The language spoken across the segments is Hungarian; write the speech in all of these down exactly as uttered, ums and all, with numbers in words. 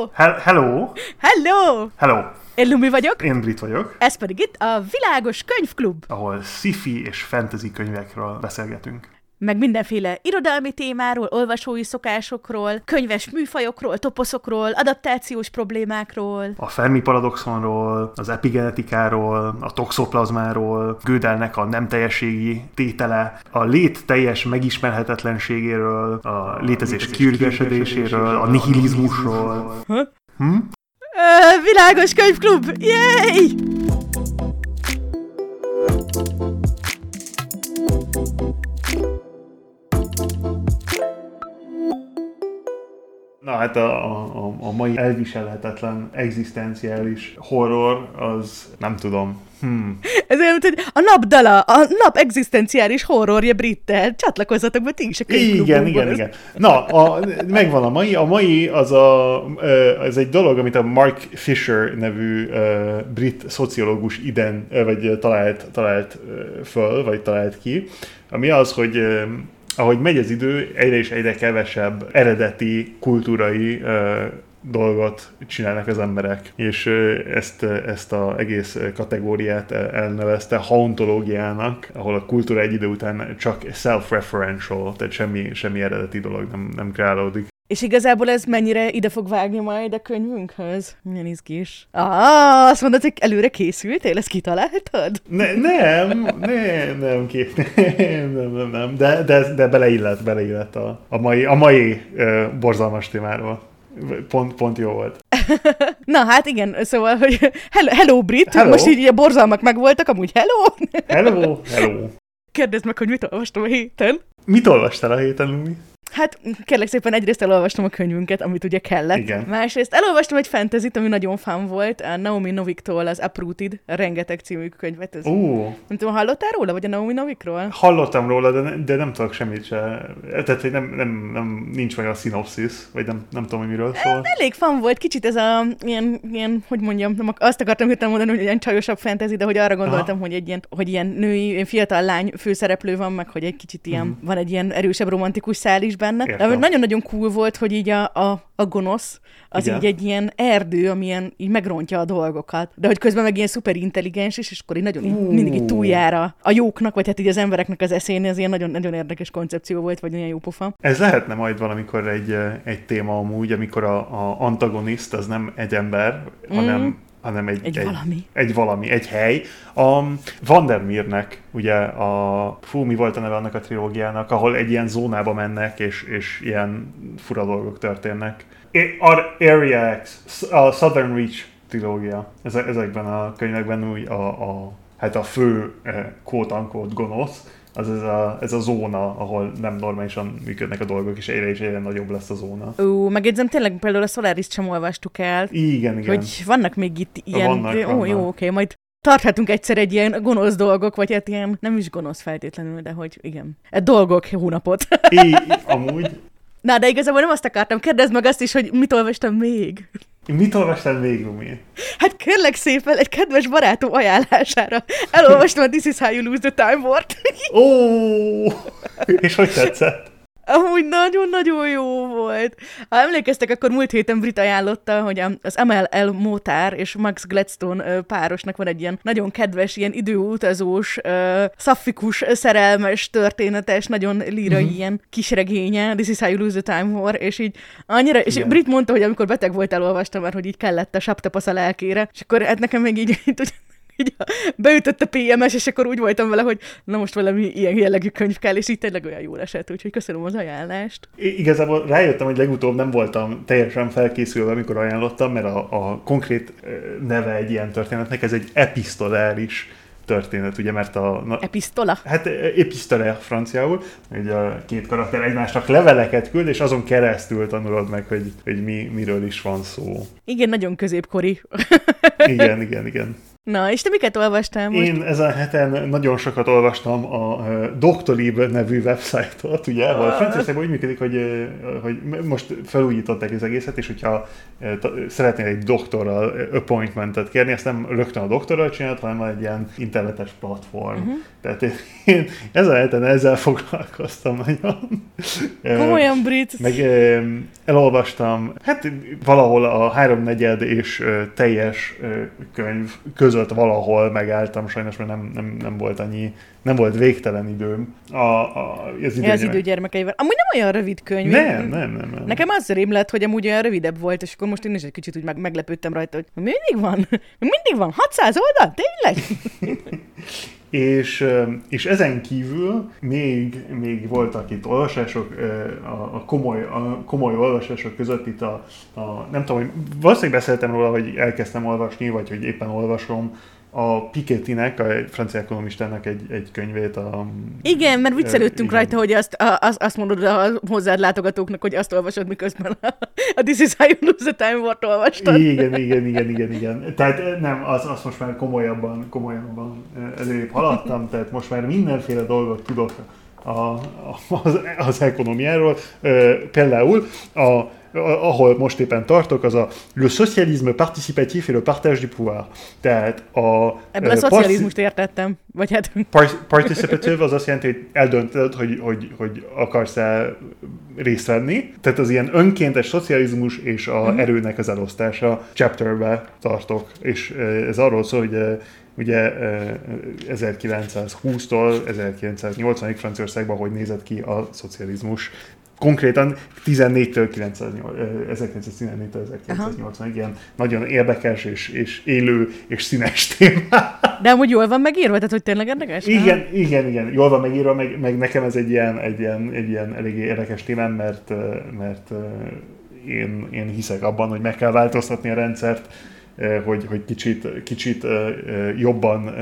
Hello! He- hello! Hello! Hello! Én Lumi vagyok. Én Brit vagyok. Ez pedig itt a Világos Könyvklub, ahol sci-fi és fantasy könyvekről beszélgetünk. Meg mindenféle irodalmi témáról, olvasói szokásokról, könyves műfajokról, toposzokról, adaptációs problémákról. A Fermi paradoxonról, az epigenetikáról, a toxoplazmáról, Gödelnek a nem teljességi tétele, a lét teljes megismerhetetlenségéről, a létezés kiürgesedéséről, a nihilizmusról. Huh? Hm? Ö, Világos Könyvklub! Jéj! Na hát a, a, a mai elviselhetetlen, egzisztenciális horror, az nem tudom. Hmm. Ez olyan, mint, hogy a nap dala, a nap egzisztenciális horrorja Brittel. Csatlakozzatok be ti is a könyvklubban. Igen, igen, igen. Na, a, megvan a mai. A mai az a, ez egy dolog, amit a Mark Fisher nevű brit szociológus idén, vagy talált, talált föl, vagy talált ki, ami az, hogy ahogy megy az idő, egyre és egyre kevesebb eredeti, kultúrai ö, dolgot csinálnak az emberek. És ö, ezt, ezt az egész kategóriát elnevezte hauntológiának, ahol a kultúra egy idő után csak self-referential, tehát semmi, semmi eredeti dolog nem, nem kreálódik. És igazából ez mennyire ide fog vágni majd a könyvünkhöz? Milyen izgis. Ah, azt mondod, hogy előre készültél, ezt kitaláltad? Ne, nem, nem, nem, kép, nem, nem, nem, nem, de, de, de beleillett, beleillett a, a mai, a mai uh, borzalmas témáról. Pont, pont jó volt. Na hát igen, szóval, hogy hello, hello Brit, hello. Most így a borzalmak megvoltak, amúgy hello. Hello, hello. Kérdezd meg, hogy mit olvastam a héten. Mit olvastál a héten, Lumi? Hát, kérlek szépen, egyrészt elolvastam a könyvünket, amit ugye kellett. Igen. Másrészt elolvastam egy fantasyt, ami nagyon fun volt, a Naomi Noviktól az Uprooted, rengeteg című könyvet. Ez. Uh. Nem tudom, hallottál róla, vagy a Naomi Novikról? Hallottam róla, de, ne, de nem tudok semmit se. Tehát, hogy nem, nem, nem, nincs meg a szinopszis, vagy nem, nem tudom, hogy miről szól. Elég fun volt, kicsit ez a, ilyen, ilyen hogy mondjam, nem, azt akartam hirtelen mondani, hogy ilyen csajosabb fantasy, de hogy arra gondoltam, hogy, egy ilyen, hogy ilyen női, ilyen fiatal lány főszereplő van, meg hogy egy kicsit ilyen, uh-huh. van egy ilyen erősebb romantikus szál is benne. Értem. De nagyon-nagyon cool volt, hogy így a, a, a gonosz, az igen. így egy ilyen erdő, ami ilyen, így megrontja a dolgokat. De hogy közben meg ilyen szuper intelligens is, és akkor így nagyon így, mindig így túljára a jóknak, vagy hát így az embereknek az eszén, ez ilyen nagyon-nagyon érdekes koncepció volt, vagy ilyen jó pofa. Ez lehetne majd valamikor egy, egy téma amúgy, amikor a, a antagoniszt az nem egy ember, mm. hanem hanem egy, egy, egy, valami. egy valami, egy hely. A Van der Meernek, ugye a, fú, mi volt a neve annak a trilógiának, ahol egy ilyen zónába mennek, és, és ilyen fura dolgok történnek. Area X, a Southern Reach trilógia. Ezekben a könyvekben úgy a, a, hát a fő quote-unquote gonosz, az ez a, ez a zóna, ahol nem normálisan működnek a dolgok, és egyre és egyre nagyobb lesz a zóna. Ó, megjegyzem, tényleg például a Solaris-t sem olvastuk el. Igen, igen. Hogy vannak még itt ilyen... Vannak, de, ó, vannak. Jó, oké, majd tarthatunk egyszer egy ilyen gonosz dolgok, vagy hát ilyen nem is gonosz feltétlenül, de hogy igen. E dolgok hónapot. É, amúgy. Na, de igazából nem azt akartam, kérdezd meg azt is, hogy mit olvastam még. Mit olvastál még, Lumi? Hát kérlek szépen, egy kedves barátom ajánlására elolvastam a This is How You Lose the Time War-t. Ó, oh, és hogy tetszett? Amúgy nagyon-nagyon jó volt. Ha emlékeztek, akkor múlt héten Brit ajánlotta, hogy az em el el Motár és Max Gladstone párosnak van egy ilyen nagyon kedves, ilyen időutazós, szaffikus, szerelmes, történetes, nagyon lírai mm-hmm. ilyen kisregénye, This is How You Lose the Time War, és így annyira, igen. És Brit mondta, hogy amikor beteg volt, elolvastam már, hogy így kellett a saptapasz a lelkére, és akkor hát nekem még így, így így beütött a pé em es, és akkor úgy voltam vele, hogy na most valami ilyen jellegű könyv kell, és így tényleg olyan jól esett, úgyhogy köszönöm az ajánlást. É, igazából rájöttem, hogy legutóbb nem voltam teljesen felkészülve, amikor ajánlottam, mert a, a konkrét neve egy ilyen történetnek, ez egy epistoláris történet, ugye, mert a... Na, epistola? Hát epistolé franciául, ugye a két karakter egymásnak leveleket küld, és azon keresztül tanulod meg, hogy, hogy mi, miről is van szó. Igen, nagyon középkori. igen, igen, igen. Na, és te miket olvastál most? Én ezen heten nagyon sokat olvastam a Doctolib nevű website-ot, ugye, ahol ah. Franciaországban úgy működik, hogy, hogy most felújították az egészet, és hogyha szeretnél egy doktorral appointmentet kérni, ezt nem rögtön a doktorral csinált, hanem egy ilyen internetes platform. Uh-huh. Tehát én ezen heten ezzel foglalkoztam nagyon. Komolyan brit. Meg elolvastam, hát valahol a háromnegyed és teljes könyv között valahol megálltam, sajnos, mert nem, nem, nem volt annyi, nem volt végtelen időm. A, a, az ja, az időgyermekeivel. Amúgy nem olyan rövid könyv. Nem, nem, nem, nem. Nekem az rém lett, hogy amúgy olyan rövidebb volt, és akkor most én is egy kicsit úgy meg, meglepődtem rajta, hogy mindig van, mindig van, hatszáz oldal, tényleg? És, és ezen kívül még, még voltak itt olvasások, a, a, komoly, a komoly olvasások között itt a, a nem tudom, hogy valószínűleg beszéltem róla, hogy elkezdtem olvasni, vagy hogy éppen olvasom a Pikettynek, a francia ekonomistának egy, egy könyvét. A, igen, mert viccelődtünk rajta, hogy azt, a, azt, azt mondod a hozzád látogatóknak, hogy azt olvasod, miközben a, a This is How You Lose the Time War-t olvastad. Igen, igen, igen, igen, igen. Tehát nem, azt az most már komolyabban, komolyabban előbb haladtam, tehát most már mindenféle dolgot tudok a, az, az ekonomiáról. Például a ahol most éppen tartok, az a le socialisme participatif et le partage du pouvoir. Tehát a... Ebből a szocializmust parci- értettem. Vagy hát... Par- participative az azt jelenti, hogy eldöntöd, hogy, hogy, hogy akarsz-e részt venni. Tehát az ilyen önkéntes szocializmus és a uh-huh. erőnek az elosztása chapterbe tartok. És ez arról szól, hogy ugye ezerkilencszázhúsztól ezerkilencszáznyolcvanig Franciaországban hogy nézett ki a szocializmus. Konkrétan ezerkilencszáztizennégytől ezerkilencszáznyolcvanig ilyen nagyon érdekes és, és élő és színes téma. De amúgy jól van megírva, tehát hogy tényleg érdekes? Igen, nem? igen, igen. Jól van megírva, meg, meg nekem ez egy ilyen, egy ilyen, egy ilyen eléggé érdekes témám, mert, mert én, én hiszek abban, hogy meg kell változtatni a rendszert, hogy, hogy kicsit, kicsit jobban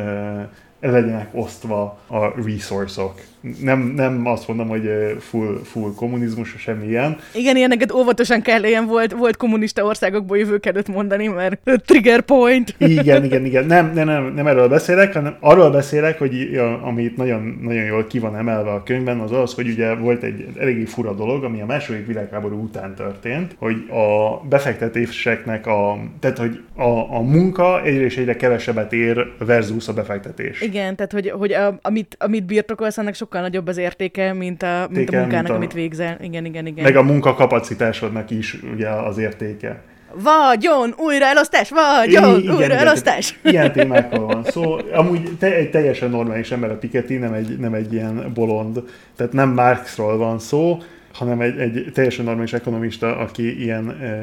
legyenek osztva a resource-ok. Nem, nem azt mondom, hogy full, full kommunizmus, semmi ilyen. Igen, ilyeneket óvatosan kell, ilyen volt, volt kommunista országokból jövők előtt mondani, mert trigger point. Igen, igen, igen. Nem, nem, nem, nem erről beszélek, hanem arról beszélek, hogy amit nagyon, nagyon jól ki van emelve a könyvben, az az, hogy ugye volt egy eléggé fura dolog, ami a második világháború után történt, hogy a befektetéseknek a, tehát hogy a, a munka egyre és egyre kevesebbet ér versus a befektetés. Igen, tehát hogy, hogy a, amit, amit birtokolsz, annak sokkal nagyobb az értéke, mint a, mint a munkának, mint a, amit végzel. Igen, igen, igen. Meg a munkakapacitásodnak is ugye az értéke. Vagyon, újraelosztás, vagyon, igen, újraelosztás. Igen, ilyen témákkal van szó. Szóval, amúgy te, egy teljesen normális ember a Piketty, nem egy, nem egy ilyen bolond. Tehát nem Marxról van szó, hanem egy, egy teljesen normális ekonomista, aki ilyen eh,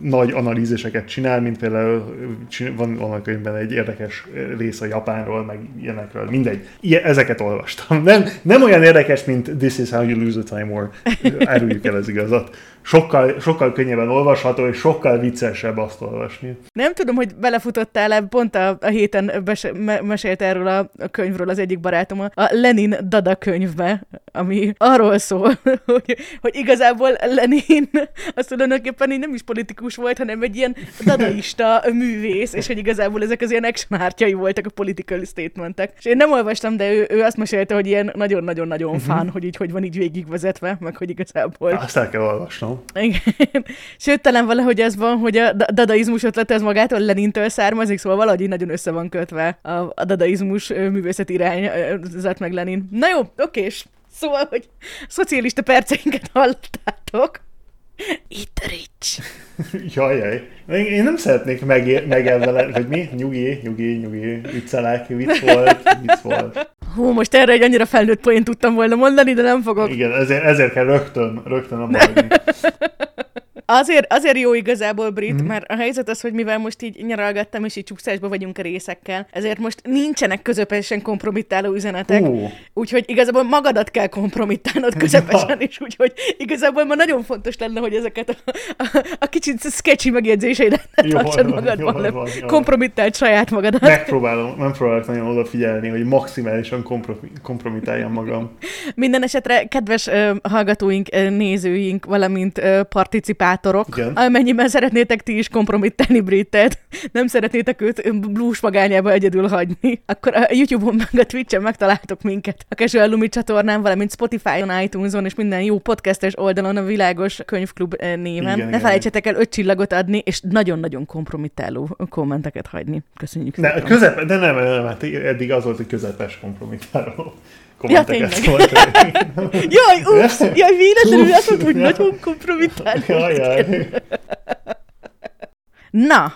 nagy analíziseket csinál, mint például csinál, van, van a könyvben egy érdekes rész a Japánról, meg ilyenekről, mindegy. Ilyen, ezeket olvastam. Nem, nem olyan érdekes, mint This is How You Lose the Time War. Áruljuk el az igazat. Sokkal, sokkal könnyebben olvasható, és sokkal viccesebb azt olvasni. Nem tudom, hogy belefutottál-e, pont a, a héten bes- me- mesélt erről a, a könyvről az egyik barátom, a Lenin Dada könyvbe, ami arról szól, hogy, hogy igazából Lenin az tulajdonképpen nem is politikus volt, hanem egy ilyen dadaista művész, és hogy igazából ezek az ilyen action ártjai voltak a political statementek. És én nem olvastam, de ő, ő azt mesélte, hogy ilyen nagyon-nagyon-nagyon uh-huh. fán, hogy így hogy van így végigvezetve, meg hogy igazából... Azt el kell olvasnom. Igen. Sőt, talán valahogy ez van, hogy a dadaizmus ötlete az magától Lenintől származik, szóval valahogy nagyon össze van kötve a, a dadaizmus művészeti irányzat meg Lenin. Na jó, okés. Szóval, hogy szocialista perceinket hallottátok. Eat the rich. Jajjaj. Én nem szeretnék meg- megelvelni, hogy mi? Nyugi, nyugi, nyugi. Ütszelák, vicc volt, vicc volt. Hú, most erre egy annyira felnőtt poént tudtam volna mondani, de nem fogok. Igen, ezért, ezért kell rögtön, rögtön abba hagyni. Azért, azért jó igazából, Brit, mm-hmm. mert a helyzet az, hogy mivel most így nyaralgattam, és így csúszásba vagyunk a részekkel, ezért most nincsenek közepesen kompromittáló üzenetek, uh. úgyhogy igazából magadat kell kompromittálnod közepesen is, úgyhogy igazából ma nagyon fontos lenne, hogy ezeket a, a, a kicsit sketchy megjegyzéseidet tartsad magadban, nem kompromittáld saját magadat. Megpróbálom, megpróbálok nagyon odafigyelni, hogy maximálisan komprom- kompromittáljam magam. Minden esetre kedves uh, hallgatóink, uh, nézőink, valamint uh, participált kompromittátorok, igen, amennyiben szeretnétek ti is kompromittálni Brittet, nem szeretnétek őt blues magányába egyedül hagyni, akkor a YouTube-on meg a Twitch-en megtaláltok minket. A Casual Lumi csatornán, valamint Spotify-on, iTunes-on és minden jó podcastes oldalon a Világos Könyvklub néven. Igen, ne felejtsetek el öt csillagot adni, és nagyon-nagyon kompromittáló kommenteket hagyni. Köszönjük ne, szépen. Közep, de nem, nem, hát eddig az volt, hogy közepes kompromittáló. Ja, tényleg. Jaj, ups, jaj, véletlenül azt mondtam, hogy nagyon kompromittáló. Jaj, jaj. Na,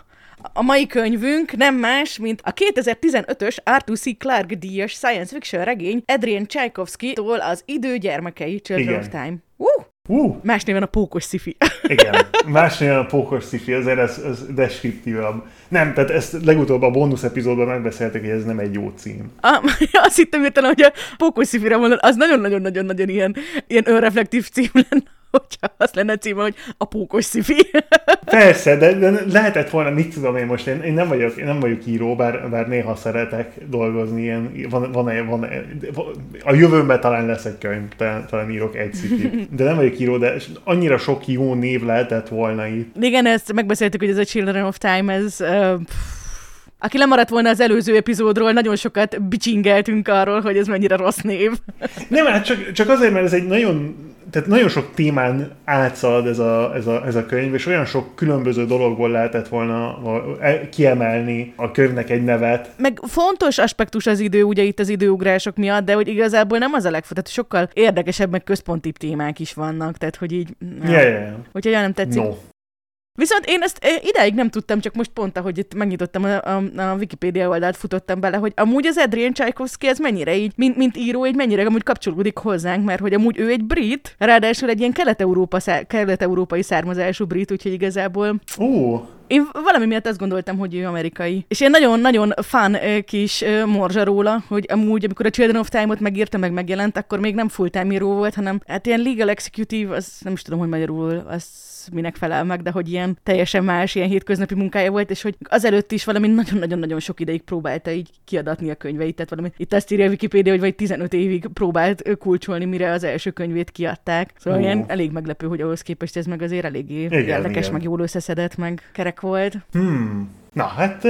a mai könyvünk nem más, mint a kétezer-tizenötös Arthur C. Clarke díjas science fiction regény Adrian Tchaikovsky-tól az Idő gyermekei, Children of Time. Uh! Uh. Más néven a pókos sci-fi. Igen, más néven a pókos sci-fi, azért ez, ez deskriptívabb. Nem, tehát ezt legutóbb a bónusz epizódban megbeszéltek, hogy ez nem egy jó cím. Ah, azt hittem értelem, hogy a pókos sci-fire mondod, az nagyon-nagyon-nagyon-nagyon ilyen, ilyen önreflektív cím lenne, hogyha azt lenne címe, hogy a pókos sci-fi. Persze, de, de lehetett volna, mit tudom én most, én, én, nem, vagyok, én nem vagyok író, bár, bár néha szeretek dolgozni, ilyen, van, van, van, a jövőmben talán lesz egy könyv, talán írok egy sci-fi. De nem vagyok író, de annyira sok jó név lehetett volna itt. Igen, ezt megbeszéltük, hogy ez a Children of Time, ez... Uh, Aki lemaradt volna az előző epizódról, nagyon sokat bicsingeltünk arról, hogy ez mennyire rossz név. Nem, hát csak, csak azért, mert ez egy nagyon... Tehát nagyon sok témán átszalad ez a, ez, a, ez a könyv, és olyan sok különböző dologból lehetett volna kiemelni a könyvnek egy nevet. Meg fontos aspektus az idő, ugye itt az időugrások miatt, de hogy igazából nem az a legfontosabb, tehát sokkal érdekesebb, meg központibb témák is vannak, tehát hogy így... Ja, yeah, yeah. Hogyha olyan nem tetszik... No. Viszont én ezt ideig nem tudtam, csak most pont, ahogy itt megnyitottam a, a, a Wikipédia oldalt, futottam bele, hogy amúgy az Adrian Tchaikovsky, ez mennyire így, mint, mint író, így mennyire amúgy kapcsolódik hozzánk, mert hogy amúgy ő egy brit, ráadásul egy ilyen kelet-európa, kelet-európai származású brit, úgyhogy igazából... Oh. Én valami miatt azt gondoltam, hogy ő amerikai. És én nagyon-nagyon fan kis morzsa róla, hogy amúgy, amikor a Children of Time-ot megírta, meg megjelent, akkor még nem full-time író volt, hanem hát ilyen legal executive, az nem is tudom, hogy magyarul, az minek felel meg, de hogy ilyen teljesen más, ilyen hétköznapi munkája volt, és hogy azelőtt is valami nagyon-nagyon-nagyon sok ideig próbálta így kiadatni a könyveit, tehát valami, itt azt írja a Wikipédia, hogy vagy tizenöt évig próbált kulcsolni, mire az első könyvét kiadták. Szóval ilyen elég meglepő, hogy ahhoz képest ez meg azért eléggé igen, érdekes, igen, meg jól összeszedett, meg kerek volt. Hmm. Na hát...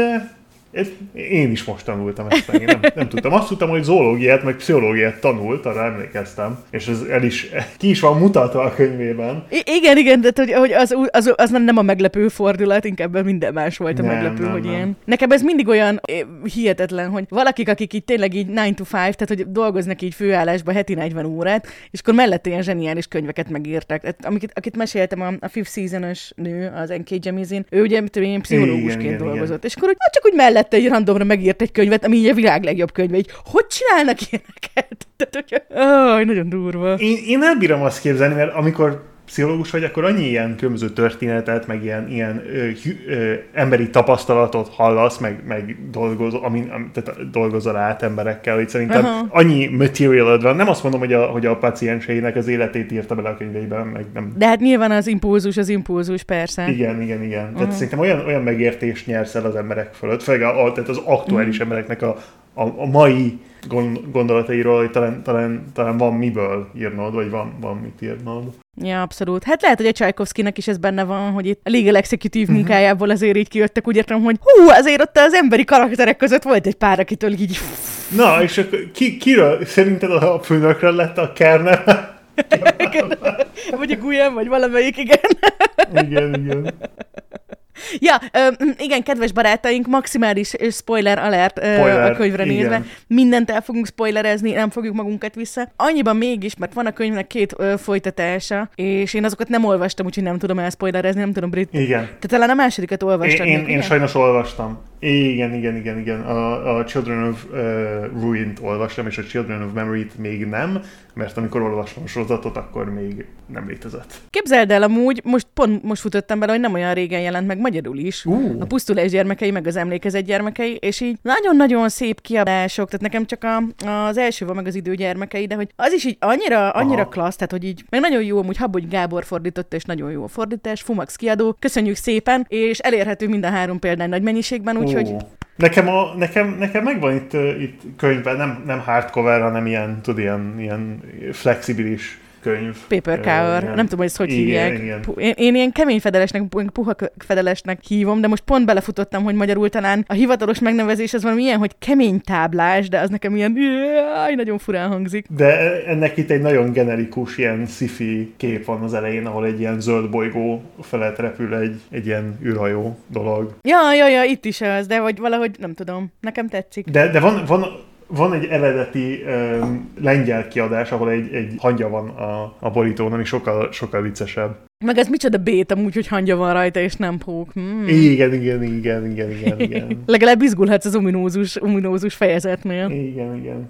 Ez, én is most tanultam ezt, én nem, nem tudtam. Azt tudtam, hogy zoológiát, meg pszichológiát tanult, arra emlékeztem, és ez el is, ki is van mutatva a könyvében. I- igen, igen, de hogy, hogy az, az, az nem a meglepő fordulat, inkább minden más volt a nem, meglepő, nem, hogy nem. Ilyen. Nekem ez mindig olyan hihetetlen, hogy valakik, akik így tényleg így nine to five, tehát hogy dolgoznak így főállásba heti negyven órát, és akkor mellett ilyen zseniális könyveket megírtak. Tehát, amiket, akit meséltem, a, a Fifth Season-ös nő, az en ká Jemisin, ő ugye ilyen pszichológusként igen, dolgozott, igen, igen. És akkor hogy, hát csak úgy mellett egy randomra megírt egy könyvet, ami így a világ legjobb könyve, így hogy csinálnak ilyeneket? Tehát, hogy oh, nagyon durva. Én, én elbírom azt képzelni, mert amikor pszichológus vagy, akkor annyi ilyen különböző történetet, meg ilyen, ilyen ö, ö, emberi tapasztalatot hallasz, meg, meg dolgozol, amin, am, tehát dolgozol át emberekkel, hogy szerintem aha, annyi materialod van. Nem azt mondom, hogy a, hogy a pacienseinek az életét írta bele a könyveiben, meg nem. De hát nyilván az impulzus, az impulzus, persze. Igen, igen, igen. Uh-huh. Tehát szerintem olyan, olyan megértést nyersz el az emberek fölött, főleg a, a, tehát az aktuális uh-huh. embereknek a, a, a mai gondolatairól, hogy talán, talán, talán van miből írnod, vagy van, van mit írnod. Ja, abszolút. Hát lehet, hogy a Tchaikovskynak is ez benne van, hogy itt a legal executive uh-huh. munkájából azért így kijöttek, úgy értem, hogy hú, azért ott az emberi karakterek között volt egy pár, akitől így... Na, és akkor ki, kiről? Szerinted a főnökről lett a Kernem? Vagy a Gulyán, vagy valamelyik, igen. Igen, igen. Ja, igen, kedves barátaink, maximális spoiler alert spoiler, a könyvre igen. nézve. Mindent el fogunk spoilerezni, nem fogjuk magunkat vissza. Annyiban mégis, mert van a könyvnek két folytatása, és én azokat nem olvastam, úgyhogy nem tudom elspoilerezni, nem tudom, Brit. Igen. Tehát talán a másodikat olvastam. Én, én, én sajnos olvastam. Igen, igen, igen, igen. A, a Children of uh, Ruin-t olvastam, és a Children of Memory-t még nem, mert amikor olvastam a sorozatot, akkor még nem létezett. Képzeld el amúgy, most pont most futottam bele, hogy nem olyan régen jelent meg magyarul is, uh. a Pusztulás gyermekei, meg az Emlékezet gyermekei, és így nagyon-nagyon szép kiadások, tehát nekem csak a, az első van meg az Idő gyermekei, de hogy az is így annyira, annyira aha, klassz, tehát hogy így, meg nagyon jó, amúgy Habony Gábor fordította, és nagyon jó a fordítás, Fumax kiadó, köszönjük szépen, és elérhető mind a három példány nagy mennyiségben, úgyhogy... Uh. Nekem, a, nekem, nekem megvan itt, itt könyvben, nem, nem hardcover, hanem ilyen, tud, ilyen, ilyen flexibilis könyv. Paper cover. Ilyen, nem tudom, hogy ezt hogy igen, hívják. Igen. Én, én ilyen kemény fedelesnek, puha fedelesnek hívom, de most pont belefutottam, hogy magyarul talán a hivatalos megnevezés az valami ilyen, hogy kemény táblás, de az nekem ilyen jaj, nagyon furán hangzik. De ennek itt egy nagyon generikus ilyen sci-fi kép van az elején, ahol egy ilyen zöld bolygó felett repül egy, egy ilyen űrhajó dolog. Ja, ja, ja, itt is az, de vagy valahogy nem tudom, nekem tetszik. De, de van, van Van egy eredeti um, lengyel kiadás, ahol egy, egy hangya van a, a borítón, ami sokkal, sokkal viccesebb. Meg ez micsoda bétam úgy, hogy hangya van rajta, és nem pók. Hmm. Igen, igen, igen, igen, igen, igen. Legalább izgulhatsz az ominózus, ominózus fejezetnél. Igen, igen.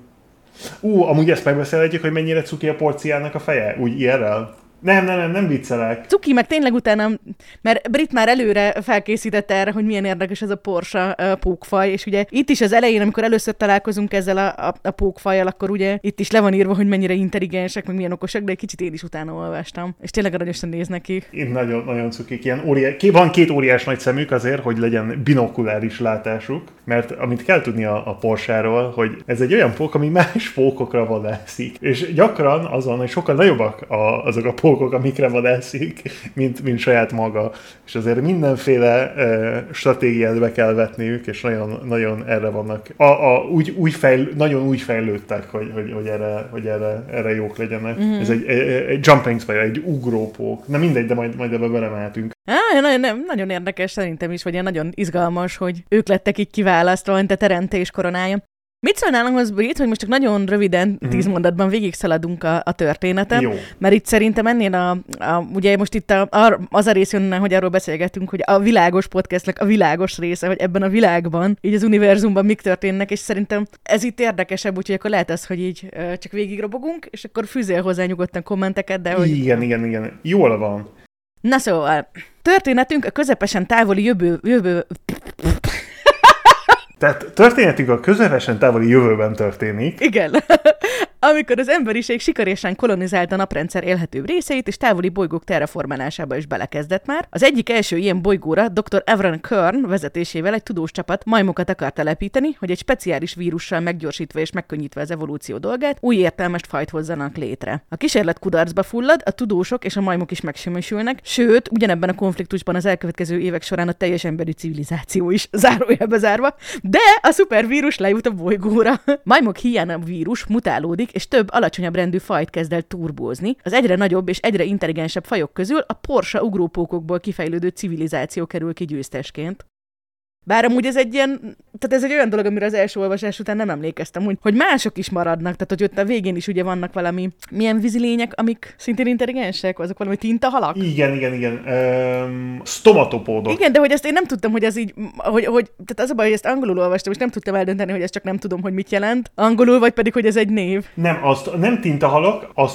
Ú, amúgy ezt megbeszélhetjük, hogy mennyire cuki a Porciának a feje? Úgy ilyenrel? Nem, nem, nem, nem viccelek. Cuki, meg tényleg utána, mert Brit már előre felkészítette erre, hogy milyen érdekes ez a Porsia pókfaj, és ugye itt is az elején, amikor először találkozunk ezzel a, a, a pókfajjal, akkor ugye itt is le van írva, hogy mennyire intelligensek, meg milyen okosak, de egy kicsit én is utána olvastam, és tényleg aranyosan néznek ki. Én nagyon, nagyon cukik, ilyen óriás, van két óriás nagy szemük azért, hogy legyen binokuláris látásuk, mert amit kell tudni a, a Porsiáról, hogy ez egy olyan pók, ami más pókokra vadászik, és gyakran azon, hogy sokkal nagyobbak a, azok a pókok, amikre vadászik, mint, mint saját maga. És azért mindenféle uh, stratégiát be kell vetniük, és nagyon, nagyon erre vannak. A, a, úgy, úgy fejl, nagyon úgy fejlődtek, hogy, hogy, hogy, erre, hogy erre, erre jók legyenek. Mm-hmm. Ez egy, egy, egy jumping spider, egy ugrópók. Na mindegy, de majd, majd ebbe belemehetünk. Á, nagyon, nem, nagyon érdekes szerintem is, vagy ilyen nagyon izgalmas, hogy ők lettek így kiválasztva, mint a teremtés koronája. Mit szólnál ahhoz, Brit, hogy most csak nagyon röviden, tíz hmm. mondatban végigszaladunk a, a történetet, jó. Mert itt szerintem ennél a, a ugye most itt a, a, az a rész jönne, hogy arról beszélgetünk, hogy a világos podcastnek a világos része, hogy ebben a világban, így az univerzumban mik történnek, és szerintem ez itt érdekesebb, úgyhogy akkor lehet az, hogy így csak végigrobogunk, és akkor fűzél hozzá nyugodtan kommenteket, de hogy... Igen, igen, igen. Jól van. Na szóval, történetünk a közepesen távoli jövő... jövő... Tehát történetünk a közepesen távoli jövőben történik. Igen. Amikor az emberiség sikerésen kolonizálta a naprendszer élhetőbb részeit, és távoli bolygók terraformálásába is belekezdett már. Az egyik első ilyen bolygóra doktor Avrana Kern vezetésével egy tudós csapat majmokat akar telepíteni, hogy egy speciális vírussal meggyorsítva és megkönnyítve az evolúció dolgát, új értelmes fajt hozzanak létre. A kísérlet kudarcba fullad, a tudósok és a majmok is megsemmisülnek, sőt, ugyanebben a konfliktusban az elkövetkező évek során a teljes emberi civilizáció is zárójelbe zárva, de a szupervírus lejut a bolygóra. Majmok hiány a vírus mutálódik, és több alacsonyabb rendű fajt kezd el turbózni. Az egyre nagyobb és egyre intelligensebb fajok közül a Porsia ugrópókokból kifejlődő civilizáció kerül ki győztesként. Bár amúgy ez egy ilyen, tehát ez egy olyan dolog, amire az első olvasás után nem emlékeztem, hogy, hogy mások is maradnak, tehát hogy ott a végén is ugye vannak valami milyen vízilények, amik szintén intelligensek, azok valami tintahalak. Igen, igen, igen. Um, stomatopodok. Igen, de hogy ezt én nem tudtam, hogy ez így, hogy, hogy, tehát az a baj, hogy ezt angolul olvastam, és nem tudtam eldönteni, hogy ezt csak nem tudom, hogy mit jelent angolul, vagy pedig, hogy ez egy név. Nem, azt, nem tintahalak, a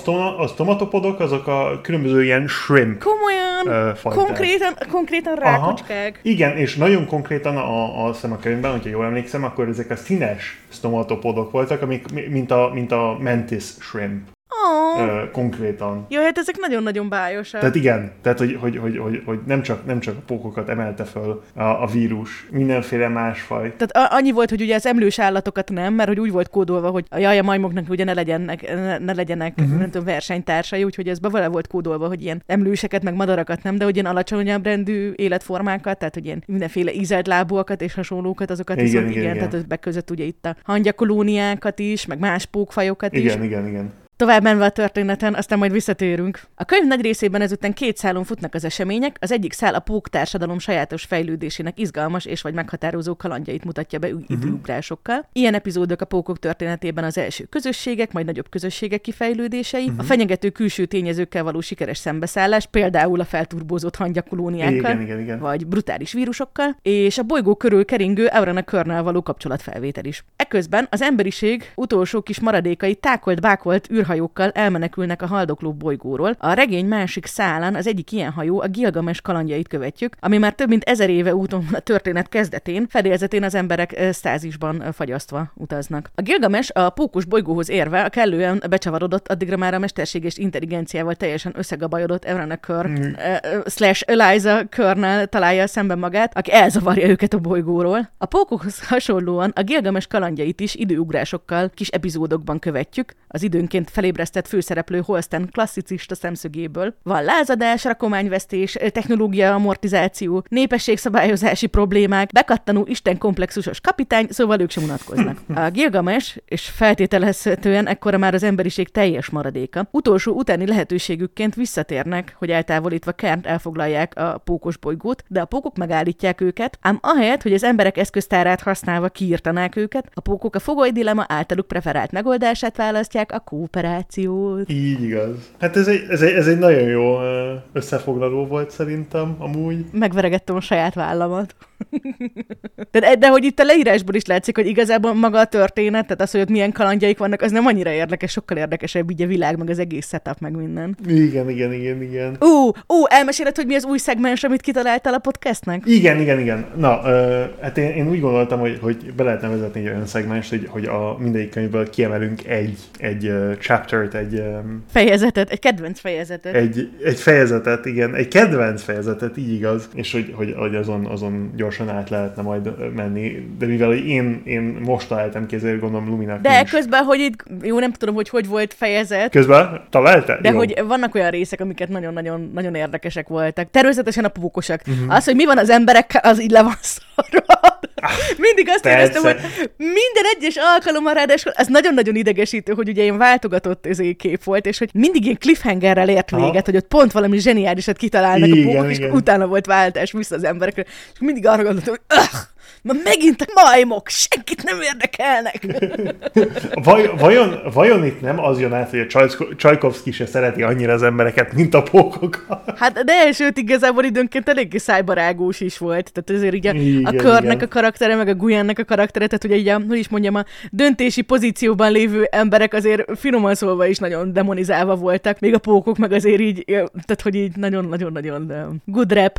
stomatopodok azok a különböző ilyen shrimp. Komolyan, uh, konkrétan, konkrétan rákocskák. Igen, és nagyon konkrétan A, a könyvben, hogyha jól emlékszem, akkor ezek a színes stomatopodok voltak, amik, mint, a, mint a mantis shrimp. Oh. Ö, konkrétan. Jó, hát ezek nagyon-nagyon bájosak. Tehát igen, tehát hogy, hogy, hogy, hogy, hogy nem, csak, nem csak a pókokat emelte föl a, a vírus, mindenféle másfaj. Tehát a, annyi volt, hogy ugye az emlős állatokat nem, mert hogy úgy volt kódolva, hogy jaj, a majmoknak ugye ne legyenek, ne, ne legyenek uh-huh. nem tudom, versenytársai, úgyhogy ez bevele volt kódolva, hogy ilyen emlőseket, meg madarakat nem, de hogy ilyen alacsonyabb rendű életformákat, tehát hogy ilyen mindenféle ízelt lábúakat és hasonlókat, azokat igen, viszont igen, igen, igen. Tehát beközött ugye itt a hangyakolóniákat is, meg más pókfajokat is. Igen, igen, igen. Tovább menve a történeten, aztán majd visszatérünk. A könyv nagy részében ezután két szálon futnak az események, az egyik szál a pók társadalom sajátos fejlődésének izgalmas és vagy meghatározó kalandjait mutatja be uh-huh. időugrásokkal. Ilyen epizódok a pókok történetében az első közösségek, majd nagyobb közösségek kifejlődései, uh-huh. a fenyegető külső tényezőkkel való sikeres szembeszállás, például a felturbózott hangyakolóniákkal, igen, igen, igen. vagy brutális vírusokkal, és a bolygó körül keringő Avrana Kernnel való kapcsolatfelvétel is. Eközben az emberiség utolsó kis maradékai tákolt-bákolt űrhajókkal elmenekülnek a haldokló bolygóról. A regény másik szálán az egyik ilyen hajó, a Gilgamesz kalandjait követjük, ami már több mint ezer éve úton van a történet kezdetén, fedélzetén az emberek sztázisban fagyasztva utaznak. A Gilgamesz a pókos bolygóhoz érve a kellően becsavarodott, addigra már a mesterséges intelligenciával teljesen összegabajodott Avrana Kern mm. uh, slash Eliza Kernnel találja szemben magát, aki elzavarja őket a bolygóról. A pókokhoz hasonlóan a Gilgamesz kalandjait is időugrásokkal, kis epizódokban követjük, az időnként felébresztett főszereplő Holsten klasszicista szemszögéből. Van lázadás, rakományvesztés, technológia amortizáció, népességszabályozási problémák, bekattanó istenkomplexusos kapitány, szóval ők sem unatkoznak. A Gilgamesz, és feltételezhetően ekkora már az emberiség teljes maradéka, utolsó utáni lehetőségükként visszatérnek, hogy eltávolítva Kernt elfoglalják a pókos bolygót, de a pókok megállítják őket, ám ahelyett, hogy az emberek eszköztárát használva kiírtanák őket, a pókok a fogoly dilemma általuk preferált megoldását választják, a kooperációt. Így igaz. Hát ez egy, ez egy, ez egy nagyon jó összefoglaló volt szerintem, amúgy. Megveregettem a saját vállamat. de, de hogy itt a leírásból is látszik, hogy igazából maga a történet, tehát az, hogy ott milyen kalandjaik vannak, az nem annyira érdekes, sokkal érdekesebb így a világ, meg az egész setup, meg minden. Igen, igen, igen, igen. Ó, ó, elmeséled, hogy mi az új szegmens, amit kitaláltál a podcastnek? Igen, igen, igen. Na, ö, hát én, én úgy gondoltam, hogy, hogy be lehetne vezetni egy olyan szegmens, hogy, hogy a mindegyik könyvből kiemelünk egy, egy uh, chaptert, egy... Um, fejezetet, egy kedvenc fejezetet. Egy, egy fejezetet, igen, egy kedvenc fejezetet, így igaz. És hogy, hogy, hogy azon, azon gyorsan át lehetne majd menni, de mivel én, én most találtam ki, ezért gondolom Luminak De is. Közben, hogy itt, jó, nem tudom, hogy hogy volt fejezet. Közben találtál? De jó. Hogy vannak olyan részek, amiket nagyon-nagyon nagyon érdekesek voltak. Természetesen a pókosak. Uh-huh. Az, hogy mi van az emberekkel, az így le van szarrad. Ah, mindig azt persze. Éreztem, hogy minden egyes alkalommal ráadásul, ez nagyon-nagyon idegesítő, hogy ugye én váltogatott kép volt, és hogy mindig ilyen cliffhangerrel ért véget, hogy ott pont valami zseniálisat kitalálnak igen, a pókok, és utána volt váltás vissza az emberekre. És mindig arra gondoltam, hogy öh, ma megint a majmok, senkit nem érdekelnek. Vaj, vajon, vajon itt nem az jön át, hogy a Tchaikovsky se szereti annyira az embereket, mint a pókokat? Hát de, sőt, igazából időnként eléggé szájbarágós is volt. Tehát azért így a, igen, a Körnek a karaktere, meg a Guyannak a karaktere, tehát ugye így a, hogy is mondjam, a döntési pozícióban lévő emberek azért finoman szólva is nagyon demonizálva voltak, még a pókok meg azért így, tehát hogy így nagyon-nagyon-nagyon good rap.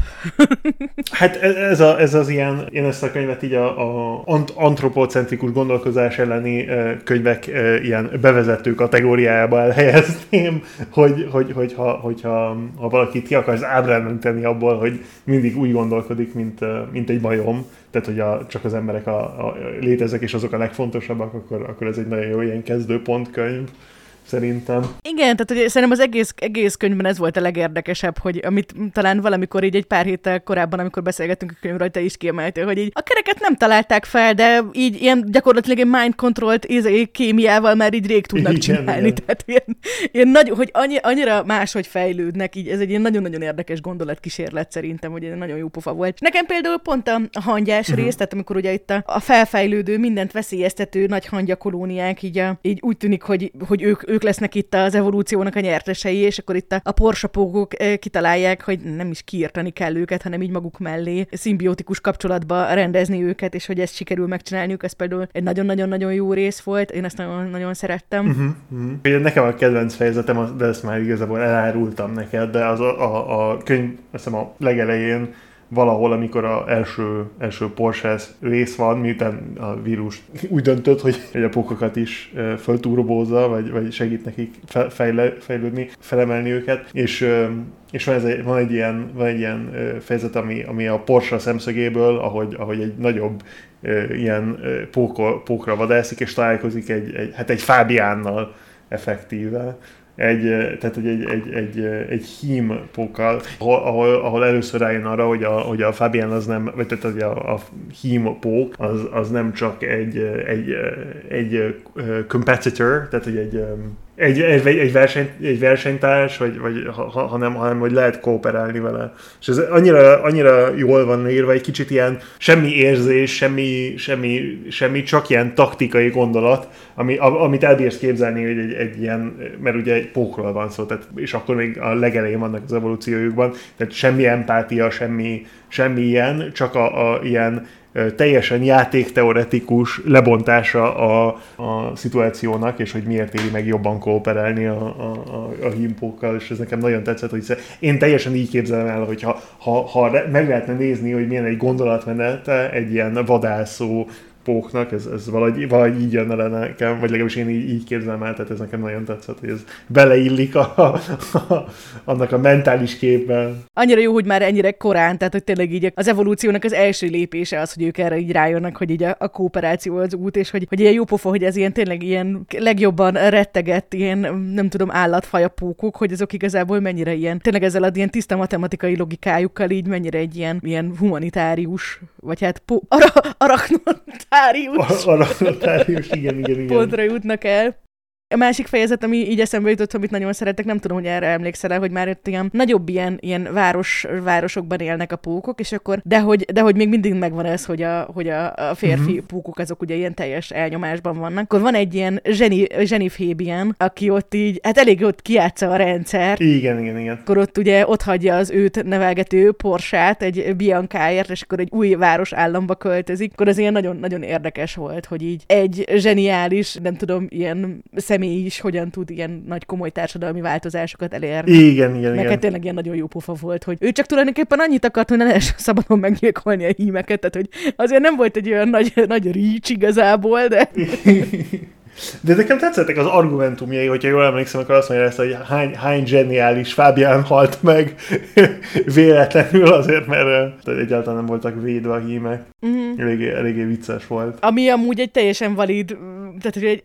Hát ez, a, ez az ilyen, én ezt a könyvet így a, a antropocentrikus gondolkozás elleni e, könyvek e, ilyen bevezető kategóriájába elhelyezném, hogy, hogy, hogyha, hogyha ha valakit ki akarsz ábrándítani abból, hogy mindig úgy gondolkodik, mint, mint egy majom, tehát hogy a, csak az emberek a, a, léteznek, és azok a legfontosabbak, akkor, akkor ez egy nagyon jó ilyen kezdőpontkönyv. Szerintem. Igen, tehát hogy szerintem az egész, egész könyvben ez volt a legérdekesebb, hogy amit talán valamikor így egy pár héttel korábban, amikor beszélgettünk a könyvről, te is kiemeltél, hogy így a kereket nem találták fel, de így ilyen gyakorlatilag egy mind controlt kémiával már így rég tudnak igen, csinálni. Igen. Tehát ilyen, ilyen nagy, hogy annyi, annyira máshogy fejlődnek, így ez egy ilyen nagyon-nagyon érdekes gondolatkísérlet szerintem, hogy egy nagyon jó pofa volt. És nekem például pont a hangyás uh-huh. rész, tehát amikor ugye itt a, a felfejlődő, mindent veszélyeztető nagy hangyakolóniák, így, a, így úgy tűnik, hogy, hogy ők ők lesznek itt az evolúciónak a nyertesei, és akkor itt a Portia pókok kitalálják, hogy nem is kiírtani kell őket, hanem így maguk mellé szimbiotikus kapcsolatba rendezni őket, és hogy ezt sikerül megcsinálniuk, ez például egy nagyon-nagyon-nagyon jó rész volt, én ezt nagyon-nagyon szerettem. Uh-huh, uh-huh. Nekem a kedvenc fejezetem, de ezt már igazából elárultam neked, de az a, a, a könyv, azt hiszem a legelején, valahol, amikor az első, első Portia rész van, miután a vírus úgy döntött, hogy a pókokat is fölturbózza, vagy, vagy segít nekik fejle, fejlődni, felemelni őket, és, és van, ez egy, van, egy ilyen, van egy ilyen fejezet, ami, ami a Portia szemszögéből, ahogy, ahogy egy nagyobb ilyen pókol, pókra vadászik, és találkozik egy, egy, hát egy Fábiánnal effektíve. Egy, tehát egy, egy, egy, egy, egy hím pókkal, ahol, ahol, ahol először rájön arra, hogy a, hogy a Fabian az nem, vagy tehát a, a hím pók, az, az nem csak egy, egy, egy competitor, tehát egy, egy Egy, egy, egy, verseny, egy versenytárs, vagy, vagy, ha, hanem, hanem hogy lehet kooperálni vele. És ez annyira, annyira jól van írva, egy kicsit ilyen semmi érzés, semmi, semmi, semmi csak ilyen taktikai gondolat, ami, amit elbírsz képzelni, hogy egy, egy ilyen, mert ugye egy pókról van szó, tehát, és akkor még a legelején vannak az evolúciójukban, tehát semmi empátia, semmi, semmi ilyen, csak a, a ilyen teljesen játékteoretikus lebontása a, a szituációnak, és hogy miért éri meg jobban kooperálni a, a, a hímpókkal, és ez nekem nagyon tetszett, hogy én teljesen így képzelem el, hogy ha, ha, ha meg lehetne nézni, hogy milyen egy gondolatmenete egy ilyen vadászó póknak, ez, ez valahogy, valahogy így jönne le nekem, vagy legalábbis én így, így képzelem el, tehát ez nekem nagyon tetszett, hogy ez beleillik a, a, a, annak a mentális képben. Annyira jó, hogy már ennyire korán, tehát hogy tényleg így az evolúciónak az első lépése az, hogy ők erre így rájönnek, hogy így a, a kooperáció az út, és hogy, hogy ilyen jó pofa, hogy ez ilyen tényleg ilyen legjobban rettegett, ilyen nem tudom állatfaja pókok, hogy azok igazából mennyire ilyen, tényleg ezzel ad ilyen tiszta matematikai logikájukkal így mennyire egy ilyen, ilyen humanitárius, vagy hát po- ara- arachnotárius. Arachnotárius, igen, igen, igen. Pontra jutnak el. A másik fejezet, ami így eszembe jutott, amit nagyon szeretek, nem tudom, hogy erre emlékszel, hogy már ott ilyen nagyobb ilyen, ilyen város, városokban élnek a pókok, és akkor, de hogy, de hogy még mindig megvan ez, hogy a, hogy a, a férfi uh-huh. pókok azok ugye ilyen teljes elnyomásban vannak. Akkor van egy ilyen zseni, zsenifébien, aki ott így, hát elég ott kijátsza a rendszer. Igen, igen, igen. Akkor ott ugye ott hagyja az őt nevelgető Porsiát egy Biancáért, és akkor egy új város államba költözik. Akkor az ilyen nagyon-nagyon érdekes volt, hogy így egy zseniális, nem tudom, ilyen mi is hogyan tud ilyen nagy komoly társadalmi változásokat elérni. Igen, igen, Neked igen. tényleg ilyen nagyon jó pofa volt, hogy ő csak tulajdonképpen annyit akart, hogy ne lehessen szabadon megnyilkolni a hímeket, tehát hogy azért nem volt egy olyan nagy, nagy rícs igazából, de... De nekem tetszettek az argumentumjai, hogyha jól emlékszem, akkor azt mondja ezt, hogy hány, hány zseniális Fábián halt meg véletlenül azért, mert egyáltalán nem voltak védve a hímek. Uh-huh. Eléggé, eléggé vicces volt. Ami amúgy egy teljesen valid, tehát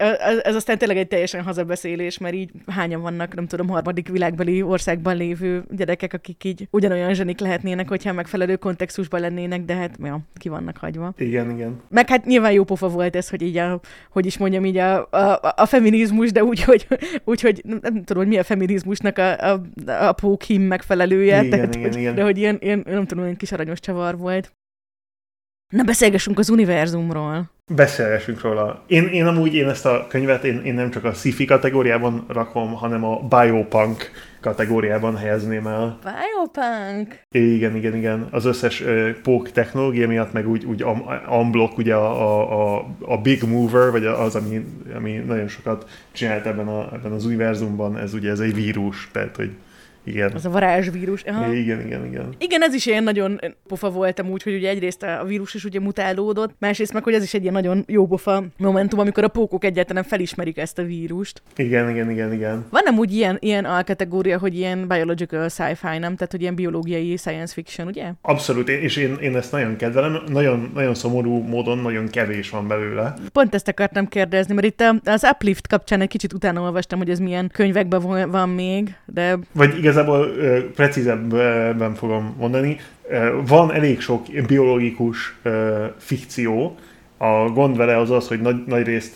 ez aztán tényleg egy teljesen hazabeszélés, mert így hányan vannak, nem tudom, harmadik világbeli országban lévő gyerekek, akik így ugyanolyan zsenik lehetnének, hogyha megfelelő kontextusban lennének, de hát ja, ki vannak hagyva. Igen, igen. Meg hát nyilván jó pofa volt ez, hogy így a, hogy is mondjam, így a A, a, a feminizmus, de úgy, hogy, úgy, hogy nem tudom, hogy mi a feminizmusnak a, a, a pókhím megfelelője. Igen, tehát, igen, hogy, igen. De hogy ilyen, ilyen, nem tudom, ilyen kis aranyos csavar volt. Na, beszélgessünk az univerzumról. Beszélgessünk róla. Én, én amúgy én ezt a könyvet én, én nem csak a sci-fi kategóriában rakom, hanem a biopunk kategóriában helyezném el. Biopunk! Igen, igen, igen. Az összes ö, pók technológia miatt, meg úgy, úgy unblock, ugye a, a, a big mover, vagy az, ami, ami nagyon sokat csinált ebben, a, ebben az univerzumban, ez ugye ez egy vírus, tehát hogy igen. Az a varázsvírus. Aha. Igen, igen, igen. Igen, ez is ilyen nagyon pofa voltam úgy, hogy ugye egyrészt a vírus is ugye mutálódott, másrészt meg, hogy ez is egy ilyen nagyon jó pofa momentum, amikor a pókok egyáltalán felismerik ezt a vírust. Igen, igen, igen, igen. Van amúgy ilyen, ilyen alkategória, hogy ilyen biological sci-fi, nem? Tehát, hogy ilyen biológiai science fiction, ugye? Abszolút, és én, én ezt nagyon kedvelem. Nagyon, nagyon szomorú módon nagyon kevés van belőle. Pont ezt akartam kérdezni, mert itt az Uplift kapcsán egy kicsit utána olvastam, hogy ez milyen könyvekben van még, de... Vagy igaz igazából precízebben fogom mondani, van elég sok biológikus fikció, a gond vele az az, hogy nagy, nagy részt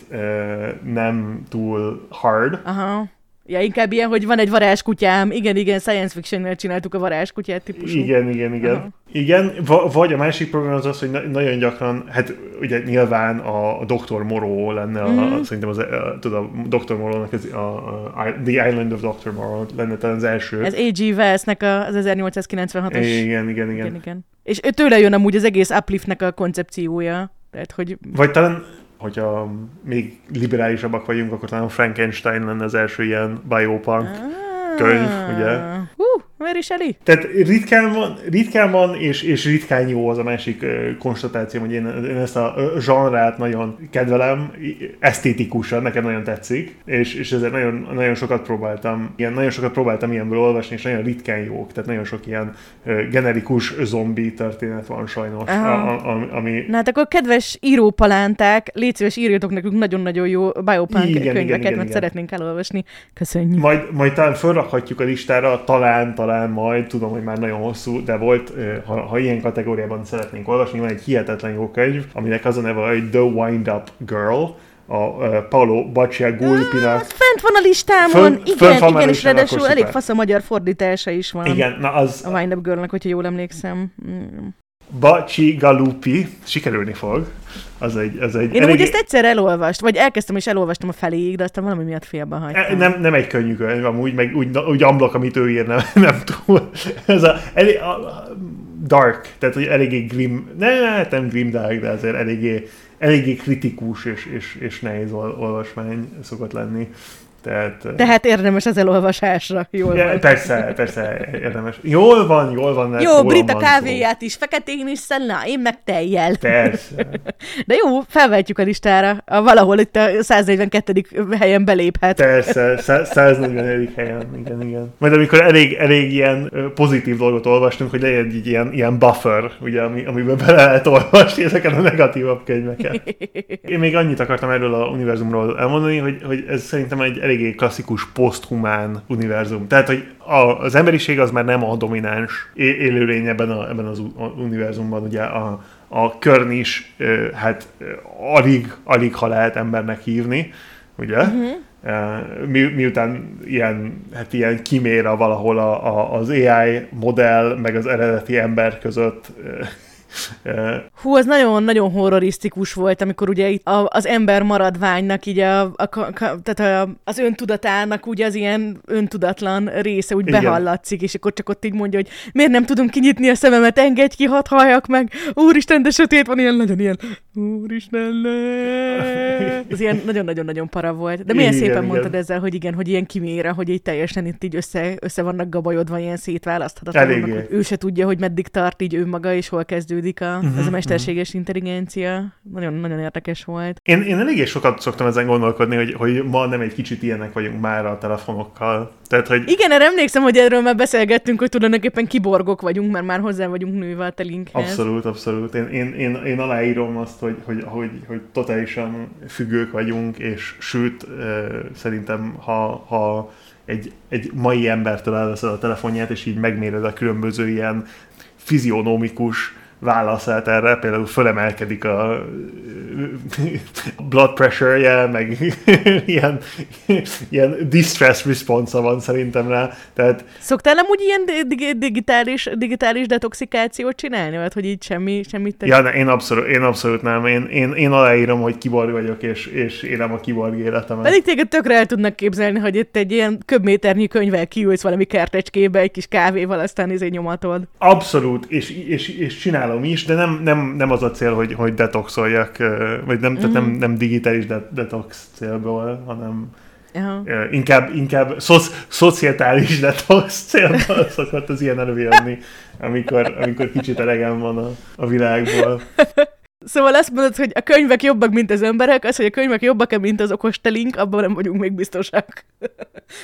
nem túl hard. Aha. Ja, inkább ilyen, hogy van egy varázskutyám, igen, igen, science fiction-nel csináltuk a varázskutyát típusú. Igen, igen, igen. Aha. Igen, v- vagy a másik program az az, hogy na- nagyon gyakran, hát ugye nyilván a, a doktor Moreau lenne, mm-hmm. a, szerintem az, a, tudod, a doktor Moreau-nak az, a, a The Island of doktor Moreau lenne talán az első. Ez á gé. Wells-nek az ezernyolcszázkilencvenhatos. Igen, igen, igen. igen, igen. És tőle jön amúgy az egész Uplift-nek a koncepciója. Tehát, hogy... Vagy talán... hogyha még liberálisabbak vagyunk, akkor talán Frankenstein lenne az első ilyen biopunk ah, könyv, ugye? Hú, miért is elég? Tehát ritkán van, ritkán van és, és ritkán jó az a másik uh, konstatációm, hogy én, én ezt a zsanrát nagyon kedvelem, esztétikusan, nekem nagyon tetszik, és, és ezért nagyon, nagyon sokat próbáltam, ilyen, nagyon sokat próbáltam ilyenből olvasni, és nagyon ritkán jók, tehát nagyon sok ilyen uh, generikus zombi történet van sajnos, a, a, ami... Na hát akkor kedves írópalánták, légy szíves, írjatok nekünk nagyon-nagyon jó biopunk igen, könyveket, igen, igen, mert igen. szeretnénk elolvasni. Köszönjük! Majd, majd talán felrakhatjuk a listára, talán, talán majd, tudom, hogy már nagyon hosszú, de volt, ha, ha ilyen kategóriában szeretnénk olvasni, van egy hihetetlen jó könyv, aminek az a neve, hogy The Wind-Up Girl, a, a Paolo Bacigalupinak. Ah, fent van a listámon! Fön, igen, igen, igen, és ráadásul elég fasz a magyar fordítása is van. Igen, na az... A Wind-Up Girl-nek, hogyha jól emlékszem. Bacigalupi, sikerülni fog. Az egy, az egy Én elég... úgy ezt egyszer elolvast, vagy elkezdtem és elolvastam a feléig, de aztán valami miatt félbehagytam. Nem, nem egy könnyű könyv, amúgy, meg úgy, úgy amblak, amit ő ír, nem, nem túl. Ez a, elég, a dark, tehát hogy eléggé grim, ne, nem grim dark, de azért eléggé, eléggé kritikus és, és, és nehéz ol, olvasmány szokott lenni. Tehát, Tehát érdemes az elolvasásra, jól van. Persze, persze, érdemes. Jól van, jól van. Jó, Brita kávéját is, feketén is szenna, én meg tejjel. Persze. De jó, felvehetjük a listára. Valahol itt a száznegyvenkettedik helyen beléphet. Persze, száznegyvenedik helyen, igen, igen. Majd amikor elég, elég ilyen pozitív dolgot olvastunk, hogy legyen egy ilyen, ilyen buffer, ugye, amiben bele lehet olvasni ezeket a negatívabb könyveket. Én még annyit akartam erről a univerzumról elmondani, hogy, hogy ez szerintem egy eléggé klasszikus poszthumán univerzum. Tehát, hogy a, az emberiség az már nem a domináns élőlény ebben, a, ebben az univerzumban, ugye a, a Körn is hát alig, alig ha lehet embernek hívni, ugye? Uh-huh. Mi, miután ilyen, hát ilyen kiméra valahol a, a, az á i modell meg az eredeti ember között. Hú, az nagyon-nagyon horrorisztikus volt, amikor ugye itt a, az ember maradványnak így a, a, a, tehát a, az öntudatának ugye az ilyen öntudatlan része úgy igen. behallatszik, és akkor csak ott így mondja, hogy miért nem tudom kinyitni a szememet, engedj ki, hadd halljak meg, úristen, de sötét van, ilyen nagyon ilyen, úristen, le. Az ilyen nagyon-nagyon-nagyon para volt. De milyen igen, szépen igen. mondtad ezzel, hogy igen, hogy ilyen kiméra, hogy így teljesen itt így össze, össze vannak gabajodva, ilyen szétválaszthatatlanak. Ő se tudja, hogy meddig tart így ő maga, és hol kezdődik. A, uh-huh, ez a mesterséges uh-huh. intelligencia. Nagyon-nagyon érdekes volt. Én, én eléggé sokat szoktam ezen gondolkodni, hogy, hogy ma nem egy kicsit ilyenek vagyunk már a telefonokkal. Tehát, hogy... Igen, erre emlékszem, hogy erről már beszélgettünk, hogy tulajdonképpen kiborgok vagyunk, mert már hozzá vagyunk nőve a telinkhez. Abszolút, abszolút. Én, én, én, én aláírom azt, hogy, hogy, hogy, hogy totálisan függők vagyunk, és sőt, szerintem, ha... ha egy, egy mai embertől elveszed a telefonját, és így megméred a különböző ilyen fizionómikus válaszát erre, például fölemelkedik a blood pressure-je, meg ilyen, ilyen distress response van szerintem rá. Tehát... Szoktál amúgy ilyen dig- digitális, digitális detoxikációt csinálni? Vagy hogy így semmi, semmit? Te... Ja, ne, én, abszolút, én abszolút nem. Én, én, én aláírom, hogy kiborg vagyok, és, és élem a kiborg életemet. Pedig téged tökre el tudnak képzelni, hogy itt egy ilyen köbméternyi könyvvel kiülsz valami kertecskébe, egy kis kávéval, aztán izé nyomatod. Abszolút, és, és, és csinálod is, de nem, nem, nem az a cél, hogy, hogy detoxoljak, vagy nem, mm. tehát nem, nem digitális de, detox célból, hanem uh-huh. inkább, inkább szoc, szociális detox célból szokott az ilyen előjönni, amikor, amikor kicsit elegem van a, a világból. Szóval azt mondod, hogy a könyvek jobbak, mint az emberek, az, hogy a könyvek jobbak, mint az okostelink, abban nem vagyunk még biztosak.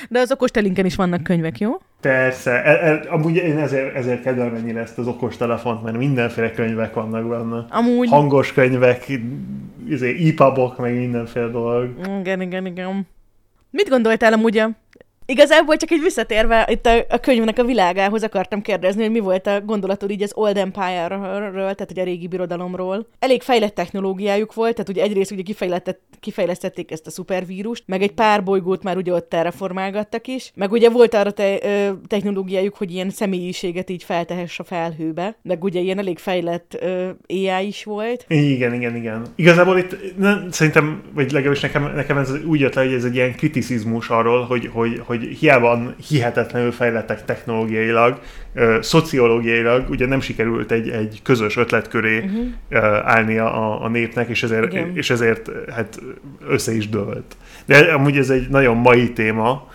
De az okostelinken is vannak könyvek, jó? Persze. E, e, amúgy én ezért, ezért kedvelem ennyire ezt az okostelefont, mert mindenféle könyvek vannak benne. Amúgy... Hangos könyvek, e-pubok, meg mindenféle dolog. Igen, igen, igen. Mit gondoltál amúgy a... Igazából csak így visszatérve itt a, a könyvnek a világához akartam kérdezni, hogy mi volt a gondolatod így az Old Empire-ről, tehát ugye a régi birodalomról. Elég fejlett technológiájuk volt, tehát ugye egyrészt ugye kifejlesztették ezt a szupervírust, meg egy pár bolygót már ugye ott terraformálgattak is, meg ugye volt arra te, ö, technológiájuk, hogy ilyen személyiséget így feltehess a felhőbe, meg ugye ilyen elég fejlett ö, á i is volt. Igen, igen, igen. Igazából itt nem, szerintem, vagy legalábbis nekem, nekem ez úgy jött le, hogy ez egy ilyen kriticizmus arról, hogy, hogy, hogy hiába hihetetlenül fejlettek technológiailag, szociológiailag, ugye nem sikerült egy, egy közös ötlet köré uh-huh. állnia a, a népnek, és ezért, és ezért hát össze is dőlt. De amúgy ez egy nagyon mai téma.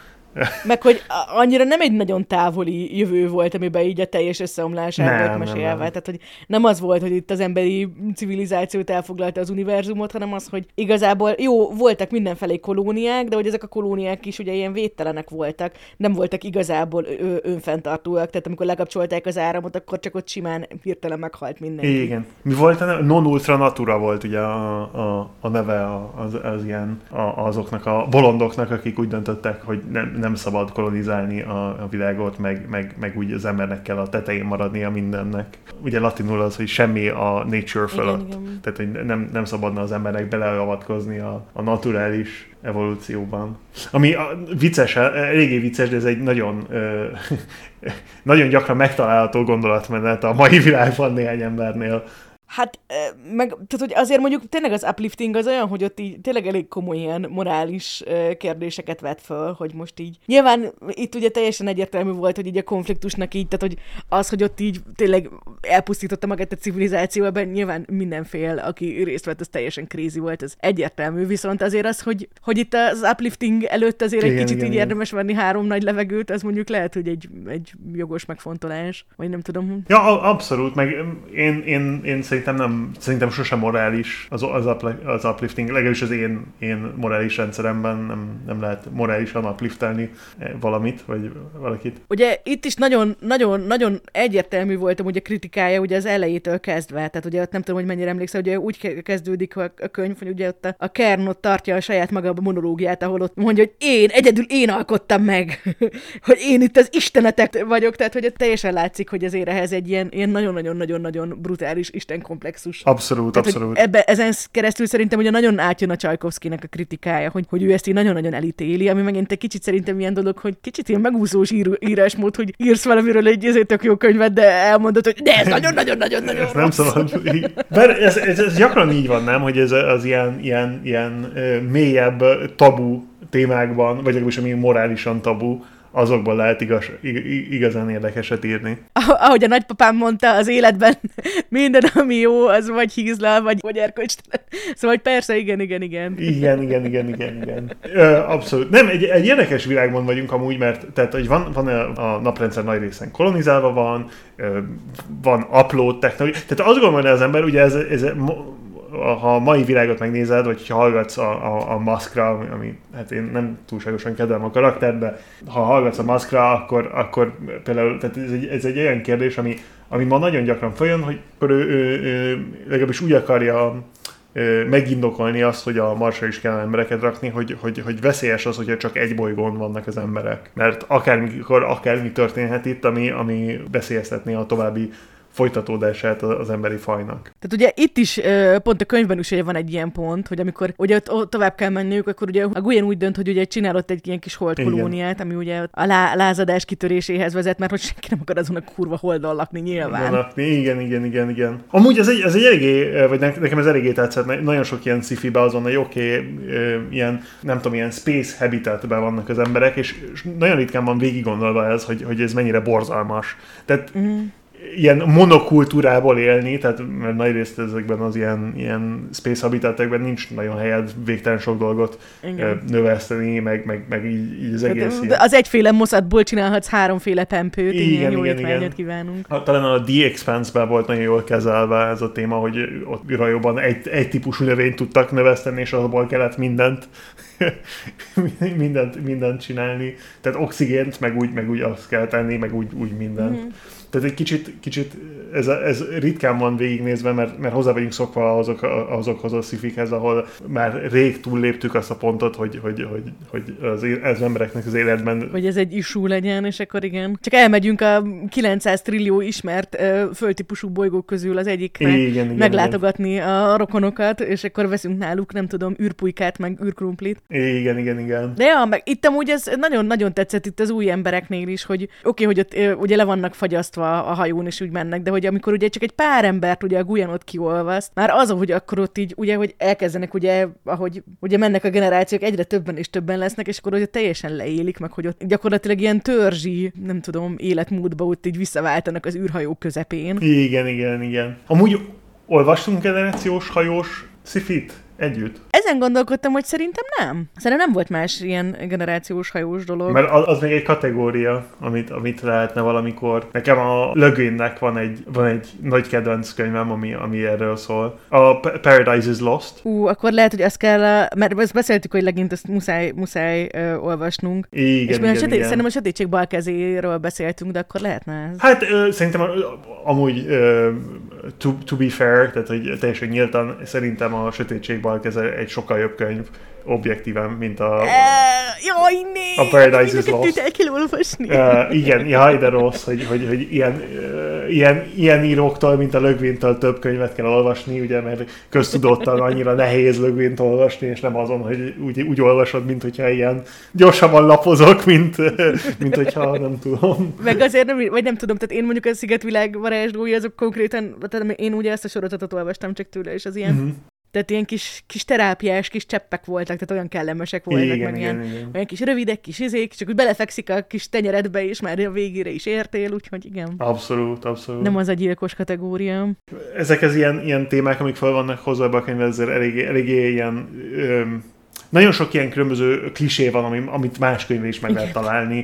Meg hogy annyira nem egy nagyon távoli jövő volt, amiben így a teljes összeomlás volt mesélve. Tehát, hogy nem az volt, hogy itt az emberi civilizációt elfoglalta az univerzumot, hanem az, hogy igazából jó, voltak mindenfelé kolóniák, de hogy ezek a kolóniák is ugye ilyen védtelenek voltak, nem voltak igazából önfenntartóak, tehát amikor lekapcsolták az áramot, akkor csak ott simán hirtelen meghalt mindenki. Igen. Mi volt a non-ultra natura volt ugye a, a, a neve az, az ilyen a, azoknak a bolondoknak, akik úgy döntöttek, hogy nem nem szabad kolonizálni a, a világot, meg, meg, meg úgy az embernek kell a tetején maradnia mindennek. Ugye latinul az, hogy semmi a nature fölött. Igen, igen. Tehát, hogy nem, nem szabadna az embernek beleavatkozni a, a naturális evolúcióban. Ami a, vicces, eléggé vicces, de ez egy nagyon ö, nagyon gyakran megtalálható gondolatmenet a mai világban néhány embernél. Hát, meg, tehát, hogy azért mondjuk tényleg az uplifting az olyan, hogy ott így tényleg elég komoly ilyen morális kérdéseket vet föl, hogy most így. Nyilván itt ugye teljesen egyértelmű volt, hogy így a konfliktusnak így, tehát, hogy az, hogy ott így tényleg elpusztította magát a civilizáció, ebben nyilván mindenfél, aki részt vett, az teljesen crazy volt, ez egyértelmű, viszont azért az, hogy, hogy itt az uplifting előtt azért igen, egy kicsit igen, így igen. érdemes venni három nagy levegőt, az mondjuk lehet, hogy egy, egy jogos megfontolás, vagy nem tudom. Ja, abszolút, meg én, én, én szerintem nem, szerintem sosem morális az, az, az uplifting, legalábbis az én, én morális rendszeremben nem, nem lehet morálisan upliftelni valamit, vagy valakit. Ugye itt is nagyon, nagyon, nagyon egyértelmű volt amúgy a kritikája ugye az elejétől kezdve, tehát ugye nem tudom, hogy mennyire emlékszel, ugye úgy kezdődik a könyv, hogy ugye ott a, a Kern ott tartja a saját maga a monológiát, ahol ott mondja, hogy én, egyedül én alkottam meg, hogy én itt az istenetek vagyok, tehát hogy teljesen látszik, hogy azért ehhez egy ilyen, ilyen nagyon-nagyon-nagyon-nagyon brutális isten komplexus. Abszolút, tehát, abszolút. Ebbe, ezen keresztül szerintem ugye nagyon átjön a Tchaikovskynak a kritikája, hogy, hogy ő ezt így nagyon-nagyon elítéli, ami megint egy kicsit szerintem ilyen dolog, hogy kicsit ilyen megúszós ír, írásmód, hogy írsz valamiről egy ezért tök jó könyvet, de elmondod, hogy de ez nagyon-nagyon-nagyon-nagyon rossz. Nem szabad. ez, ez, ez gyakran így van, nem? Hogy ez az ilyen, ilyen, ilyen mélyebb tabu témákban, vagy legalábbis ami morálisan tabu, azokban lehet igaz, igazán érdekeset írni. Ahogy a nagypapám mondta, az életben minden, ami jó, az vagy hízlal, vagy, vagy erkölcstelen. Szóval persze, igen, igen, igen. Igen, igen, igen, igen, igen. Ö, abszolút. Nem, egy, egy érdekes világban vagyunk amúgy, mert tehát, hogy van, van a naprendszer nagy részen kolonizálva van, van upload technológia. Tehát azt gondolja az ember, ugye ez... ez ha a mai világot megnézed, vagy ha hallgatsz a, a, a Muskra, ami, ami hát én nem túlságosan kedvelem a karaktert, de ha hallgatsz a Muskra, akkor, akkor például, tehát ez egy, ez egy olyan kérdés, ami, ami ma nagyon gyakran följön, hogy ő, ő, ő legalábbis úgy akarja ő, megindokolni azt, hogy a Marsra is kell embereket rakni, hogy, hogy, hogy veszélyes az, hogyha csak egy bolygón vannak az emberek. Mert akármikor, akármi történhet itt, ami, ami veszélyeztetné a további folytatódását az emberi fajnak. Tehát ugye itt is, pont a könyvben is van egy ilyen pont, hogy amikor ugye ott tovább kell menniük, akkor ugye a Guyen úgy dönt, hogy ugye csinál ott egy ilyen kis holdkolóniát, ami ugye a lá- lázadás kitöréséhez vezet, mert hogy senki nem akar azon a kurva holdon lakni nyilván. Lakni. Igen, igen, igen, igen. Amúgy ez egy, ez egy eléggé, vagy nekem ez eléggé tetszett, nagyon sok ilyen sci-fibe azon, hogy oké, okay, ilyen, nem tudom, ilyen space habitatben vannak az emberek, és nagyon ritkán van végig gondolva ez, hogy, hogy ez mennyire borzalmas. Tehát mm. ilyen monokultúrából élni, tehát mert nagyrészt ezekben az ilyen, ilyen space habitatekben nincs nagyon helyed végtelen sok dolgot igen. növeszteni, meg, meg, meg így, így az egész hát, az egyféle moszatból csinálhatsz háromféle pempőt, igen, jó étvágyat kívánunk. Ha, talán a The Expanse-ben volt nagyon jól kezelve ez a téma, hogy ott rajóban egy, egy típusú növényt tudtak növeszteni, és abból kellett mindent mindent, mindent csinálni. Tehát oxigént, meg úgy, meg úgy azt kell tenni, meg úgy, úgy mindent. Mm. Tehát egy kicsit, kicsit ez, ez ritkán van végignézve, mert, mert hozzá vagyunk szokva azok, azokhoz a szifikhez, ahol már rég túlléptük azt a pontot, hogy, hogy, hogy, hogy az, él, az embereknek az életben... Hogy ez egy issú legyen, és akkor igen. Csak elmegyünk a kilencszáz trillió ismert földtípusú bolygók közül az egyiknek igen, meglátogatni igen. a rokonokat, és akkor veszünk náluk, nem tudom, űrpulykát, meg űrkrumplit. Igen, igen, igen. De ja, meg itt amúgy ez nagyon-nagyon tetszett itt az új embereknél is, hogy oké, okay, hogy ott ugye le vannak fagyasztva a hajón, és úgy mennek, de hogy amikor ugye csak egy pár embert ugye a Guyanot kiolvaszt, már az, hogy akkor ott így, ugye, hogy elkezdenek ugye, ahogy ugye mennek a generációk, egyre többen és többen lesznek, és akkor ugye teljesen leélik, meg hogy ott gyakorlatilag ilyen törzsi, nem tudom, életmódba ott így visszaváltanak az űrhajók közepén. Igen, igen, igen. Amúgy olvastunk generációs hajós sci-fit együtt? Ezen gondolkodtam, hogy szerintem nem. Szerintem nem volt más ilyen generációs hajós dolog. Mert az, az még egy kategória, amit, amit lehetne valamikor. Nekem a Le Guinnek van egy, van egy nagy kedvenc könyvem, ami, ami erről szól. A Paradise is Lost. Ú, akkor lehet, hogy azt kell, a, mert azt beszéltük, hogy legint ezt muszáj, muszáj ö, olvasnunk. Igen, és igen, a sötét, igen. Szerintem a Sötétség bal kezéről beszéltünk, de akkor lehetne ez. Hát ö, szerintem amúgy ö, to, to be fair, tehát hogy teljesen nyíltan szerintem a Sötétség bal keze egy sokkal jobb könyv, objektíven, mint a... E, jaj, né! A Paradise is Lost. El kell olvasni. Uh, igen, jaj, de rossz, hogy, hogy, hogy ilyen uh, ilyen, ilyen íróktól, mint a Le Guintől több könyvet kell olvasni, ugye, mert köztudottan annyira nehéz Le Guint olvasni, és nem azon, hogy úgy, úgy olvasod, mint hogyha ilyen gyorsabban lapozok, mint, mint hogyha nem tudom. Meg azért, nem, vagy nem tudom, tehát én mondjuk a Szigetvilág varázslói, azok konkrétan, tehát én ugye ezt a sorozatot olvastam csak tőle, és az ilyen... Mm-hmm. Tehát ilyen kis, kis terápiás, kis cseppek voltak, tehát olyan kellemesek voltak, igen, meg igen, ilyen, igen. Olyan kis rövidek, kis izék, csak úgy belefekszik a kis tenyeredbe, és már a végére is értél, úgyhogy igen. Abszolút, abszolút. Nem az a gyilkos kategória. Ezek az ilyen, ilyen témák, amik fel vannak hozzá ebbe a könyvbe, ezért eléggé, eléggé ilyen... Öm, nagyon sok ilyen különböző klisé van, amit más könyvben is meg igen. lehet találni.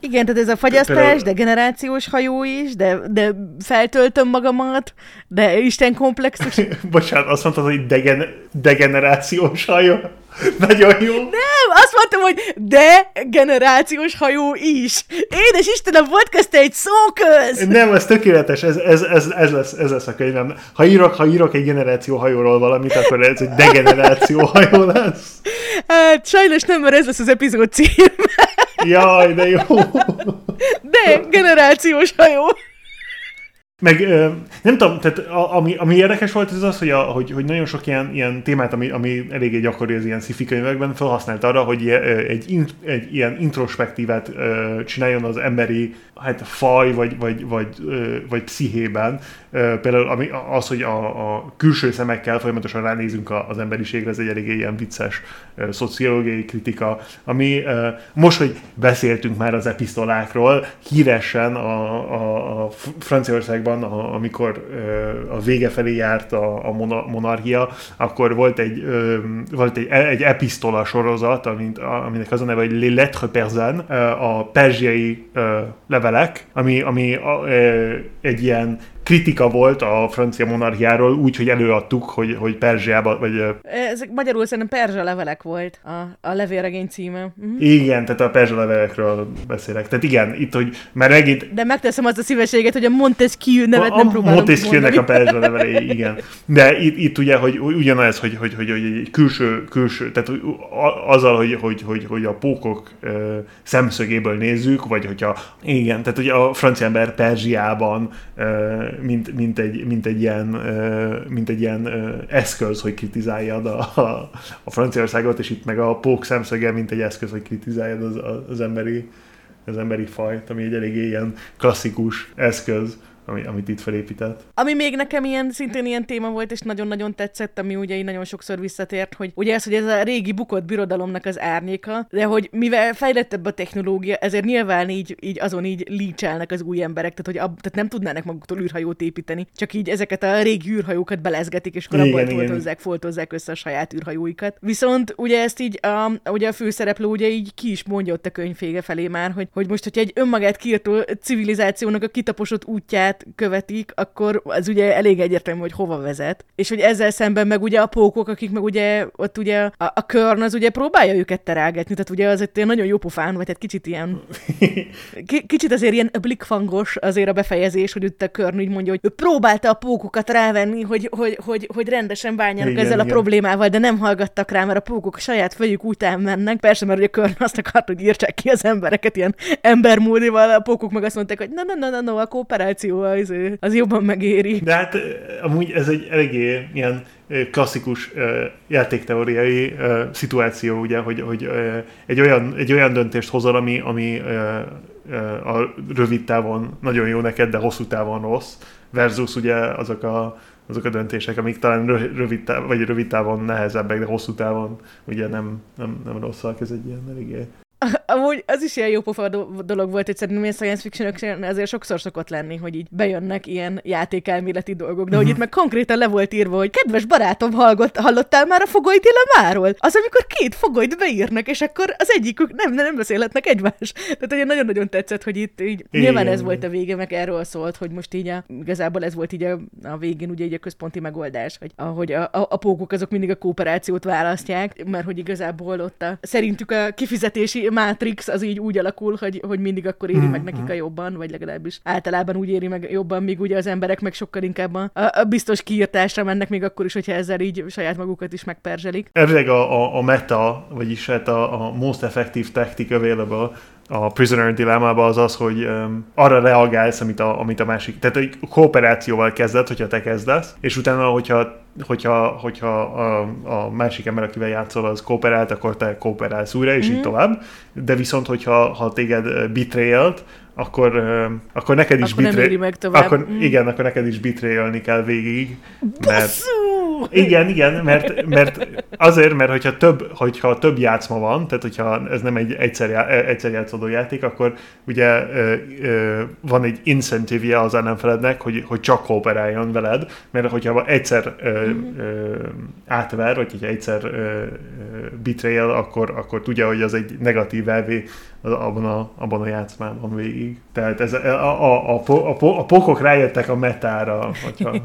Igen, tehát ez a fagyasztás, például... de generációs hajó is, de, de feltöltöm magamat, de Isten komplexus. Bocsánat, azt mondtad, hogy degen- degenerációs hajó? Nagyon jó. Nem, azt mondtam, hogy degenerációs hajó is. Édes Istenem, volt közte egy szóköz! Nem, ez tökéletes, ez, ez, ez, ez, lesz, ez lesz a könyvem. Ha írok, ha írok egy generáció hajóról valamit, akkor ez egy degeneráció hajó lesz. Hát sajnos nem, mert ez lesz az epizód címe. Jaj, de jó! De generációs hajó! Meg nem tudom, tehát ami, ami érdekes volt, ez az, hogy, a, hogy, hogy nagyon sok ilyen, ilyen témát, ami, ami eléggé gyakori az ilyen sci-fi könyvekben, felhasznált arra, hogy egy, egy ilyen introspektívát csináljon az emberi hát faj, vagy, vagy, vagy, vagy pszichében. Például az, hogy a, a külső szemekkel folyamatosan ránézünk az emberiségre, ez egy eléggé ilyen vicces szociológiai kritika, ami most, hogy beszéltünk már az episztolákról, híresen a, a, a Franciaország A, amikor ö, a vége felé járt a, a monarchia, akkor volt egy, ö, volt egy, egy episztola sorozat, amint, aminek az a neve, hogy Les Lettres Persanes, a perzsiai ö, levelek, ami, ami a, ö, egy ilyen kritika volt a francia monarchiáról, úgyhogy előadtuk, hogy, hogy Perzsiában, vagy... Ezek magyarul szerintem perzsa levelek volt a, a levélregény címe. Uh-huh. Igen, tehát a perzsa levelekről beszélek. Tehát igen, itt, hogy már megint... De megteszem azt a szívességet, hogy a Montesquieu nevet a, nem próbálom Montesquieu-nek a perzsa levelei, igen. De itt, itt ugye, hogy ugyanaz, hogy, hogy, hogy, hogy egy külső, külső, tehát azzal, hogy, hogy, hogy, hogy a pókok szemszögéből nézzük, vagy hogyha... Igen, tehát ugye a francia ember Perzsiában Mint, mint, egy, mint, egy ilyen, mint egy ilyen eszköz, hogy kritizáljad a, a, a Franciaországot, és itt meg a pók szemszöge, mint egy eszköz, hogy kritizáljad az, az, emberi, az emberi fajt, ami egy eléggé ilyen klasszikus eszköz, ami, amit itt felépített. Ami még nekem ilyen, szintén ilyen téma volt, és nagyon-nagyon tetszett, ami ugye így nagyon sokszor visszatért, hogy ugye ez, hogy ez a régi bukott birodalomnak az árnyéka, de hogy mivel fejlettebb a technológia, ezért nyilván így, így azon így lícsálnak az új emberek, tehát, hogy ab, tehát nem tudnának maguktól űrhajót építeni, csak így ezeket a régi űrhajókat belezgetik, és akkor abból foltozzák, foltozzák össze a saját űrhajóikat. Viszont ugye ezt így, a, ugye a főszereplő ugye így ki is mondja ott a könyv vége felé már, hogy, hogy most, hogyha egy önmagát kiirtó civilizációnak a kitaposott útját követik, akkor az ugye elég egyértelmű, hogy hova vezet. És hogy ezzel szemben meg ugye a pókok, akik meg ugye ott ugye a, a Körn az ugye próbálja őket terelgetni, tehát ugye az egy nagyon jó pofán, vagy tehát kicsit ilyen k- kicsit azért ilyen blikfangos azért a befejezés, hogy itt a Körn úgy mondja, hogy ő próbálta a pókokat rávenni, hogy, hogy, hogy, hogy rendesen bánjanak igen, ezzel igen. a problémával, de nem hallgattak rá, mert a pókok a saját fejük után mennek. Persze, mert ugye a Körn azt akart, hogy írtsák ki az embereket ilyen embermódival, a pókok meg azt mondták, hogy na na na na, na a kooperáció Az, az jobban megéri. De hát amúgy ez egy eléggé ilyen klasszikus játékteóriai szituáció, ugye, hogy, hogy egy, olyan, egy olyan döntést hozol, ami, ami a rövid távon nagyon jó neked, de hosszú távon rossz, versus ugye azok a azok a döntések, amik talán rövid távon, vagy rövid távon nehezebbek, de hosszú távon ugye nem, nem, nem rosszak, ez egy ilyen eléggé... Amúgy az is ilyen jópofa dolog volt, hogy szerintem ilyen science fiction azért sokszor szokott lenni, hogy így bejönnek ilyen játékelméleti dolgok, de hogy itt meg konkrétan le volt írva, hogy kedves barátom, hallgott, hallottál már a fogoly dilemmáról? Az, amikor két fogolyt beírnak, és akkor az egyikük nem, nem beszélhetnek egymás. Tehát ugye nagyon-nagyon tetszett, hogy itt így nyilván ez volt a vége, meg erről szólt, hogy most így a, igazából ez volt így a, a végén ugye így a központi megoldás, hogy ahogy a, a, a pókok azok mindig a kooperációt választják, mert hogy igazából ott a, szerintük a kifizetési Matrix az így úgy alakul, hogy, hogy mindig akkor éri meg nekik a jobban, vagy legalábbis általában úgy éri meg jobban, míg ugye az emberek meg sokkal inkább a, a biztos kiirtásra mennek, még akkor is, hogyha ezzel így saját magukat is megperzselik. Elvileg a, a, a meta, vagyis hát a, a most effective tactic available a Prisoner dilemmába az az, hogy um, arra reagálsz, amit a, amit a másik... Tehát egy kooperációval kezded, hogyha te kezdesz, és utána, hogyha, hogyha, hogyha a, a másik ember, akivel játszol, az kooperált, akkor te kooperálsz újra, és mm-hmm. így tovább. De viszont, hogyha ha téged betrayelt, akkor, um, akkor neked is betrayelni... Akkor mm. Igen, akkor neked is betrayelni kell végig. Mert... Igen, igen, mert, mert azért, mert hogyha több, hogyha több játszma van, tehát hogyha ez nem egy egyszer, já, egyszer játszódó játék, akkor ugye ö, ö, van egy incentive-je az ellenfelednek, hogy, hogy csak kooperáljon veled, mert hogyha egyszer ö, ö, átver, vagy hogyha egyszer ö, betrayal, akkor, akkor tudja, hogy az egy negatív elvé abban a, abban a játszmában végig. Tehát ez a, a, a, a, a pókok rájöttek a metára. Hogyha...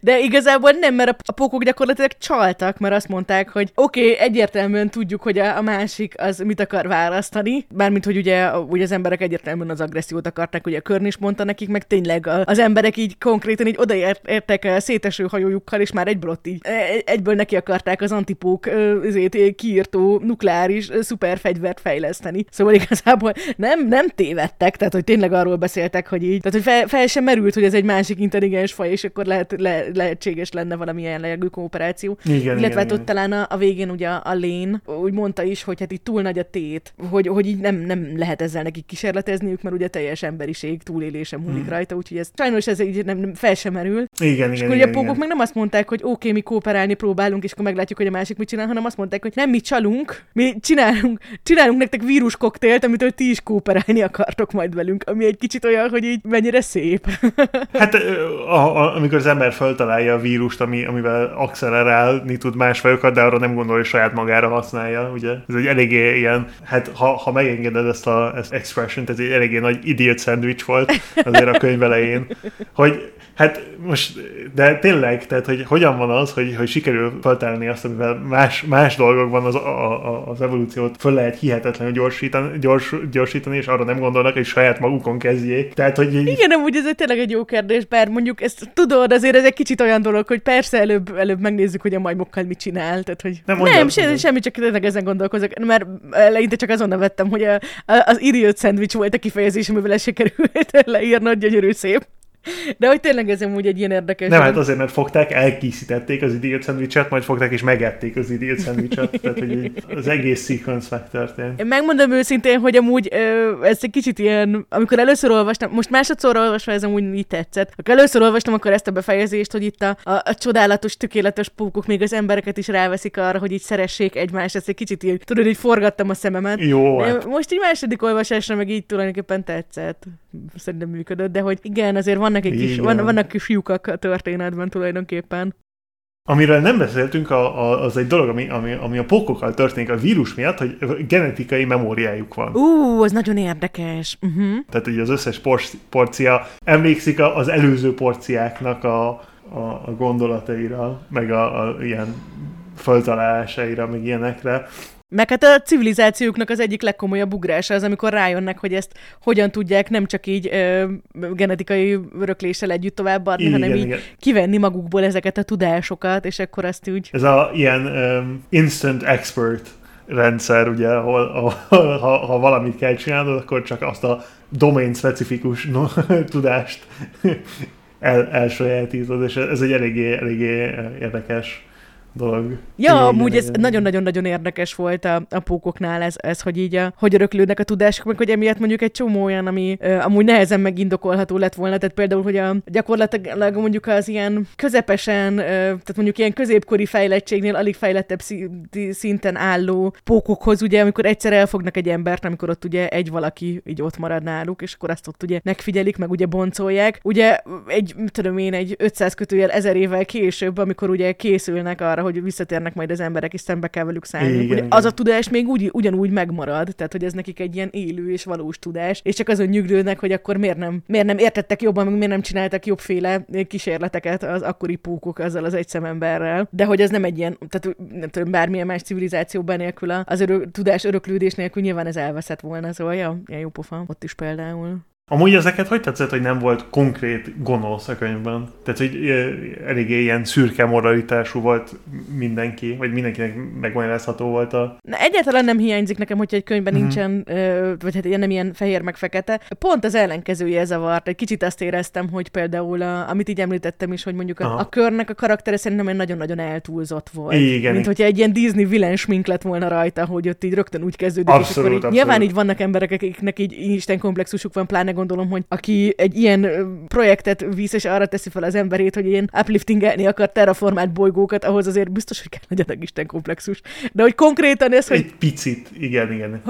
De igazából nem, mert a pókok gyakorlatilag csaltak, mert azt mondták, hogy oké, okay, egyértelműen tudjuk, hogy a, a másik az mit akar választani. Bármint, hogy ugye, ugye az emberek egyértelműen az agressziót akarták, ugye a Körn is mondta nekik, meg tényleg az emberek így konkrétan így odaértek széteső hajójukkal, és már egyből ott így, egyből neki akarták az antipók ezért kiírtó nukleáris szuperfegyvert fejleszteni. Szóval igazából nem, nem tévedtek, tehát hogy tényleg arról beszéltek, hogy így, tehát hogy fel, fel sem merült, hogy ez egy másik intelligens faj, és akkor lehet, le, lehetséges lenne valamilyen jellegű kooperáció. Igen, illetve igen, ott igen. Talán a, a végén ugye a Lane úgy mondta is, hogy hát így túl nagy a tét, hogy, hogy így nem, nem lehet ezzel nekik kísérletezniük, mert ugye teljes emberiség túlélése múlik hmm. rajta, úgyhogy ez sajnos ez így nem, nem fel sem merül. Igen, és igen, akkor a pókok meg nem azt mondták, hogy oké, okay, mi kooperálni próbálunk, és akkor meglátjuk, hogy a másik mit csinál, hanem azt mondták, hogy nem mi csalunk, mi csinálunk, csinálunk nektek víruskoktélt, amitől ti is kooperálni akartok majd velünk, ami egy kicsit olyan, hogy így mennyire szép. Hát a, a, amikor az ember föltalálja a vírust, ami, amivel accelerálni tud más fajokat, de arra nem gondol, hogy saját magára használja, ugye? Ez egy eléggé ilyen, hát ha, ha megengeded ezt a ezt expression-t, ez egy eléggé nagy idiot sandwich volt azért a könyv elején, hogy hát most, de tényleg, tehát hogy hogyan van az, hogy, hogy sikerül föltálni azt, amivel más, más dolgokban az, a, a, az evolúciót föl lehet hihetetlenül gyorsítani, gyors, gyorsítani, és arra nem gondolnak, hogy saját magukon kezdjék. Tehát, hogy így... Igen, amúgy ez tényleg egy jó kérdés, bár mondjuk ezt tudod, azért ez egy kicsit olyan dolog, hogy persze előbb, előbb megnézzük, hogy a majmokkal mit csinál, tehát hogy nem, nem se, semmi, csak tényleg ezen gondolkozok, mert eleinte csak azon nevettem, hogy a, a, az idiot szendvics volt a kifejezés, amivel ez sikerült leírni, gyönyörű szép. De hogy tényleg ez amúgy egy ilyen érdekes... Nem, hát azért, mert fogták, elkészítették az idiot szendvicset, majd fogták és megették az idiot szendvicset, tehát hogy az egész sequence megtörtént. Én megmondom őszintén, hogy amúgy ö, ez egy kicsit ilyen, amikor először olvastam, most másodszor olvasva ez amúgy így tetszett. Akkor először olvastam, akkor ezt a befejezést, hogy itt a, a, a csodálatos, tökéletes pókok még az embereket is ráveszik arra, hogy így szeressék egymást, ezt egy kicsit így, tudod, így forgattam a szememet. Jó. Hát. Most így második olvasásra meg így tulajdonképpen tetszett. Szerintem működött, de hogy igen, azért vannak egy kis, van, vannak kis lyukak a történetben tulajdonképpen. Amiről nem beszéltünk, a, a, az egy dolog, ami, ami, ami a pókokkal történik a vírus miatt, hogy genetikai memóriájuk van. Ú, az nagyon érdekes. Uh-huh. Tehát ugye az összes porcia emlékszik az előző porciáknak a, a, a gondolataira, meg a, a ilyen föltalálásaira, meg ilyenekre. Meg hát a civilizációknak az egyik legkomolyabb ugrása az, amikor rájönnek, hogy ezt hogyan tudják nem csak így ö, genetikai örökléssel együtt továbbadni, igen, hanem így igen. kivenni magukból ezeket a tudásokat, és akkor azt úgy... Ez a ilyen um, instant expert rendszer, ugye, ahol, ahol ha, ha valamit kell csinálnod, akkor csak azt a domain-specifikus no, tudást el, elsajátítod, és ez egy eléggé, eléggé érdekes dolog. Ja, amúgy ez nagyon-nagyon-nagyon érdekes volt a, a pókoknál ez, ez, hogy így a, hogy öröklődnek a tudások, meg hogy emiatt mondjuk egy csomó olyan, ami ö, amúgy nehezen megindokolható lett volna, tehát például, hogy a gyakorlatilag mondjuk az ilyen közepesen, ö, tehát mondjuk ilyen középkori fejlettségnél alig fejlettebb szinten álló pókokhoz, ugye, amikor egyszer elfognak egy embert, amikor ott ugye egy valaki így ott marad náluk, és akkor azt ott ugye megfigyelik, meg ugye boncolják. Ugye egy, tudom én, egy ötszáz kötőjel ezer évvel később, amikor ugye készülnek arra, hogy visszatérnek majd az emberek, és szembe kell velük szállni. Az a tudás még úgy, ugyanúgy megmarad, tehát hogy ez nekik egy ilyen élő és valós tudás, és csak azon nyüglődnek, hogy akkor miért nem, miért nem értettek jobban, meg miért nem csináltak jobbféle kísérleteket az akkori pókok azzal az egy szememberrel. De hogy ez nem egy ilyen, tehát nem tudom, bármilyen más civilizációban nélkül, az örök, tudás öröklődés nélkül nyilván ez elveszett volna, szóval ja, ilyen jó pofa, ott is például. Amúgy ez neked hogy tetszett, hogy nem volt konkrét gonosz a könyvben? Tehát, hogy eléggé ilyen szürke moralitású volt mindenki, vagy mindenkinek megmagyarázható volt a... Na, egyáltalán nem hiányzik nekem, hogyha egy könyvben mm-hmm. nincsen, vagy hát ilyen nem ilyen fehér meg fekete. Pont az ellenkezője zavart. Egy kicsit azt éreztem, hogy például, a, amit így említettem is, hogy mondjuk a, a Körnek a karaktere szerintem nagyon-nagyon eltúlzott volt. Igen. Mint hogyha egy ilyen Disney villain smink lett volna rajta, hogy ott így rögtön úgy kezdődik. Abszolút, és akkor így, abszolút. Nyilván így vannak emberek, akiknek így isten komplexusuk van, pláne gondolom, hogy aki egy ilyen projektet visz, és arra teszi fel az emberét, hogy ilyen upliftingelni akar terraformált bolygókat, ahhoz azért biztos, hogy kell legyenek isten komplexus. De hogy konkrétan ez, hogy... Egy picit, igen, igen.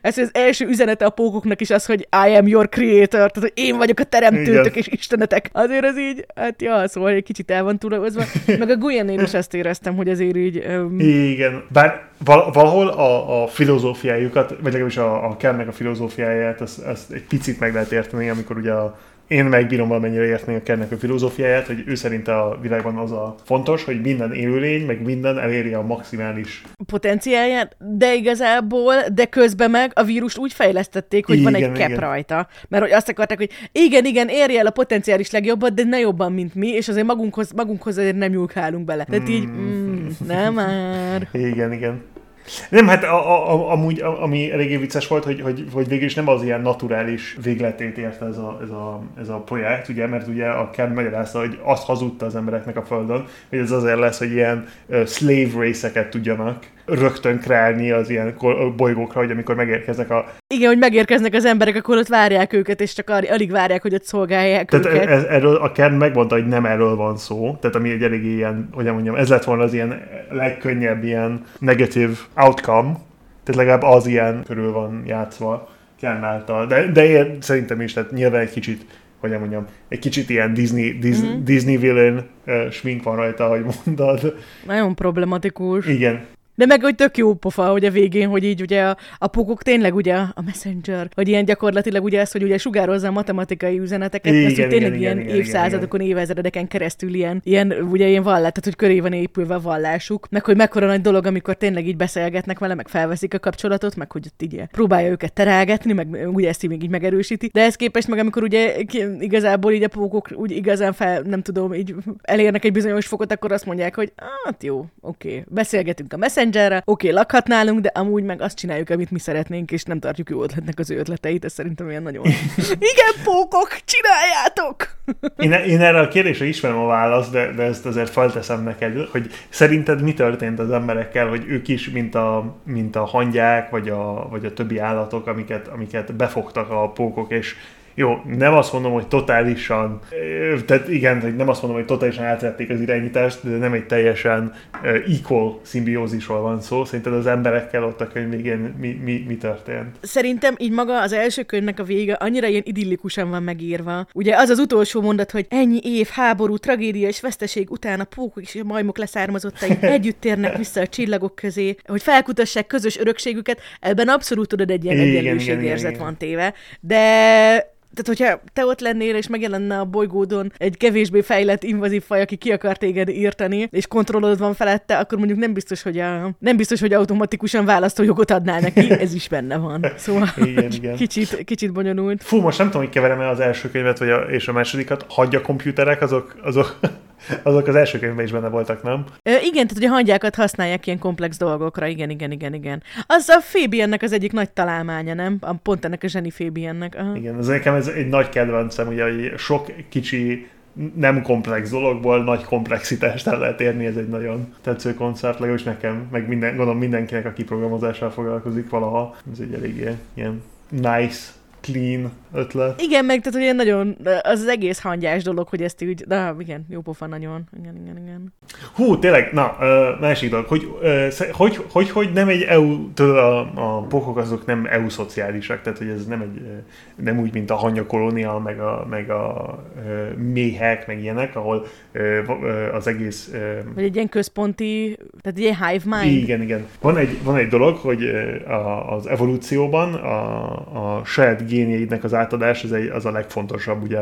Ez az első üzenete a pókoknak is az, hogy I am your creator, tehát hogy én vagyok a teremtőtök, igen. És istenetek. Azért az így, hát ja, szóval egy kicsit el van túlozva. Meg a Guianén is ezt éreztem, hogy azért így... Um... Igen, bár val- valahol a, a filozófiájukat, vagy legalábbis a, a Kernnek a filozófiáját, ezt, ezt egy picit meg lehet érteni, amikor ugye a, én megbírom valamennyire érteni a Kernnek a filozófiáját, hogy ő szerint a világban az a fontos, hogy minden élőlény, meg minden eléri a maximális potenciáját, de igazából, de közben meg a vírust úgy fejlesztették, hogy igen, van egy cap rajta. Mert hogy azt akarták, hogy igen, igen, érje el a potenciális legjobbat, de ne jobban, mint mi, és azért magunkhoz, magunkhoz azért nem nyúlkálunk bele. Tehát mm. így, mm, nem már. Igen, igen. Nem, hát a, a, amúgy, ami eléggé vicces volt, hogy, hogy, hogy végül is nem az ilyen naturális végletét érte ez a, ez a, ez a projekt, ugye, mert ugye a Kern magyarázta, hogy azt hazudta az embereknek a Földön, hogy ez azért lesz, hogy ilyen uh, slave race-eket tudjanak rögtön kreálni az ilyen bolygókra, hogy amikor megérkeznek a... Igen, hogy megérkeznek az emberek, akkor ott várják őket, és csak alig várják, hogy ott szolgálják tehát őket. Ez, erről a Kern megmondta, hogy nem erről van szó, tehát ami egy elég ilyen, hogyan mondjam, ez lett volna az ilyen legkönnyebb ilyen negative outcome, tehát legalább az ilyen körül van játszva Kern által, de, de ilyen, szerintem is, tehát nyilván egy kicsit, hogyan mondjam, egy kicsit ilyen Disney, Disney, mm-hmm. Disney villain uh, smink van rajta, ahogy mondod. Nagyon problematikus. Igen. De meg, hogy tök jó pofa, hogy a végén, hogy így ugye a, a pókok tényleg ugye a messenger, hogy ilyen gyakorlatilag ugye ez, hogy ugye sugározza a matematikai üzeneteket, igen, ezt, hogy tényleg igen, ilyen igen, évszázadokon, igen. évezredeken keresztül ilyen, ilyen ugye ilyen vallás, tehát hogy köré van épülve a vallásuk, meg hogy mekkora nagy dolog, amikor tényleg így beszélgetnek vele, meg felveszik a kapcsolatot, meg hogy ott így próbálja őket terelgetni, meg ugye ezt így még így megerősíti, de ez képest meg, amikor ugye igazából így a pókok úgy igazán fel, nem tudom, így elérnek egy bizonyos fokot, akkor azt mondják, hogy hát jó, oké, okay, beszélgetünk a messenger, oké, okay, lakhat nálunk, de amúgy meg azt csináljuk, amit mi szeretnénk, és nem tartjuk jó ötletnek az ő ötleteit, ez szerintem ilyen nagyon... Igen, pókok, csináljátok! én, én erre a kérdésre ismerem a választ, de, de ezt azért felteszem neked, hogy szerinted mi történt az emberekkel, hogy ők is, mint a, mint a hangyák, vagy a, vagy a többi állatok, amiket, amiket befogtak a pókok, és jó, nem azt mondom, hogy totálisan, tehát igen, hogy nem azt mondom, hogy totálisan átvették az irányítást, de nem egy teljesen equal szimbiózisról van szó. Szerinted az emberekkel ott a könyv végén mi, mi, mi történt? Szerintem így maga az első könyvnek a vége annyira ilyen idillikusan van megírva. Ugye az az utolsó mondat, hogy ennyi év, háború, tragédia és veszteség után a pókok és a majmok leszármazottai együtt térnek vissza a csillagok közé, hogy felkutassák közös örökségüket, ebben abszolút tudod, egy ilyen egyenlőségérzet van téve, de... Tehát, hogyha te ott lennél, és megjelenne a bolygódon egy kevésbé fejlett invazív faj, aki ki akar téged írtani, és kontrollod van felette, akkor mondjuk nem biztos, hogy, a, nem biztos, hogy automatikusan választójogot adnál neki, ez is benne van. Szóval igen, igen. Kicsit, kicsit bonyolult. Fú, most nem tudom, hogy keverem-e az első könyvet vagy a, és a másodikat. Hagyja komputerek, azok... azok... Azok az első könyvben is benne voltak, nem? Ö, igen, tehát ugye hangyákat használják ilyen komplex dolgokra, igen, igen, igen, igen. Az a Fabiannek az egyik nagy találmánya, nem? Pont ennek a zseni Fabiannek. Aha. Igen, az nekem ez egy nagy kedvencem, ugye, hogy sok kicsi nem komplex dologból nagy komplexitást el lehet érni, ez egy nagyon tetsző koncert, legalábbis nekem, meg minden, gondolom mindenkinek, aki programozással foglalkozik valaha. Ez egy elég ilyen nice, clean ötlet. Igen, meg tehát ugye nagyon, az, az egész hangyás dolog, hogy ezt így, na igen, jó pofa nagyon, igen, igen, igen. Hú, tényleg, na, másik dolog, hogy hogy, hogy, hogy nem egy é u, a, a pókok azok nem é u szociálisak, tehát hogy ez nem egy, nem úgy, mint a hangyakolónia, meg a, meg a méhek, meg ilyenek, ahol az egész... Vagy egy ilyen központi, tehát egy ilyen hive mind. Igen, igen. Van egy, van egy dolog, hogy a, az evolúcióban a, a saját génjeidnek az átadás, az, egy, az a legfontosabb ugye,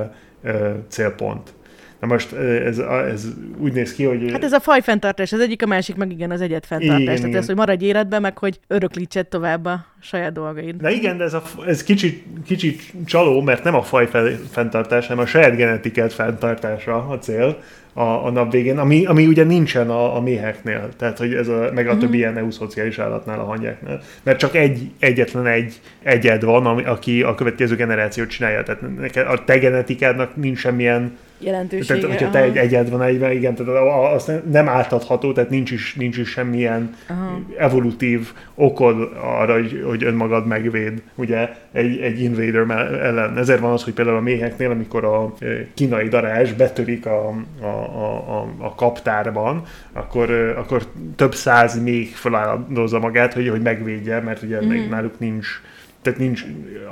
célpont. Na most ez, ez úgy néz ki, hogy... Hát ez a fajfenntartás, az egyik, a másik meg igen, az egyedfenntartás. Igen, tehát ez, hogy maradj életben, meg hogy öröklítsed tovább a saját dolgaid. De igen, de ez, a, ez kicsit, kicsit csaló, mert nem a fajfenntartás, hanem a saját genetikát fenntartása a cél a, a nap végén, ami, ami ugye nincsen a, a méheknél, tehát hogy ez a, meg a többi ilyen euszociális állatnál, a hangyáknál. Mert csak egy, egyetlen egy egyed van, ami, aki a következő generációt csinálja. Tehát neked, a te genetikádnak nincs semmilyen jelentősége. Tehát, hogyha te egy egyed van egyben, igen, tehát az nem átadható, tehát nincs is, nincs is semmilyen aha. evolutív okod arra, hogy, hogy önmagad megvéd, ugye, egy, egy invader ellen. Ezért van az, hogy például a méheknél, amikor a kínai darázs betörik a, a, a, a kaptárban, akkor, akkor több száz méh feláldozza magát, hogy, hogy megvédje, mert ugye mm. még náluk nincs. Tehát nincs,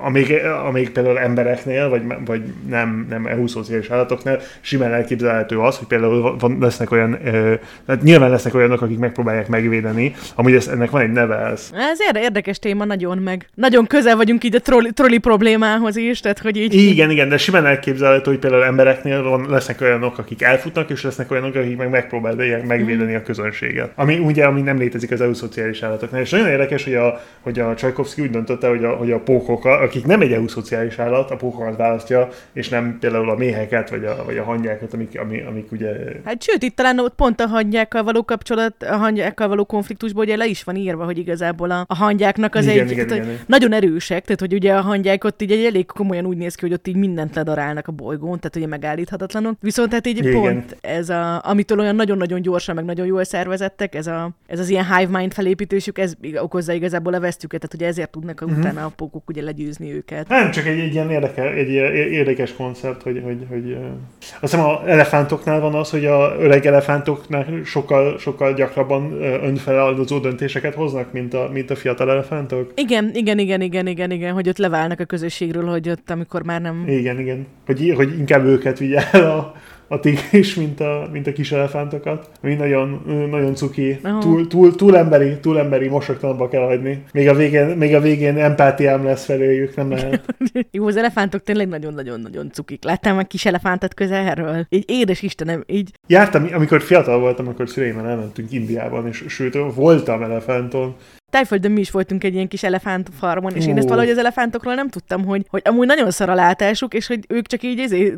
amíg, amíg például embereknél, vagy, vagy nem, nem euszociális állatoknál simán elképzelhető az, hogy például van, lesznek olyan, ö, tehát nyilván lesznek olyanok, akik megpróbálják megvédeni, amúgy ez, ennek van egy neve ez. Ez érdekes téma, nagyon meg. Nagyon közel vagyunk így a trolli, trolli problémához is, tehát hogy így... Igen, igen, de simán elképzelhető, hogy például embereknél van, lesznek olyanok, akik elfutnak, és lesznek olyanok, akik meg megpróbálják megvédeni mm. a közönséget. Ami ugye, ami nem létezik az euszociális állatoknál. És nagyon érdekes, hogy a, hogy a Tchaikovsky úgy döntötte, hogy a hogy a pókokat, akik nem egy euszociális állat, a pókokat választja, és nem például a méheket, vagy a, vagy a hangyákat, amik, amik, amik ugye... Hát sőt, itt talán ott pont a hangyákkal való kapcsolat, a hangyákkal való konfliktusból ugye le is van írva, hogy igazából a, a hangyáknak az igen, egy... Igen, tehát, igen. Nagyon erősek, tehát hogy ugye a hangyák ott így elég komolyan úgy néz ki, hogy ott így mindent ledarálnak a bolygón, tehát ugye megállíthatatlanok. Viszont hát így igen. pont ez a... Amitől olyan nagyon-nagyon gyorsan, meg nagyon jól szervezettek, ez, a, ez az ilyen hive mind felépítésük, ez okozza igazából a vesztüket, tehát ugye ezért tudnak mm-hmm. utána a pókok ugye legyőzni őket. Nem, csak egy, egy ilyen érdekes, egy érdekes koncept, hogy, hogy, hogy... Azt hiszem az elefántoknál van az, hogy a öreg elefántoknál sokkal, sokkal gyakrabban önfeláldozó döntéseket hoznak, mint a, mint a fiatal elefántok. Igen, igen, igen, igen, igen, igen, hogy ott leválnak a közösségről, hogy ott, amikor már nem... Igen, igen, hogy, hogy inkább őket vigy el a... a tigris, mint a, mint a kis elefántokat. Ami nagyon, nagyon cuki. Oh. Túl, túl, túl emberi, túl emberi, mosoktalanba kell hagyni. Még a végén, még a végén empátiám lesz feléjük, nem lehet. Jó, az elefántok tényleg nagyon-nagyon-nagyon cukik. Láttam meg kis elefántot közelről? Így édes Istenem, így. Jártam, amikor fiatal voltam, akkor szüleimmel elmentünk Indiában, és sőt, voltam elefánton. Tájföldön mi is voltunk egy ilyen kis elefántfarmon, és én ezt valahogy az elefántokról nem tudtam, hogy, hogy amúgy nagyon szar a látásuk, és hogy ők csak így, ezért,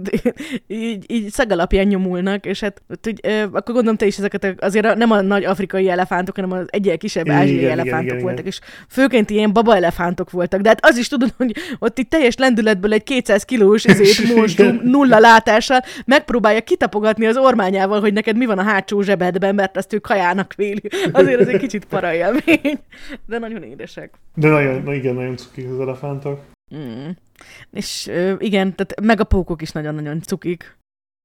így, így szag alapján nyomulnak, és hát hogy, ö, akkor gondolom te is ezeket azért nem a nagy afrikai elefántok, hanem az egyel kisebb ázsiai igen, elefántok igen, igen, voltak, igen. És főként ilyen baba elefántok voltak, de hát az is tudod, hogy ott itt teljes lendületből egy kétszáz kilós ezért most nulla látással megpróbálja kitapogatni az ormányával, hogy neked mi van a hátsó zsebedben, mert azt ő kajának véli. Azért az egy kicsit parajélmény. De nagyon édesek. De nagyon, igen, nagyon cukik az elefántok. Mm. És igen, tehát meg a pókok is nagyon-nagyon cukik.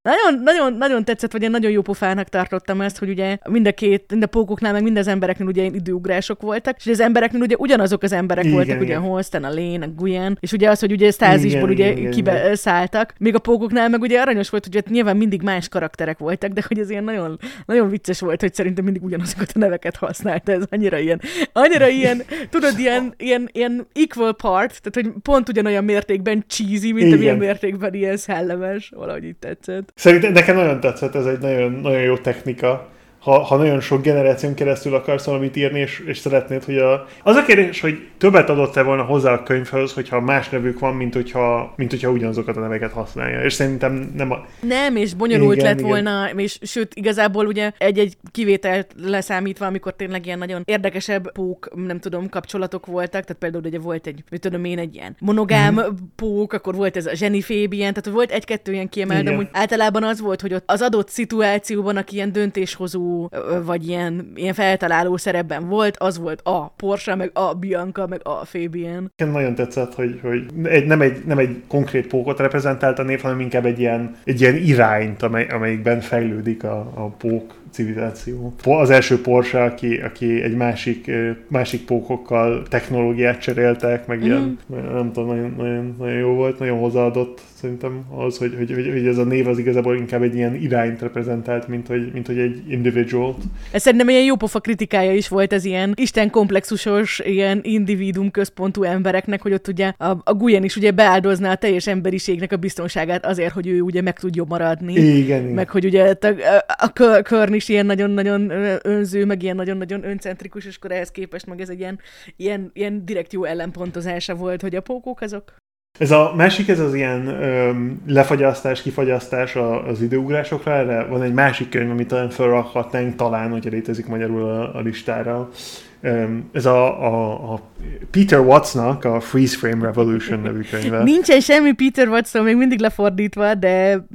Nagyon, nagyon, nagyon tetszett, vagy én nagyon jó pofának tartottam ezt, hogy ugye mind a két, mind a pókoknál, meg mind az embereknél ugye időugrások voltak, és az embereknél ugye ugyanazok az emberek igen, voltak, igen. Ugye Holsten, a Lena, a Guyen, és ugye az, hogy ugye sztázisból ugye kibeszálltak, még a pókoknál meg ugye aranyos volt, hogy nyilván mindig más karakterek voltak, de hogy ez ilyen nagyon, nagyon vicces volt, hogy szerintem mindig ugyanazokat a neveket használta, ez annyira ilyen, annyira ilyen, tudod, ilyen, ilyen, ilyen equal part, tehát hogy pont ugyanolyan mértékben cheesy, mint amilyen mértékben ilyen szellemes, valahogy így tetszett. Szerintem nekem nagyon tetszett, ez egy nagyon, nagyon jó technika. Ha, ha nagyon sok generáción keresztül akarsz valamit írni, és, és szeretnéd, hogy a... Az a kérdés, hogy többet adott-e volna hozzá a könyvhöz, hogyha más nevük van, mint hogyha, mint hogyha ugyanazokat a neveket használja. És szerintem nem a... Nem, és bonyolult igen, lett igen. volna, és sőt, igazából ugye egy-egy kivételt leszámítva, amikor tényleg ilyen nagyon érdekesebb pók, nem tudom, kapcsolatok voltak, tehát például ugye volt egy, mit tudom én, egy ilyen monogám hmm. pók, akkor volt ez a zseniféb ilyen, tehát volt egy-kettő ilyen kiemelt, de általában az volt, hogy ott az adott szituációban, aki ilyen döntéshozó vagy ilyen, ilyen feltaláló szerepben volt, az volt a Portia, meg a Bianca, meg a Fabian. Én nagyon tetszett, hogy, hogy egy, nem, egy, nem egy konkrét pókot reprezentált a név, hanem inkább egy ilyen, egy ilyen irányt, amely, amelyikben fejlődik a, a pók civilizáció. Az első Portia, aki, aki egy másik, másik pókokkal technológiát cseréltek, meg ilyen, mm. nem tudom, nagyon, nagyon, nagyon jó volt, nagyon hozzáadott szerintem az, hogy, hogy, hogy ez a név az igazából inkább egy ilyen irányt reprezentált, mint hogy, mint hogy egy individualt. Ez szerintem ilyen jópofa kritikája is volt ez ilyen isten komplexusos, ilyen individuum központú embereknek, hogy ott ugye a, a Guyen is ugye beáldozná a teljes emberiségnek a biztonságát azért, hogy ő ugye meg tudjon maradni. Igen. Meg hogy ugye a, a, a Körn is ilyen nagyon-nagyon önző, meg ilyen nagyon-nagyon öncentrikus, és akkor ehhez képest meg ez egy ilyen, ilyen, ilyen direkt jó ellenpontozása volt, hogy a pókok azok. Ez a másik, ez az ilyen öm, lefagyasztás, kifagyasztás az időugrásokra, erre van egy másik könyv, amit talán felrakhatnánk, talán, hogyha létezik magyarul a, a listára. Öm, ez a, a, a Peter Wattsnak a Freeze Frame Revolution nevű könyve. Nincsen semmi Peter Wattsról, még mindig lefordítva, de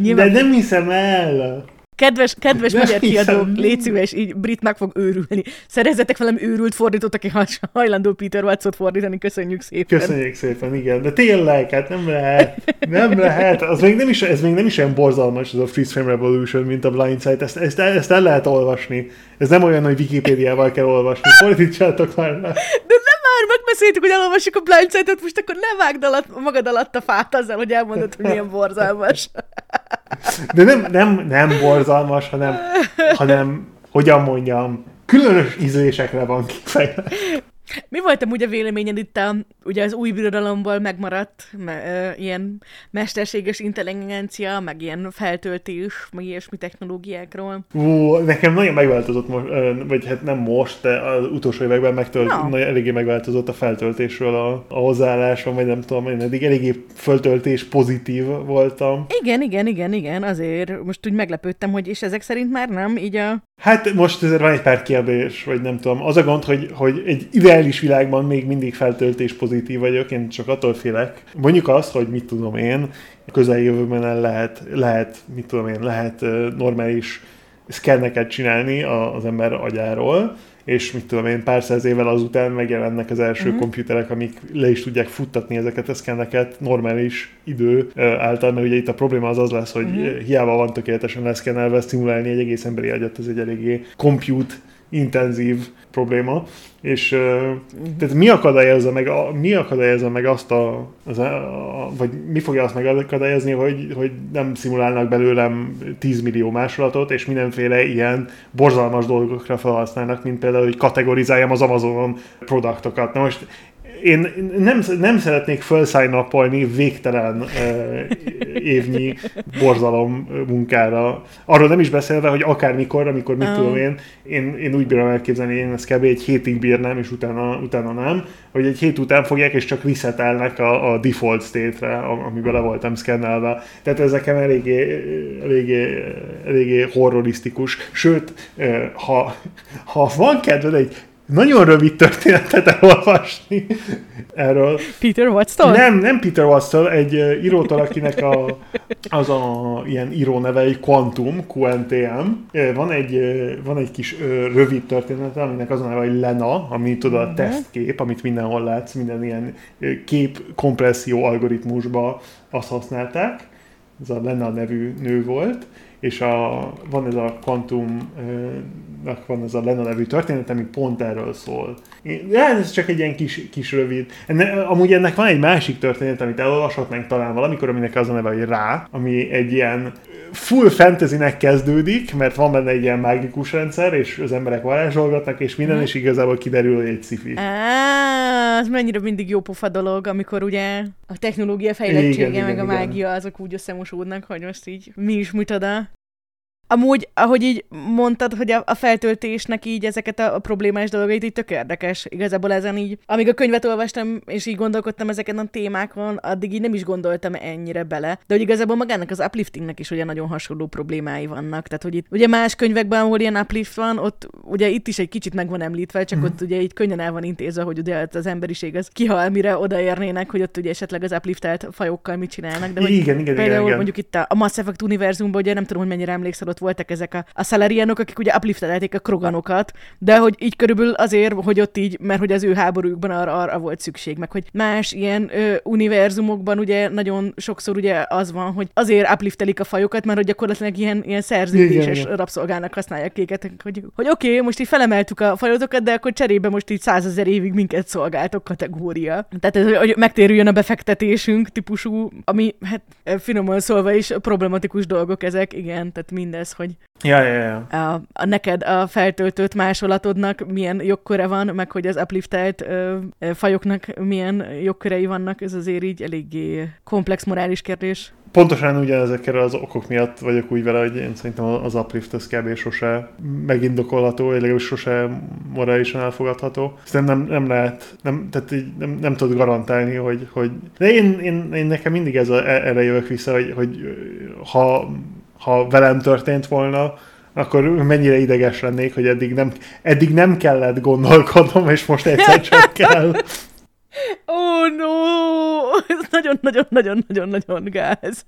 nyilván... De nem hiszem el! Kedves, kedves magyar kiadó, légy szíves, így brit meg fog őrülni. Szerezzetek velem őrült fordítót, aki hajlandó Peter Wattsot fordítani, köszönjük szépen. Köszönjük szépen, igen, de tényleg, hát nem lehet, nem lehet. Az még nem is, ez még nem is olyan borzalmas, ez a Freeze Frame Revolution, mint a Blind Side, ezt, ezt, ezt el lehet olvasni. Ez nem olyan, hogy Wikipédiával kell olvasni, fordítsátok már le. Megbeszéltük, hogy elolvassuk a Blind Side-ot, most akkor ne vágd alatt, magad alatt a fát azzal, hogy elmondod, hogy milyen borzalmas. De nem, nem, nem borzalmas, hanem, hanem, hogyan mondjam, különös ízlésekre van kifejlő. Mi volt amúgy a véleményed itt a, ugye az új birodalomból megmaradt me, ö, ilyen mesterséges intelligencia, meg ilyen feltöltés, meg ilyesmi technológiákról? Ú, nekem nagyon megváltozott most, vagy hát nem most, de az utolsó években megtölt, no. nagyon, eléggé megváltozott a feltöltésről a, a hozzáállásom, vagy nem tudom, én eddig eléggé feltöltés pozitív voltam. Igen, igen, igen, igen, azért most úgy meglepődtem, hogy és ezek szerint már nem, így a... Hát most ezért van egy pár kérdés, vagy nem tudom. Az a gond, hogy, hogy egy ideális világban még mindig feltöltés pozitív vagyok, én csak attól félek. Mondjuk azt, hogy mit tudom én, közeljövőben el lehet, lehet, mit tudom én, lehet normális szkenneket csinálni az ember agyáról, és mit tudom én, pár száz évvel azután megjelennek az első uh-huh. komputerek, amik le is tudják futtatni ezeket a szkenneket normális idő által, mert ugye itt a probléma az az lesz, hogy uh-huh. hiába van tökéletesen leszkennelve, szimulálni egy egész emberi agyat, ez egy eléggé compute intenzív probléma, és uh-huh. tehát mi akadályozza meg, a, mi akadályozza meg azt a, az a, a, vagy mi fogja azt megakadályozni, hogy, hogy nem szimulálnak belőlem tíz millió másolatot, és mindenféle ilyen borzalmas dolgokra felhasználnak, mint például, hogy kategorizáljam az Amazonon produktokat. Na most én nem, nem szeretnék felszájnapolni végtelen eh, évnyi borzalom munkára. Arról nem is beszélve, hogy akármikor, amikor mit um. tudom én, én, én úgy bírom elképzelni, én ezt kb. Egy hétig bírnám, és utána, utána nem, hogy egy hét után fogják, és csak resetelnek a, a default state-re, amiben le voltam szkennelve. Tehát ez nekem eléggé, eléggé, eléggé horrorisztikus. Sőt, ha, ha van kedved egy nagyon rövid történetet elolvasni erről. Peter Watts-tól? Nem, nem Peter Watts-tól, egy írótól, akinek a, az a ilyen író neve, egy Quantum, Q N T M. Van egy, van egy kis rövid története, aminek az a neve, hogy Lena, ami tudod, a tesztkép, amit mindenhol látsz, minden ilyen képkompresszió algoritmusba azt használták. Ez a Lena nevű nő volt. És a, van ez a Quantumnak van ez a Lena nevű történet, ami pont erről szól. Ez csak egy ilyen kis, kis rövid. Enne, amúgy ennek van egy másik történet, amit elolvashatnánk talán valamikor, aminek az a neve, hogy Rá, ami egy ilyen full fantasynek kezdődik, mert van benne egy ilyen mágikus rendszer, és az emberek varázsolgatnak, és minden, mm. és igazából kiderül, hogy egy sci-fi. Á, az mennyire mindig jó pofa dolog, amikor ugye a technológia fejlettsége, igen, meg igen, a mágia, igen. azok úgy összemosódnak, hogy most így mi is mutada. Amúgy, ahogy így mondtad, hogy a, a feltöltésnek így ezeket a, a problémás dolgait így tök érdekes. Igazából ezen így, amíg a könyvet olvastam, és így gondolkodtam ezeken a témákon, addig így nem is gondoltam ennyire bele. De hogy igazából magának az upliftingnek is ugye nagyon hasonló problémái vannak. Tehát, hogy itt ugye más könyvekben, ahol ilyen uplift van, ott ugye itt is egy kicsit meg van említve, csak mm-hmm. ott ugye így könnyen el van intézve, hogy ugye az emberiség az kihal, mire odaérnének, hogy ott ugye esetleg az upliftelt fajokkal mit csinálnak. De igen, igen, például igen, igen. mondjuk itt a Mass Effect univerzumban, ugye nem tudom, hogy mennyire emlékszel, ott voltak ezek a, a Salarianok, akik ugye upliftelték a kroganokat, de hogy így körülbelül azért, hogy ott így, mert hogy az ő háborúkban arra, arra volt szükség, meg hogy más ilyen ö, univerzumokban ugye nagyon sokszor ugye az van, hogy azért upliftelik a fajokat, mert hogy gyakorlatilag ilyen, ilyen szerződéses rabszolgának használják őket, hogy, hogy oké, okay, most így felemeltük a fajotokat, de akkor cserébe most így százezer évig minket szolgáltok kategória. Tehát ez, hogy megtérüljön a befektetésünk típusú, ami hát finoman szólva is problematikus dolgok ezek, igen, tehát mindez, hogy ja, ja, ja. A, a neked a feltöltött másolatodnak milyen jogköre van, meg hogy az upliftelt ö, fajoknak milyen jogkörei vannak, ez azért így eléggé komplex morális kérdés. Pontosan ugyanezekkel az okok miatt vagyok úgy vele, hogy én szerintem az uplift az kb. Sose megindokolható, legalábbis sose morálisan elfogadható. Szerintem nem, nem lehet, nem, tehát így nem, nem tudod garantálni, hogy... hogy... De én, én, én nekem mindig ez a, erre jövök vissza, hogy, hogy ha, ha velem történt volna, akkor mennyire ideges lennék, hogy eddig nem, eddig nem kellett gondolkodnom, és most egyszer csak kell... Oh no! Ez nagyon-nagyon-nagyon-nagyon-nagyon gáz.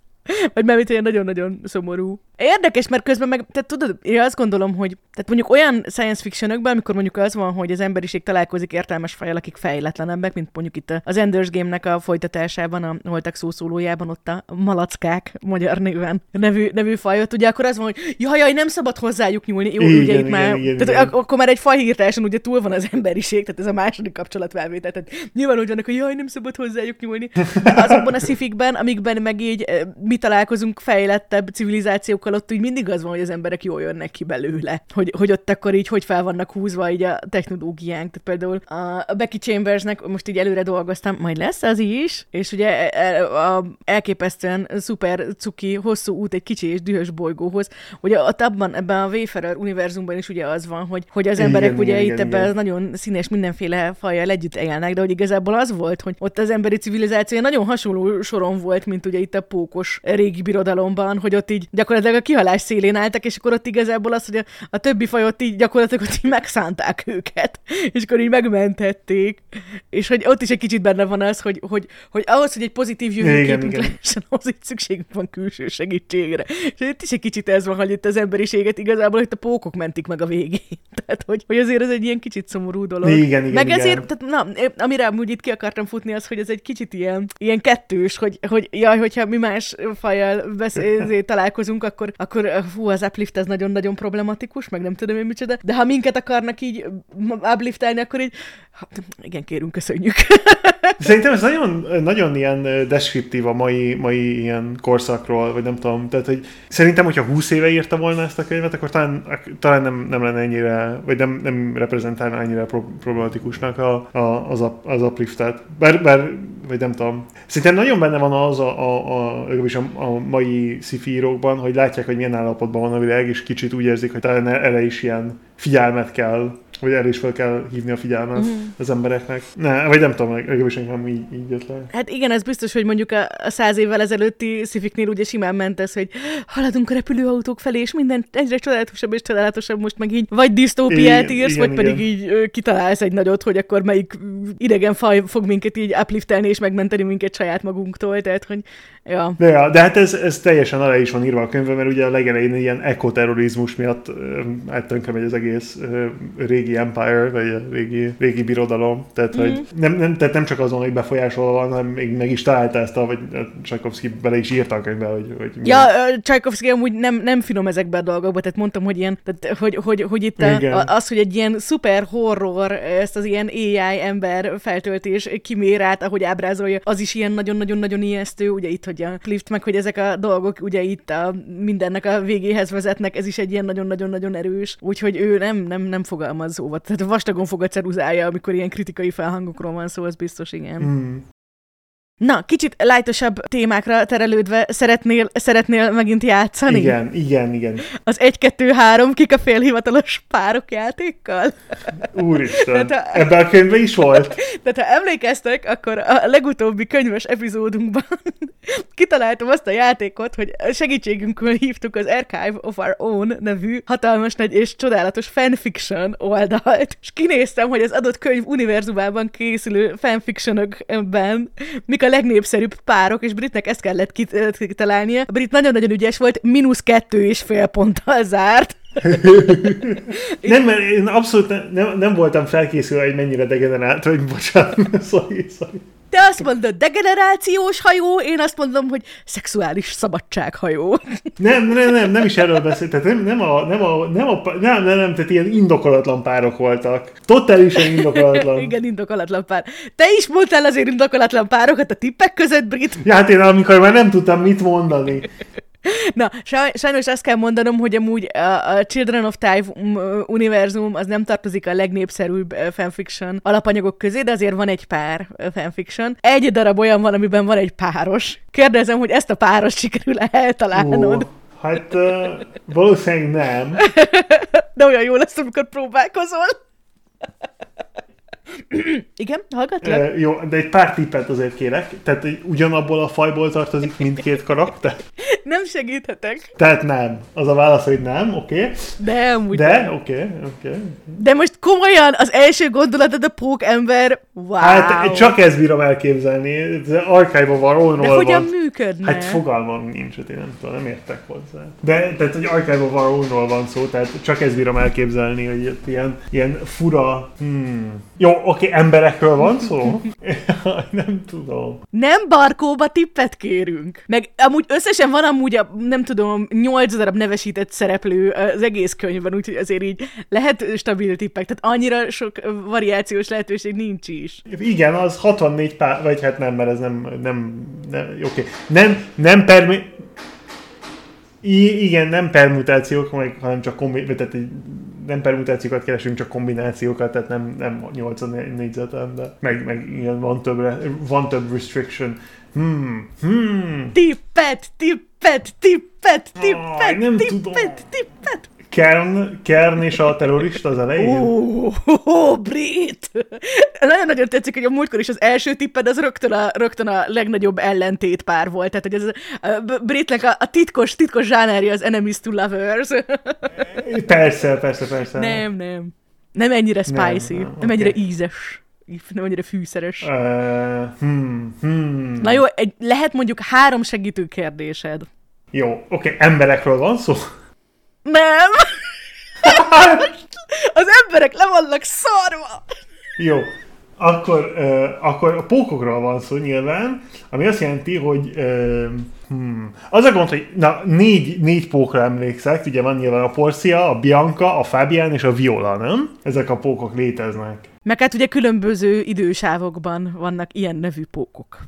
Vagy mert ilyen nagyon-nagyon szomorú. Érdekes, mert közben meg, tehát tudod, én azt gondolom, hogy tehát mondjuk olyan science fictionökben, amikor mondjuk az van, hogy az emberiség találkozik értelmes fajjal, akik fejletlenebbek, mint mondjuk itt az Ender's Game-nek a folytatásában, a Holtak szószólójában, ott a malackák magyar néven nevű, nevű fajot, ugye akkor az van, hogy jaj, jaj, nem szabad hozzájuk nyúlni. Jó, igen, ugye itt igen, már, igen, tehát igen. Ak- akkor már egy faj hirtelen ugye túl van az emberiség, tehát ez a második kapcsolatfelvétel. Tehát nyilván úgy vannak, hogy jaj, nem szabad hozzájuk nyúlni. De azokban a szifikben, amikben meg így találkozunk fejlettebb civilizációkkal, ott úgy mindig az van, hogy az emberek jól jönnek ki belőle. Hogy, hogy ott akkor így, hogy fel vannak húzva így a technológiánk. Tehát például a Becky Chambersnek most így előre dolgoztam, majd lesz az is, és ugye elképesztően szuper cuki, hosszú út egy kicsi és dühös bolygóhoz. Ugye ott abban, ebben a Wayfarer univerzumban is ugye az van, hogy, hogy az emberek igen, ugye igen, itt igen. Ebben nagyon színes mindenféle fajjal együtt élnek, de hogy igazából az volt, hogy ott az emberi civilizáció nagyon hasonló soron volt, mint ugye itt a pókos régi birodalomban, hogy ott így gyakorlatilag a kihalás szélén álltak, és akkor ott igazából az, hogy a, a többi faj ott így gyakorlatilag ott így megszánták őket, és akkor így megmentették. És hogy ott is egy kicsit benne van az, hogy, hogy, hogy ahhoz, hogy egy pozitív jövőképünk lehessen, ahhoz így szükségünk van külső segítségre. És itt is egy kicsit ez van, hogy itt az emberiséget igazából itt a pókok mentik meg a végén. Tehát, hogy, hogy azért ez egy ilyen kicsit szomorú dolog. Igen, igen, meg igen. Ezért, tehát, na, amire amúgy itt ki akartam futni, az, hogy ez egy kicsit ilyen, ilyen kettős, hogy, hogy jaj, hogyha mi más fajjal beszél, találkozunk, akkor, akkor hú, az uplift ez nagyon-nagyon problematikus, meg nem tudom én micsoda, de ha minket akarnak így upliftelni, akkor így, hát, igen, kérünk, köszönjük. Szerintem ez nagyon, nagyon ilyen deskriptív a mai, mai ilyen korszakról, vagy nem tudom, tehát, hogy szerintem, hogyha húsz éve írta volna ezt a könyvet, akkor talán, talán nem, nem lenne ennyire, vagy nem, nem reprezentálna ennyire problematikusnak a, a, az, a, az upliftet. Bár, bár, vagy nem tudom. Szerintem nagyon benne van az a, a, a és a, a mai sci-fi írókban, hogy látják, hogy milyen állapotban van a világ, és kicsit úgy érzik, hogy talán erre is ilyen figyelmet kell, vagy erre is fel kell hívni a figyelmet mm. az embereknek. Ne, vagy nem tudom, legalábbis engem így, így jött le. Hát igen, ez biztos, hogy mondjuk a, a száz évvel ezelőtti szifiknél ugye simán ment ez, hogy haladunk a repülőautók felé, és minden egyre csodálatosabb és csodálatosabb, most meg így vagy disztópiát írsz, igen, vagy igen. Pedig így kitalálsz egy nagyot, hogy akkor melyik idegen faj fog minket így upliftelni és megmenteni minket saját magunktól, tehát hogy ja. De, ja, de hát ez, ez teljesen alá is van írva a könyvben, mert ugye a legelején ilyen ekoterrorizmus miatt tönkre megy az egész régi empire, vagy régi, régi birodalom. Tehát, mm. hogy nem, nem, tehát nem csak azon, hogy befolyásolva van, hanem még meg is találta ezt, a, vagy Tchaikovsky bele is írta a könyvbe, hogy... hogy ja, Tchaikovsky amúgy nem, nem finom ezekben a dolgokban, tehát mondtam, hogy ilyen, tehát, hogy, hogy, hogy itt a, az, hogy egy ilyen szuper horror, ezt az ilyen á i ember feltöltés kimérát, ahogy ábrázolja, az is ilyen nagyon-nagyon-nagyon ijesztő, ugye itt, hogy a lift, meg hogy ezek a dolgok ugye itt a mindennek a végéhez vezetnek, ez is egy ilyen nagyon-nagyon-nagyon erős, úgyhogy ő nem, nem, nem fogalmaz óvat. Tehát vastagon fog a ceruzája, amikor ilyen kritikai felhangokról van szó, az biztos, igen. Mm. Na, kicsit lightosabb témákra terelődve szeretnél, szeretnél megint játszani? Igen, igen, igen. Az egy kettő három kik a félhivatalos párok játékkal? Úristen, tehát, ha, ebben a könyvben is volt. Tehát ha emlékeztek, akkor a legutóbbi könyves epizódunkban kitaláltam azt a játékot, hogy segítségünkön hívtuk az Archive of Our Own nevű hatalmas nagy és csodálatos fanfiction oldalt, és kinéztem, hogy az adott könyv univerzumában készülő fanfictionökben mik a legnépszerűbb párok, és Britnek ezt kellett kitalálnia. A Brit nagyon-nagyon ügyes volt, mínusz kettő és fél ponttal zárt. Nem, mert én abszolút nem, nem voltam felkészülve, hogy mennyire degenerált, hogy bocsánat, szóval te azt mondod, degenerációs hajó, én azt mondom, hogy szexuális szabadsághajó. Nem, nem, nem, nem is erről beszélt. Tehát nem, nem, a, nem, a, nem, a, nem, nem, nem, tehát ilyen indokolatlan párok voltak. Totálisan indokolatlan. Igen, indokolatlan pár. Te is mondtál azért indokolatlan párokat a tippek között, Brit? Ja, hát én amikor már nem tudtam mit mondani. Na, sajnos azt kell mondanom, hogy amúgy a Children of Time univerzum az nem tartozik a legnépszerűbb fanfiction alapanyagok közé, de azért van egy pár fanfiction. Egy darab olyan van, amiben van egy páros. Kérdezem, hogy ezt a páros sikerül eltalálnod. Ó, hát uh, valószínűleg nem. De olyan jó lesz, amikor próbálkozol. Igen, hallgatlak? E, jó, de egy pár tippet azért kérek. Tehát ugyanabból a fajból tartozik mindkét karakter? Nem segíthetek. Tehát nem. Az a válasz, hogy nem, oké. Okay. De, amúgy De, oké, oké. Okay, okay. De most komolyan az első gondolatod a pókember, wow. Hát csak ezt bírom elképzelni. Az archive-ban van, onról van. De hogyan van. Működne? Hát fogalmam nincs, hogy én nem tudom, nem értek hozzá. De, tehát hogy archive-ban van, onról van szó, tehát csak ezt bírom elképzelni, hogy ilyen, ilyen fura, hmm. Jó, oké, okay, emberekről van szó? Nem tudom. Nem barkóba tippet kérünk. Meg amúgy összesen van amúgy a, nem tudom, nyolc darab nevesített szereplő az egész könyvben, úgyhogy azért így lehet stabil tippek. Tehát annyira sok variációs lehetőség nincs is. Igen, az hatvannégy pár, vagy hát nem, mert ez nem, nem, nem oké. Okay. Nem, nem permi... I- igen, nem permutációk, hanem csak kombi... Tehát egy... nem permutációkat keresünk, csak kombinációkat, tehát nem, nem nyolcvan négyzetem, de meg, meg igen, van több, van több restriction. Hmm, hmm. Tippet, tippet, tippet, tippet, ah, nem tippet, tudom. tippet, tippet. Kern, Kern és a terrorista az elején? Ó, oh, oh, Brit! Nagyon-nagyon tetszik, hogy a múltkor is az első tipped az rögtön a, rögtön a legnagyobb ellentétpár volt. Tehát, hogy ez a Britnek a, a titkos, titkos zsánerje az enemies to lovers. Persze, persze, persze. Nem, nem. Nem ennyire spicy, nem, nem okay. ennyire ízes. Nem annyira fűszeres. Uh, hmm, hmm. Na jó, egy, lehet mondjuk három segítő kérdésed. Jó, oké, okay, emberekről van szó? Nem! Az emberek le vannak szarva! Jó, akkor, uh, akkor a pókokról van szó nyilván, ami azt jelenti, hogy uh, hmm. az a gond, hogy na, négy, négy pókra emlékszek, ugye van nyilván a Portia, a Bianca, a Fabian és a Viola, nem? Ezek a pókok léteznek. Meg hát ugye különböző idősávokban vannak ilyen nevű pókok.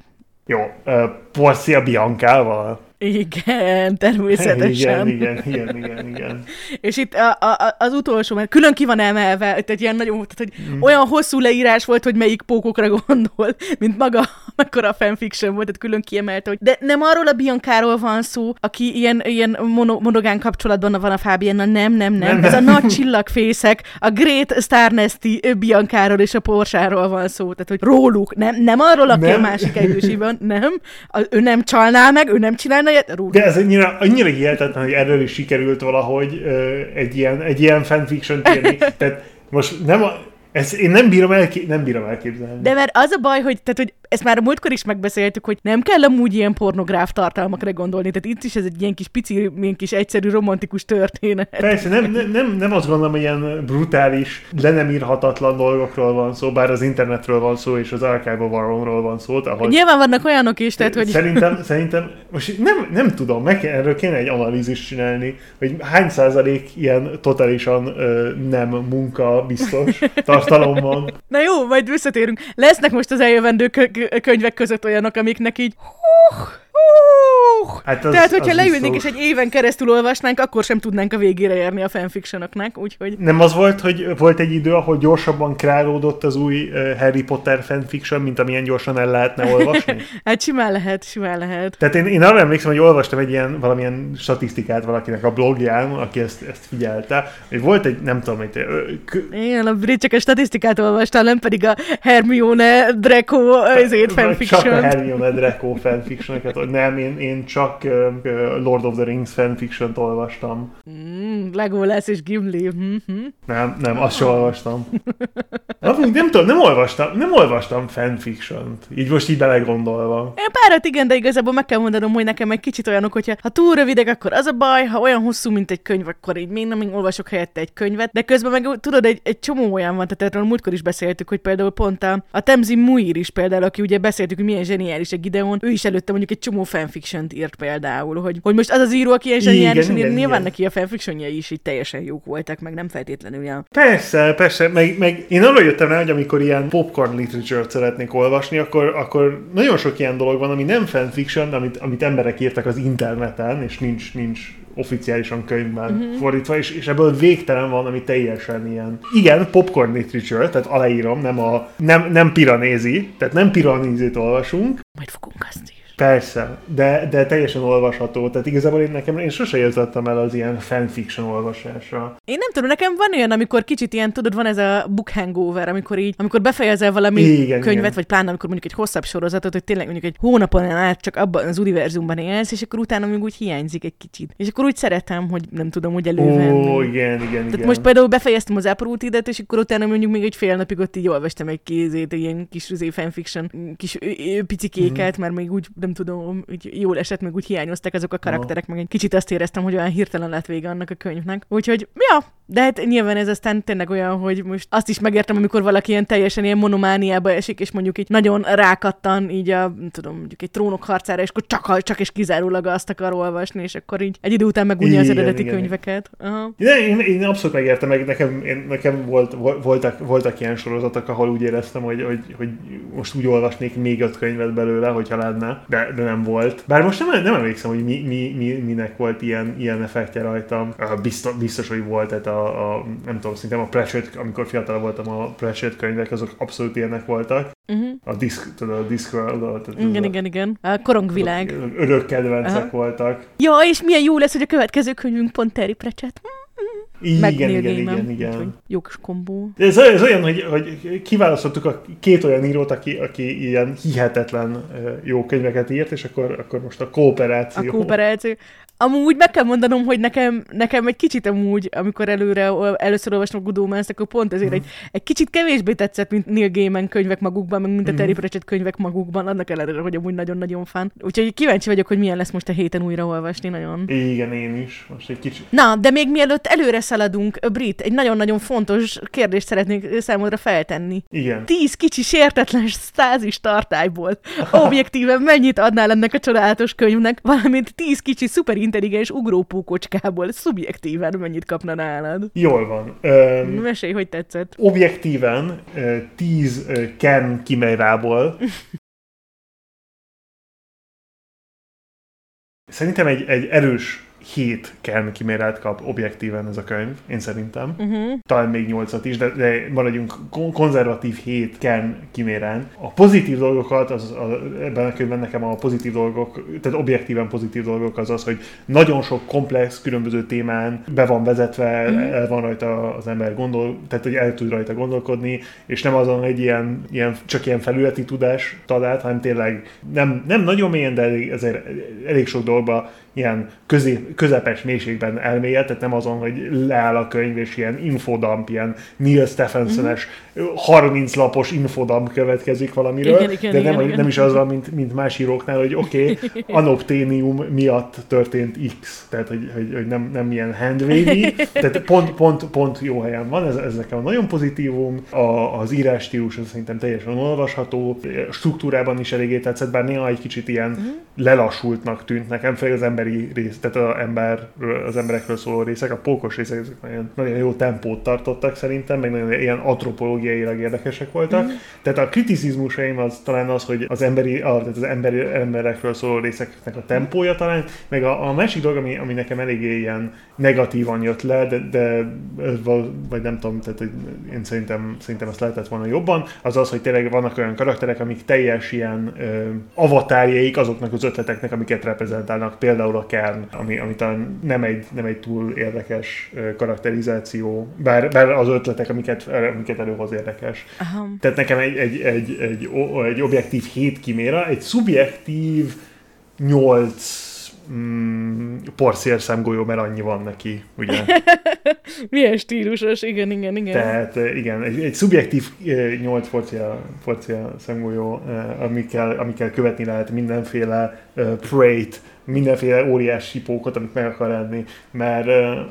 Jó, uh, Portia Biancával. Igen, természetesen. Igen, igen, igen, igen, igen. És itt a, a, az utolsó, mert külön ki van emelve, tehát ilyen nagyon, tehát, hogy mm. olyan hosszú leírás volt, hogy melyik pókokra gondol, mint maga, amikor a fanfiction volt, tehát külön kiemelte, hogy de nem arról a Biancáról van szó, aki ilyen, ilyen mono, monogán kapcsolatban van a Fábiennal, nem, nem, nem, nem. Ez a nagy csillagfészek, a Great Star Nasty Biancáról és a Porsáról van szó, tehát hogy róluk, nem, nem arról, aki nem. A másik egyősében, nem, a, ő nem csalná meg, ő nem csinálna. De ez annyira, annyira hihetetlen, hogy erről is sikerült valahogy ö, egy, ilyen, egy ilyen fanfiction-t írni. Tehát most nem a, ezt én nem bírom, elké, nem bírom elképzelni. De mert az a baj, hogy, tehát, hogy ezt már a múltkor is megbeszéltük, hogy nem kell amúgy ilyen pornográf tartalmakra gondolni. Tehát itt is ez egy ilyen kis pici, ilyen kis egyszerű romantikus történet. Persze, nem, nem, nem azt gondolom, hogy ilyen brutális, le nem írhatatlan dolgokról van szó, bár az internetről van szó, és az Archive of Warronról van szó. Ahogy... Nyilván vannak olyanok is, tehát, hogy... Szerintem, szerintem, most nem, nem tudom, meg kell, erről kéne egy analízist csinálni, hogy hány százalék ilyen totálisan ö, nem munka biztos tartalomban. Na jó, majd visszatérünk. Lesznek most az eljövendő kö- könyvek között olyanok, amiknek így hú, hú. Hát az, tehát, hogyha leülnénk és egy éven keresztül olvasnánk, akkor sem tudnánk a végére érni a fanfictionoknak, úgyhogy... Nem az volt, hogy volt egy idő, ahol gyorsabban králódott az új Harry Potter fanfiction, mint amilyen gyorsan el lehetne olvasni? Hát simán lehet, simán lehet. Tehát én, én arra emlékszem, hogy olvastam egy ilyen, valamilyen statisztikát valakinek a blogján, aki ezt, ezt figyelte, hogy volt egy, nem tudom, egy... K- én a Brit csak a statisztikát olvastam, nem pedig a Hermione Draco... Ezért fanfiction. Csak a Hermione Draco fanfictioneket, nem, én, én csak Lord of the Rings fanfiction-t olvastam. Mm, Legolasz és Gimli. Mm-hmm. Nem, nem, azt sem olvastam. nem, nem tudom, nem olvastam, nem olvastam fanfiction-t. Így most így belegondolva. Én párat igen, de igazából meg kell mondanom, hogy nekem egy kicsit olyanok, hogyha ha túl rövidek, akkor az a baj, ha olyan hosszú, mint egy könyv, akkor így még nem olvasok helyette egy könyvet, de közben meg tudod, egy, egy csomó olyan van, tehát erről múltkor is beszéltük, hogy például pont a, a Temzi Muir is például, aki ugye beszéltük, hogy milyen zseniális egy Gideon, ő is előtte mondjuk egy csomó fanfiction-t írt például, hogy, hogy most az az író, aki ilyen zseniálisan ír, nyilván neki a fanfictionjai is így teljesen jók voltak, meg nem feltétlenül ilyen. Persze, persze, meg, meg én arra jöttem rá, hogy amikor ilyen popcorn literature-t szeretnék olvasni, akkor, akkor nagyon sok ilyen dolog van, ami nem fanfiction, amit, amit emberek írtak az interneten, és nincs, nincs oficiálisan könyvben uh-huh. fordítva, és, és ebből végtelen van, ami teljesen ilyen. Igen, popcorn literature, tehát aláírom, nem, a, nem, nem piranézi, tehát nem piranézit olvasunk. Majd fogunk azt is. Persze, de, de teljesen olvasható. Tehát igazából én nekem, én sose értettem el az ilyen fanfiction olvasásra. Én nem tudom, nekem van olyan, amikor kicsit ilyen, tudod, van ez a book hangover, amikor így, amikor befejezel valami igen, könyvet, igen. vagy pláne amikor mondjuk egy hosszabb sorozatot, hogy tényleg mondjuk egy hónapon át csak abban az univerzumban élsz, és akkor utána még úgy hiányzik egy kicsit. És akkor úgy szeretem, hogy nem tudom, hogy elővenni. Ó, igen, igen, Tehát igen. most például befejeztem az Uprootedet, és akkor utána mondjuk még egy fél napig ott így olvastam egy kézét, ilyen kis fanfiction, kis picikéket, mm. mert még úgy tudom, úgy jól esett, meg úgy hiányoztak azok a karakterek, no. meg egy kicsit azt éreztem, hogy olyan hirtelen lett vége annak a könyvnek. Úgyhogy, ja, de hát nyilván ez aztán tényleg olyan, hogy most azt is megértem, amikor valaki ilyen teljesen ilyen monomániába esik, és mondjuk így nagyon rákattan így a, nem tudom, mondjuk egy Trónok harcára, és akkor csak, csak és kizárólag azt akar olvasni, és akkor így egy idő után megunja az eredeti igen, könyveket. Aha. Én, én, én abszolút megértem, meg nekem, én, nekem volt, voltak, voltak ilyen sorozatok, ahol úgy éreztem, hogy, hogy, hogy most úgy olvasnék még öt könyvet belőle, hogyha lehetne. De, de nem volt. Bár most nem, nem emlékszem, hogy mi, mi, mi, minek volt ilyen, ilyen effektje rajtam. Biztos, biztos hogy volt, tehát a, a, nem tudom, szerintem a Pratchett, amikor fiatal voltam, a Pratchett könyvek, azok abszolút ilyenek voltak. Uh-huh. A diszk, tudod, a diszkről. Igen, a, igen, igen. A korongvilág. Örök kedvencek Aha. voltak. Ja, és milyen jó lesz, hogy a következő könyvünk pont Terry Pratchett. Igen, igen, igen, igen, igen. Jó kis kombó. Ez, ez olyan, hogy, hogy kiválasztottuk a két olyan írót, aki, aki ilyen hihetetlen jó könyveket írt, és akkor, akkor most a kooperáció. A kooperáció. Amúgy meg kell mondanom, hogy nekem, nekem egy kicsit amúgy, amikor előre, először olvastam a Good Omens-t, akkor pont ezért mm. egy, egy kicsit kevésbé tetszett, mint Neil Gaiman könyvek magukban, meg mint a Terry Pratchett könyvek magukban, annak ellenére, hogy amúgy nagyon-nagyon fán. Úgyhogy kíváncsi vagyok, hogy milyen lesz most a héten újra olvasni, nagyon. Igen, én is. Most egy kicsit. Na, de még mielőtt előre szaladunk, Brit, egy nagyon-nagyon fontos kérdést szeretnék számodra feltenni. Igen. Tíz kicsi sértetlen stázis tartályból. Objektíven mennyit adnál ennek a csodálatos könyvnek, valamint tíz kicsi szuper intelligens ugrópókocskából szubjektíven mennyit kapna nálad? Jól van. Öm, Mesélj, hogy tetszett. Objektíven tíz Ken Kimeirából. Szerintem egy, egy erős hét Kern Kimeirát kap objektíven ez a könyv, én szerintem. Uh-huh. Talán még nyolcat is, de, de maradjunk konzervatív hét Kern Kimeirán. A pozitív dolgokat, az, a, ebben a könyvben nekem a pozitív dolgok, tehát objektíven pozitív dolgok az az, hogy nagyon sok komplex, különböző témán be van vezetve, uh-huh. el van rajta az ember gondol, tehát hogy el tud rajta gondolkodni, és nem azon egy ilyen, ilyen csak ilyen felületi tudás talált, hanem tényleg nem, nem nagyon mélyen, de elég, ezért elég sok dolgban ilyen közép, közepes mélységben elmélyed, tehát nem azon, hogy leáll a könyv, és ilyen infodump, ilyen Neil Stephenson-es harminc lapos infodump következik valamiről, igen, igen, de igen, nem, igen, nem is az van, mint, mint más íróknál, hogy oké, okay, anopténium miatt történt X, tehát hogy, hogy, hogy nem, nem ilyen handwavy, tehát pont, pont, pont jó helyen van, ez, ez nekem nagyon pozitívum, a, az írás stílus szerintem teljesen olvasható, struktúrában is eléggé tetszett, bár néha egy kicsit ilyen lelassultnak tűnt nekem, főleg az ember rész, tehát az, ember, az emberekről szóló részek, a pókos részek, ezek nagyon, nagyon jó tempót tartottak szerintem, meg nagyon ilyen antropológiailag érdekesek voltak. Mm. Tehát a kriticizmusaim az talán az, hogy az emberi, a, tehát az emberi, emberekről szóló részeknek a tempója talán, meg a, a másik dolog, ami, ami nekem eléggé ilyen negatívan jött le, de, de vagy nem tudom, tehát hogy én szerintem, szerintem ezt lehetett volna jobban, az az, hogy tényleg vannak olyan karakterek, amik teljes ilyen ö, avatárjaik azoknak az ötleteknek, amiket reprezentálnak, például a Kern, ami, ami talán nem egy, nem egy túl érdekes karakterizáció, bár, bár az ötletek, amiket, amiket előhoz érdekes. Aha. Tehát nekem egy, egy, egy, egy, egy objektív hét Kiméra, egy szubjektív nyolc mm, porszélszemgolyó, mert annyi van neki, ugye? Milyen stílusos, igen, igen, igen. Tehát igen, egy, egy szubjektív eh, nyolc porszélszemgolyó, eh, amikkel, amikkel követni lehet mindenféle eh, prey-t, mindenféle óriási sipókot, amit meg akar enni, mert,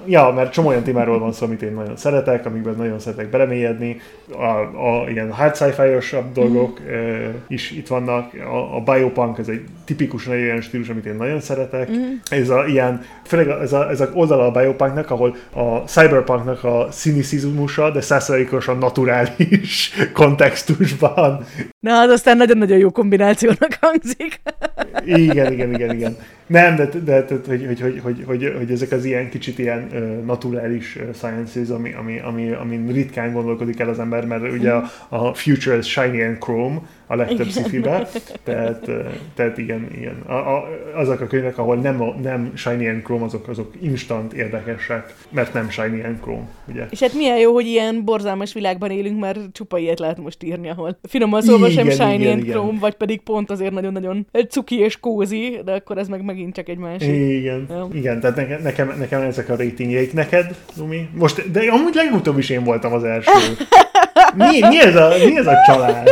ja, mert csomó olyan témáról van szó, amit én nagyon szeretek, amikben nagyon szeretek belemélyedni. A, a, igen, a hard sci-fi-osabb dolgok mm. is itt vannak. A, a biopunk, ez egy tipikusan egy olyan stílus, amit én nagyon szeretek. Mm. Ez a ilyen, főleg ez a, ez a oldala a biopunknak, ahol a cyberpunknak a színiszizmusa, de százalékosan naturális kontextusban. Na, az aztán nagyon-nagyon jó kombinációnak hangzik. Igen, igen, igen, igen. Nem, de, de, de hogy, hogy, hogy, hogy, hogy, hogy ezek az ilyen kicsit ilyen uh, naturális uh, sciences, ami, ami, ami, amin ritkán gondolkodik el az ember, mert ugye a, a future is shiny and chrome a legtöbb sci-fiben, tehát, uh, tehát igen, igen. A, a, azok a könyvek, ahol nem, a, nem shiny and chrome, azok, azok instant érdekesek, mert nem shiny and chrome, ugye. És hát milyen jó, hogy ilyen borzalmas világban élünk, mert csupa ilyet lehet most írni, ahol finoman szólva sem shiny igen, and igen. chrome, vagy pedig pont azért nagyon-nagyon cuki és kózi, de akkor ez meg meg csak egy másik. Igen, jó. Igen, tehát nekem, nekem, nekem ezek a ratingjeik. Neked, Dumi? Most, de amúgy legutóbb is én voltam az első. Mi, mi, ez, a, mi ez a csalás?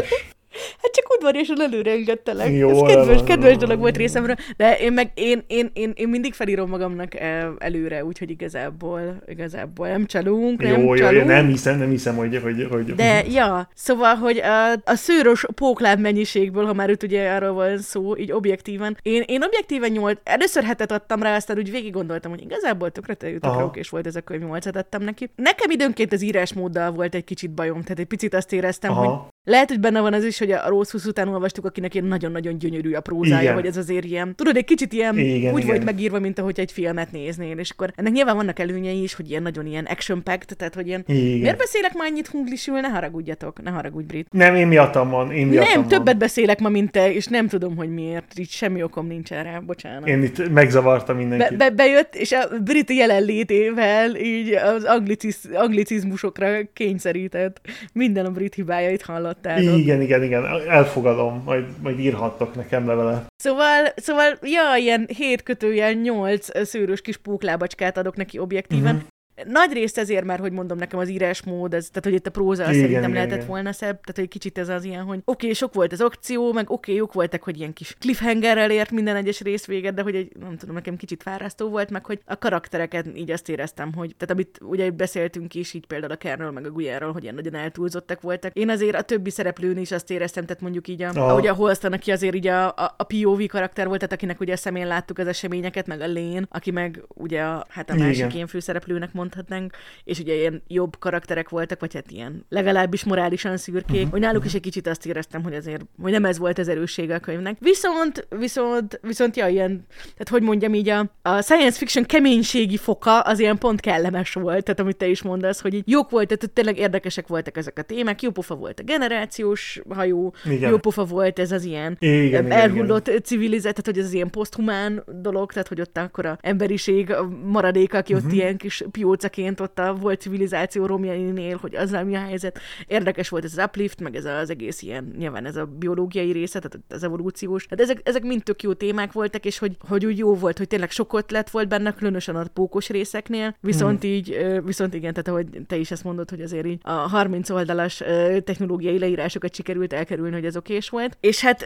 Hát csak udvariasan előre engedtelek. Jó, ez kedves, kedves dolog volt részemről, de én meg én, én, én, én mindig felírom magamnak előre, úgyhogy igazából, igazából nem csalunk, nem jó, csalunk. Jó, nem hiszem, nem hiszem, hogy... hogy, hogy... De, ja, szóval, hogy a, a szőrös pókláb mennyiségből, ha már itt ugye arról van szó, így objektíven. Én, én objektíven nyolc, először hetet adtam rá, aztán úgy végig gondoltam, hogy igazából tökre tökre és volt ez a könyv, nyolcat adtam neki. Nekem időnként az írásmóddal volt egy kicsit bajom, tehát egy picit azt éreztem, aha. hogy lehet, hogy benne van az is, hogy a Rose húsz után olvastuk, akinek ilyen nagyon-nagyon gyönyörű a prózája, igen. vagy ez azért ilyen. Tudod, egy kicsit ilyen igen, úgy igen. volt megírva, mint ahogy egy filmet néznél, és akkor ennek nyilván vannak előnyei is, hogy ilyen nagyon ilyen action-packed, tehát hogy ilyen igen. miért beszélek már annyit hunglisul, ne haragudjatok, ne haragudj, Brit. Nem, én miattam van, én miattam Nem, van. Többet beszélek ma, mint te, és nem tudom, hogy miért, így semmi okom nincs erre, bocsánat. Én itt megzavartam mindenkit. Be, be, bejött, és a Brit jelenlétével így az angliciz, anglicizmusokra kényszerített. Minden a Brit hibája, itt hallott. Tárod. Igen, igen, igen, elfogadom, majd, majd írhattok nekem levele. Szóval, szóval, ja, ilyen hét kötőjel nyolc szőrös kis póklábacskát adok neki objektíven. Mm-hmm. Nagy részt ezért már, hogy mondom, nekem az írásmód, ez, tehát hogy itt a próza igen, szerintem igen, lehetett igen. volna szebb, tehát hogy kicsit ez az ilyen, hogy oké, okay, sok volt az akció, meg oké, okay, jók voltak, hogy ilyen kis cliffhangerrel ért minden egyes rész véget, de hogy egy, nem tudom, nekem kicsit fárasztó volt, meg hogy a karaktereket így azt éreztem, hogy, tehát amit ugye beszéltünk is, így például a Kernről, meg a Guyanról, hogy ilyen nagyon eltúlzottak voltak. Én azért a többi szereplőn is azt éreztem, tehát mondjuk így, a, oh. ahogy a Holsten, aki azért így a, a, a pé o vé karakter volt, tehát akinek ugye a szemén láttuk az eseményeket, meg a Lena, aki meg ugye a, hát a másik ilyen főszereplőnek mond mondhatnánk, és ugye ilyen jobb karakterek voltak, vagy hát ilyen legalábbis morálisan szürkék, uh-huh. hogy náluk is egy kicsit azt éreztem, hogy azért, hogy nem ez volt az erőssége a könyvnek. Viszont, viszont, viszont ja, ilyen, tehát hogy mondjam így, a, a science fiction keménységi foka az ilyen pont kellemes volt, tehát amit te is mondasz, hogy így jók volt, tehát tényleg érdekesek voltak ezek a témák, jó pofa volt a generációs hajó, igen. jó pofa volt ez az ilyen igen, elhullott igen. civilizált, tehát hogy ez az ilyen poszthumán dolog, tehát hogy ott akkor a emberiség maradéka, aki uh-huh. ott ilyen kis ócaként ott a volt civilizáció romjainél, hogy azzal mi a helyzet. Érdekes volt ez az uplift, meg ez az egész ilyen, nyilván ez a biológiai része, tehát az evolúciós. Tehát ezek, ezek mind tök jó témák voltak, és hogy, hogy úgy jó volt, hogy tényleg sok ötlet volt benne, különösen a pókos részeknél, viszont hmm. így, viszont igen, tehát ahogy te is ezt mondod, hogy azért így a harminc oldalas technológiai leírásokat sikerült elkerülni, hogy ez okés volt. És hát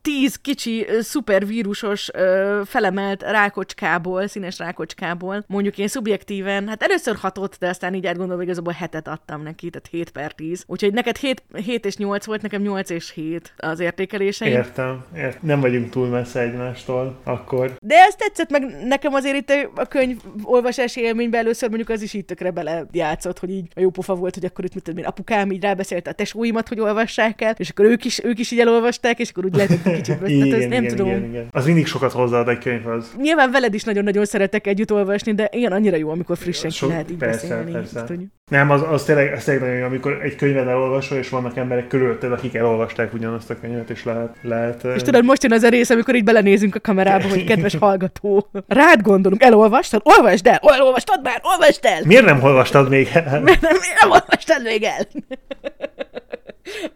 tíz kicsi, szupervírusos felemelt rákocskából, színes rákocskából, mondjuk én szubjektíven hát először hatott, de aztán így átgondolva igazából hetet adtam neki, tehát hét per tíz. Úgyhogy neked hét, hét és nyolc volt, nekem nyolc és hét az értékeléseim. Értem, értem. Nem vagyunk túl messze egymástól akkor. De ez tetszett, meg nekem azért itt a könyv olvasási élményben először mondjuk az is így tökre belejátszott, hogy így a jó pofa volt, hogy akkor itt mit tudom én, apukám így rábeszélte a tesóimat, hogy olvassák el, és akkor ők is, ők is így elolvasták, és akkor úgy lehetett egy kicsit össze, igen, nem igen, tudom. Igen, igen. Az mindig sokat hozzáad egy könyvhöz. Nyilván veled is nagyon-nagyon szeretek együtt olvasni, de igen, annyira jó, amikor frissen ki lehet így persze, beszélni. Persze. Így, nem, az, az, tényleg, az tényleg nagyon jó, amikor egy könyvet elolvasol, és vannak emberek körülötted, akik elolvasták ugyanazt a könyvet, és lehet... lehet és tudod, most jön az a rész, amikor így belenézünk a kamerába, hogy kedves hallgató, rád gondolunk, elolvastad? Olvasd el! Elolvastad már? Olvasd el! Miért nem olvastad még el? Miért nem, miért nem olvastad még el?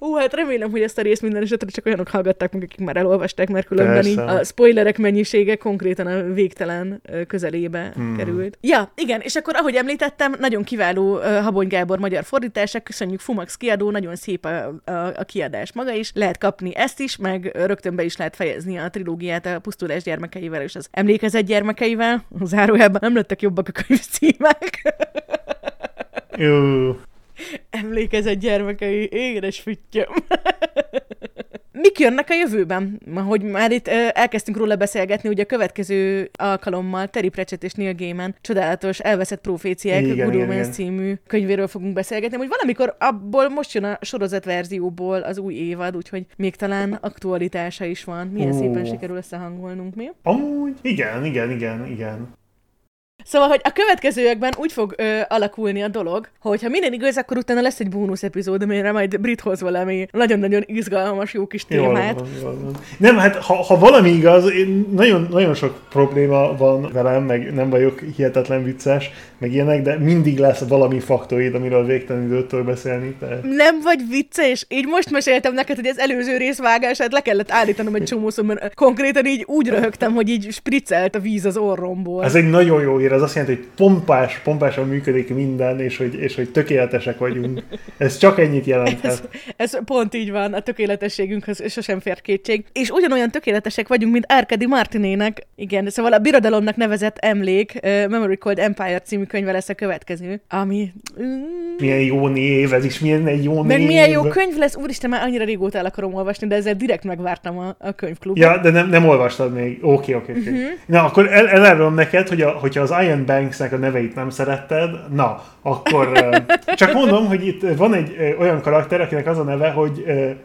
Ó, hát remélem, hogy ezt a részt minden esetre csak olyanok hallgatták meg, akik már elolvasták, mert különben a spoilerek mennyisége konkrétan a végtelen közelébe hmm. került. Ja, igen, és akkor ahogy említettem, nagyon kiváló Habony Gábor magyar fordítása, köszönjük Fumax kiadó, nagyon szép a, a, a kiadás maga is. Lehet kapni ezt is, meg rögtön be is lehet fejezni a trilógiát a Pusztulás gyermekeivel és az Emlékezet gyermekeivel. Zárójában nem lettek jobbak a könyv címek. Jó. Emlékezett gyermekei, éres füttyöm. Mik jönnek a jövőben? Hogy már itt elkezdtünk róla beszélgetni, ugye a következő alkalommal Terry Pratchett és Neil Gaiman csodálatos elveszett proféciák Good Omens című könyvéről fogunk beszélgetni, hogy valamikor abból most jön a sorozatverzióból az új évad, úgyhogy még talán aktualitása is van. Milyen oh. szépen sikerül összehangolnunk mi? Amúgy, igen, igen, igen, igen. Szóval, hogy a következőekben úgy fog ö, alakulni a dolog, hogy ha minden igaz, akkor utána lesz egy bónusz epizód, amire majd Brit hoz valami nagyon-nagyon izgalmas, jó kis témát. Jó, jó, jó. Nem, hát ha, ha valami igaz, én, nagyon, nagyon sok probléma van velem, meg nem vagyok hihetetlen vicces, meg ilyenek, de mindig lesz valami faktoid, amiről végtelen időt tudok beszélni. Tehát... Nem vagy vicces? Így most meséltem neked, hogy az előző rész vágását le kellett állítanom egy csomószor, mert konkrétan így úgy röhögtem, hogy így spriccelt a víz az orromból. Ez egy nagyon jó ér. Ez azt jelenti, hogy pompás, pompásan működik minden, és hogy, és hogy tökéletesek vagyunk. Ez csak ennyit jelent. Ez, ez pont így van, a tökéletességünkhöz sosem fér kétség. És ugyanolyan tökéletesek vagyunk, mint Arkady Martinének. Igen, szóval a birodalomnak nevezett emlék, uh, Memory Called Empire című könyve lesz a következő, ami... Milyen jó név, ez is milyen jó név. Meg milyen jó könyv lesz, úristen, már annyira régóta el akarom olvasni, de ezzel direkt megvártam a, a könyvklubot. Ja, de nem, nem olvastad még. Oké, oké, oké. Na, akkor el, elárulom neked, hogy a, hogyha az Ian Banksnek a neveit nem szeretted, na, akkor csak mondom, hogy itt van egy olyan karakter, akinek az a neve, hogy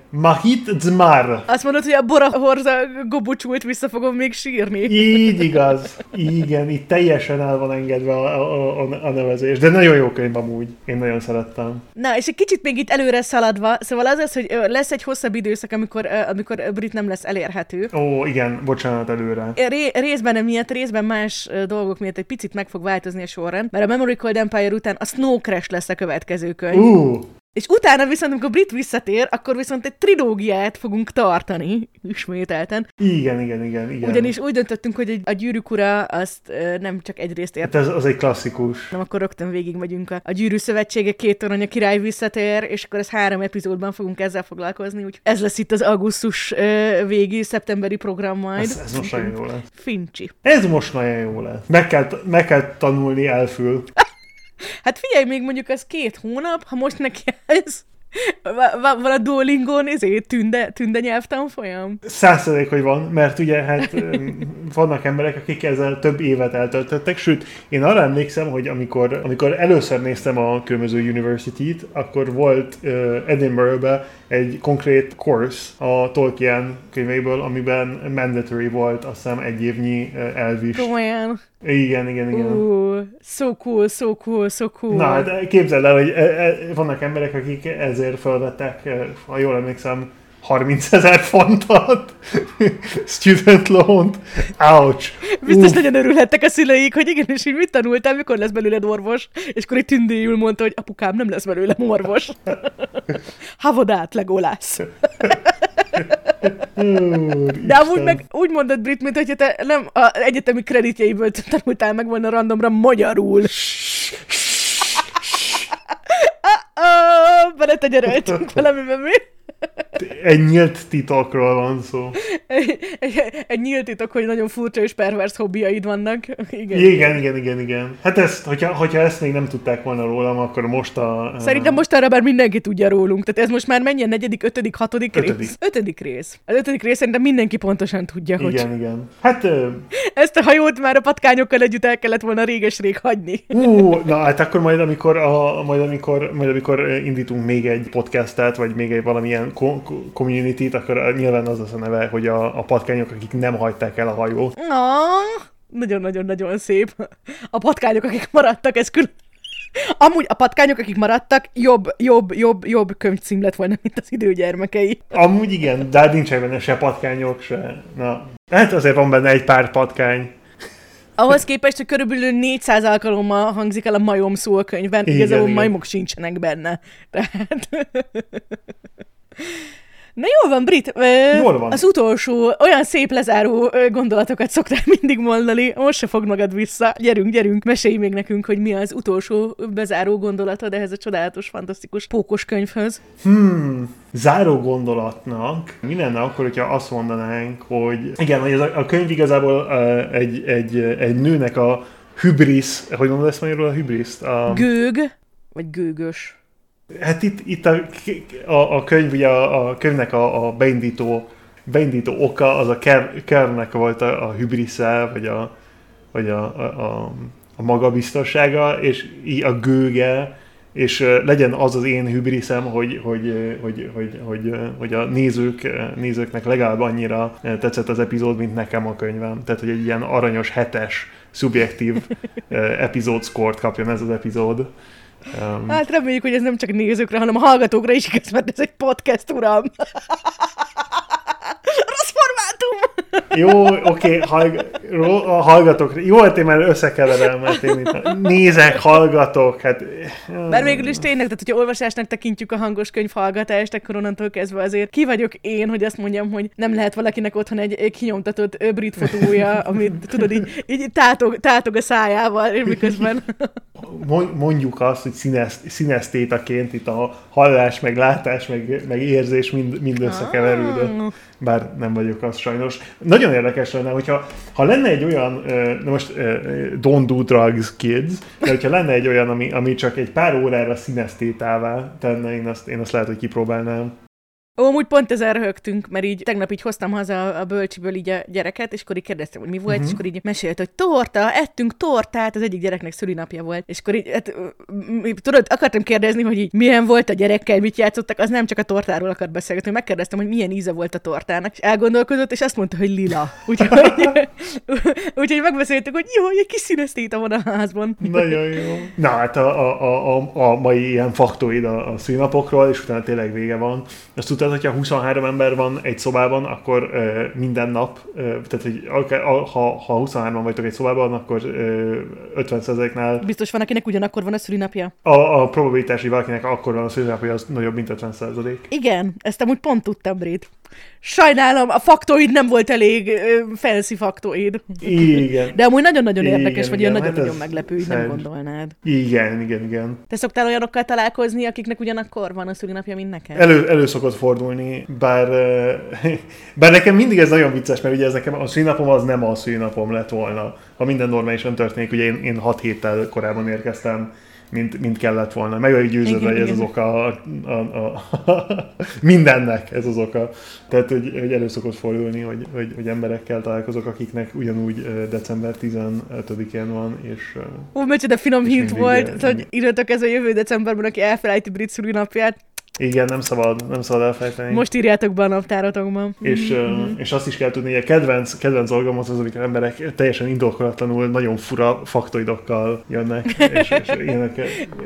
Mahit Dzmar. Azt mondod, hogy a borahorza gobucsult vissza fogom még sírni. Így igaz. Igen, itt teljesen el van engedve a, a, a, a nevezés. De nagyon jó könyv amúgy. Én nagyon szerettem. Na, és egy kicsit még itt előre szaladva, szóval az az, hogy lesz egy hosszabb időszak, amikor, amikor Brit nem lesz elérhető. Ó, igen, bocsánat előre. Ré- részben emiatt, részben más dolgok miatt egy picit meg fog változni a sorrend, mert a Memory Called Empire után a Snow Crash lesz a következő könyv. Uh. És utána viszont, amikor Brit visszatér, akkor viszont egy trilógiát fogunk tartani, ismételten. Igen, igen, igen. igen. Ugyanis úgy döntöttünk, hogy egy, a Gyűrűk ura azt ö, nem csak egyrészt ért. Hát ez az egy klasszikus. Nem, akkor rögtön végigmegyünk a, a Gyűrű Szövetsége, két torony, a király visszatér, és akkor ez három epizódban fogunk ezzel foglalkozni, úgyhogy ez lesz itt az augusztus ö, végi, szeptemberi program majd. Ez, ez most nagyon jó lesz. Fincsi. Ez most nagyon jó lesz. Meg kell, meg kell tanulni elfül. Hát figyelj, még mondjuk az két hónap, ha most neki ez van a Duolingon, ezért tünde, tünde nyelvtanfolyam? Száz százalék, hogy van, mert ugye hát vannak emberek, akik ezzel több évet eltöltöttek, sőt, én arra emlékszem, hogy amikor, amikor először néztem a különböző University-t, akkor volt uh, Edinburgh-ben egy konkrét course a Tolkien könyvéből, amiben mandatory volt, azt hiszem, egy évnyi uh, elvis. Komolyan. Igen, igen, igen. Uh, so cool, so cool, so cool. Na, hát képzeld el, hogy e, e, vannak emberek, akik ezért felvettek, ha jól emlékszem, harmincezer fontot, student loan-t, ouch. Biztos Uf. Nagyon örülhettek a szüleik, hogy igenis, hogy mit tanultál, mikor lesz belőled orvos, és akkor itt tündéül mondta, hogy apukám, nem lesz belőlem orvos. Havodát, Legolasz. De amúgy meg úgy mondod, Brit, mint hogyha te nem az egyetemi kreditjeiből tanultál meg volna randomra magyarul. Ah-ah, beletegyereltünk valamiben mi? Egy nyílt titokról van szó. Egy, egy, egy nyílt titok, hogy nagyon furcsa és pervers hobbiaid vannak. Igen, igen, igen, igen. igen. Hát ezt, hogyha, hogyha ezt még nem tudták volna rólam, akkor most a... Szerintem most arra már mindenki tudja rólunk. Tehát ez most már mennyi a negyedik, ötödik, hatodik ötödik. rész? Ötödik rész. Az ötödik rész szerintem mindenki pontosan tudja, igen, hogy... Igen, igen. Hát... Ezt a hajót már a patkányokkal együtt el kellett volna réges-rég hagyni. Ú, na hát akkor majd amikor, a, majd, amikor, majd amikor indítunk még egy podcastet, vagy még egy valamilyen community-t, akkor nyilván az az a neve, hogy a, a patkányok, akik nem hagyták el a hajót. Nagyon-nagyon-nagyon szép. A patkányok, akik maradtak, ez külön... Amúgy a patkányok, akik maradtak, jobb, jobb, jobb, jobb könyvcím lett volna, mint az időgyermekei. Amúgy igen, de nincs benne se patkányok, se... Na, hát azért van benne egy pár patkány. Ahhoz képest, hogy körülbelül négyszáz alkalommal hangzik el a majom szó a könyvben, igen, igazából igen. Majmok sincsenek benne. Tehát... Na jól van, Brit. Jól van. Az utolsó, olyan szép lezáró gondolatokat szoktál mindig mondani, most se fogd magad vissza. Gyerünk, gyerünk, mesélj még nekünk, hogy mi az utolsó bezáró gondolatod ehhez a csodálatos, fantasztikus pókos könyvhöz. Hmm, záró gondolatnak mi lenne akkor, hogyha azt mondanánk, hogy igen, hogy a, a könyv igazából uh, egy, egy, egy nőnek a hübrisz, hogy mondod ezt magyarul a hübriszt? A... Gőg, vagy gőgös. Hát itt, itt a, a, a könyv, ugye a, a könyvnek a, a beindító, beindító oka, az a Kernnek volt a, a hübrisze, vagy a, vagy a, a, a magabiztossága, és a gőge, és legyen az az én hübriszem, hogy, hogy, hogy, hogy, hogy, hogy a nézők, nézőknek legalább annyira tetszett az epizód, mint nekem a könyvem. Tehát, hogy egy ilyen aranyos, hetes, szubjektív epizódszkort kapjon ez az epizód. Um, hát reméljük, hogy ez nem csak nézőkre, hanem a hallgatókra is igaz, mert ez egy podcast, uram. Rossz formátum! Jó, oké, okay, hallg- ro- hallgatok. Jó, hát én már összekeverem, mert én itt nézek, hallgatok. Hát... Mert végül is tényleg, tehát hogyha olvasásnak tekintjük a hangos könyv hallgatást, akkor onnantól kezdve azért ki vagyok én, hogy azt mondjam, hogy nem lehet valakinek otthon egy kinyomtatott brit fotója, amit tudod, így, így tátog, tátog a szájával, és miközben... Mondjuk azt, hogy színeszt, színesztétaként itt a hallás, meg látás, meg, meg érzés mind, mind összekeverődött. Bár nem vagyok az sajnos. Nagyon érdekes lenne, hogyha ha lenne egy olyan, na most don't do drugs, kids, de hogyha lenne egy olyan, ami, ami csak egy pár órára színesztétává tenne, én azt, én azt lehet, hogy kipróbálnám. Ó, amúgy pont ezzel röhögtünk, mert így tegnap így hoztam haza a bölcsiből így a gyereket, és akkor így kérdeztem, hogy mi volt, uh-huh. és akkor így mesélt, hogy torta, ettünk tortát, az egyik gyereknek szülinapja volt, és akkor így, hát, tudod, akartam kérdezni, hogy így milyen volt a gyerekkel, mit játszottak, az nem csak a tortáról akart beszélgetni, megkérdeztem, hogy milyen íze volt a tortának, és elgondolkodott, és azt mondta, hogy lila. Úgyhogy, úgyhogy megbeszéltük, hogy jó, egy kis színesztéta van a házban. Nagyon jó. Na hát a, a, a, a mai ilyen faktoid a, a szülinapokról, és utána tényleg vége van. Azt tudtad, hogyha huszonhárom ember van egy szobában, akkor ö, minden nap, ö, tehát hogy, ha, ha huszonhárman vagytok egy szobában, akkor ötven százaléknál... Biztos van, akinek ugyanakkor van a szülinapja? A, a probabilitás, hogy valakinek akkor van a szülinapja, az nagyobb, mint ötven százalék. Igen, ezt amúgy pont tudtam, Brit. Sajnálom, a faktoid nem volt elég ö, fancy faktoid. Igen. De amúgy nagyon-nagyon igen, érdekes, igen, vagy igen. Nagyon-nagyon hát meglepő, így nem gondolnád. Igen, igen, igen. Te szoktál olyanokkal találkozni, akiknek ugyanakkor van a szülinapja, mint neked? Elő, elő szokott fordulni, bár, bár nekem mindig ez nagyon vicces, mert ugye ez nekem a szülinapom az nem a szülinapom lett volna. Ha minden normálisan történik, ugye én, én hat héttel korábban érkeztem, mint, mint kellett volna. Meg vagy győződve, hogy ez az oka a, a, a, a, mindennek ez az oka. Tehát, hogy, hogy elő szokott fordulni, hogy, hogy, hogy emberekkel találkozok, akiknek ugyanúgy december tizenötödikén van, és... Ó, micsoda finom hint volt, hogy időtök ez a jövő decemberben, aki elfelejti brit szülinapját. Igen, nem szabad, nem szabad elfelejteni. Most írjátok be a naptáratokban. És, mm-hmm. és azt is kell tudni, hogy a kedvenc, kedvenc dolgom az, amikor emberek teljesen indokolatlanul nagyon fura faktoidokkal jönnek. És, és ilyenek,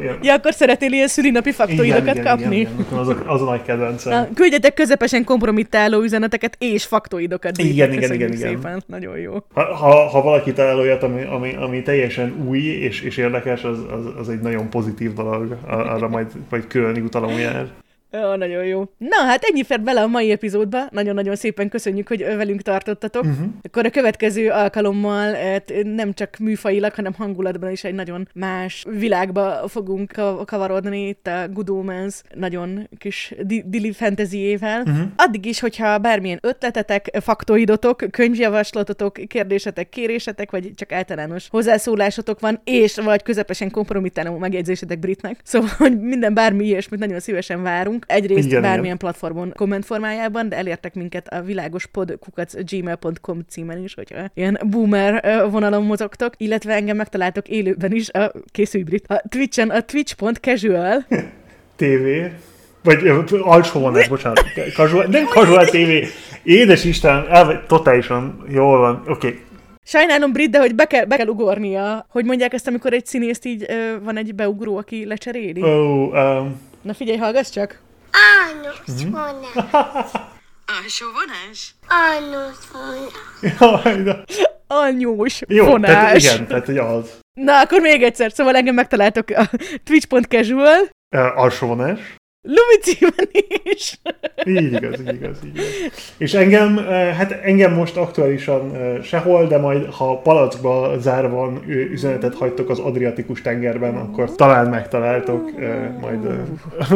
ilyen... Ja, akkor szeretnél ilyen szülinapi faktoidokat igen, kapni? Igen, igen, igen. Az, a, az a nagy kedvencem. Küldjetek közepesen kompromittáló üzeneteket és faktoidokat. Igen, igen, igen, igen. Szépen, nagyon jó. Ha, ha, ha valaki talál olyat, ami, ami, ami teljesen új és, és érdekes, az, az, az egy nagyon pozitív dolog. Arra majd, majd külön utalom jár. Jó, nagyon jó. Na, hát ennyi fért bele a mai epizódba. Nagyon-nagyon szépen köszönjük, hogy velünk tartottatok. Uh-huh. Akkor a következő alkalommal nem csak műfajilag, hanem hangulatban is egy nagyon más világba fogunk kavarodni itt a Good Omens nagyon kis dili fantasyével. Uh-huh. Addig is, hogyha bármilyen ötletetek, faktoidotok, könyvjavaslatotok, kérdésetek, kérésetek, vagy csak általános hozzászólásotok van, és vagy közepesen kompromittáló megjegyzésetek Britnek. Szóval, hogy minden bármi ilyesmit nagyon szívesen várunk. Egyrészt igen, bármilyen igen. platformon, komment formájában, de elértek minket a világospod kukac gmail pont com címen is, hogyha ilyen boomer vonalon mozogtok, illetve engem megtaláltok élőben is a készülj Brit, a Twitchen, a twitch pont casual té vé, vagy alsó van ez, bocsánat, casual, nem casual té vé, édes Isten, elve, totálisan, jól van, oké. Okay. Sajnálom, Brit, de hogy be kell, be kell ugornia, hogy mondják ezt, amikor egy színészt így van egy beugró, aki lecseréli? Oh, um... Na figyelj, hallgass csak! Álnos vonás! Alsó vonás? Álnos vonás! Alnyós vonás! Jó, igen, tehát egy az. Na, akkor még egyszer, szóval engem megtaláltok a twitch pont casual. Alsó vonás. Lubicében is. Így igaz, így igaz, így igaz. És engem, hát engem most aktuálisan sehol, de majd ha palackba zárva üzenetet hagytok az Adriatikus tengerben, akkor talán megtaláltok majd,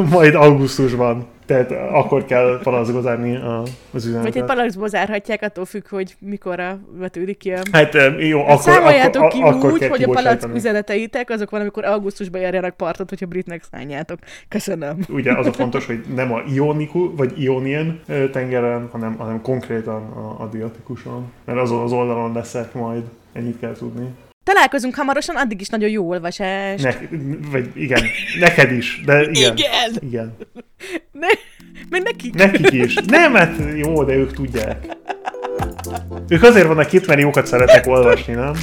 majd augusztusban. Tehát akkor kell palackba zárni az üzenetet. Vagy egy palackba zárhatják, attól függ, hogy mikorra vetődik ki a... Hát jó, akkor... Számoljátok akkor, ki akkor úgy, hogy a palack üzeneteitek azok van, amikor augusztusban járjanak partot, hogyha britnek szálljátok. Köszönöm. Ugye az a fontos, hogy nem a Ioniku, vagy Ionien tengeren, hanem, hanem konkrétan a Adriatikuson. Mert azon az oldalon leszek majd, ennyit kell tudni. Találkozunk hamarosan, addig is nagyon jó olvasást. Ne, vagy igen, neked is, de igen. Igen! Igen. Ne, meg nekik. Nekik is. Nem, hát jó, de ők tudják. Ők azért vannak itt, mert jókat szeretnek olvasni, nem?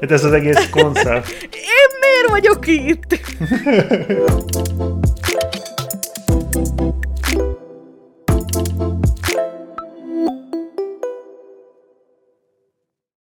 Hát ez az egész koncept. Én miért vagyok itt?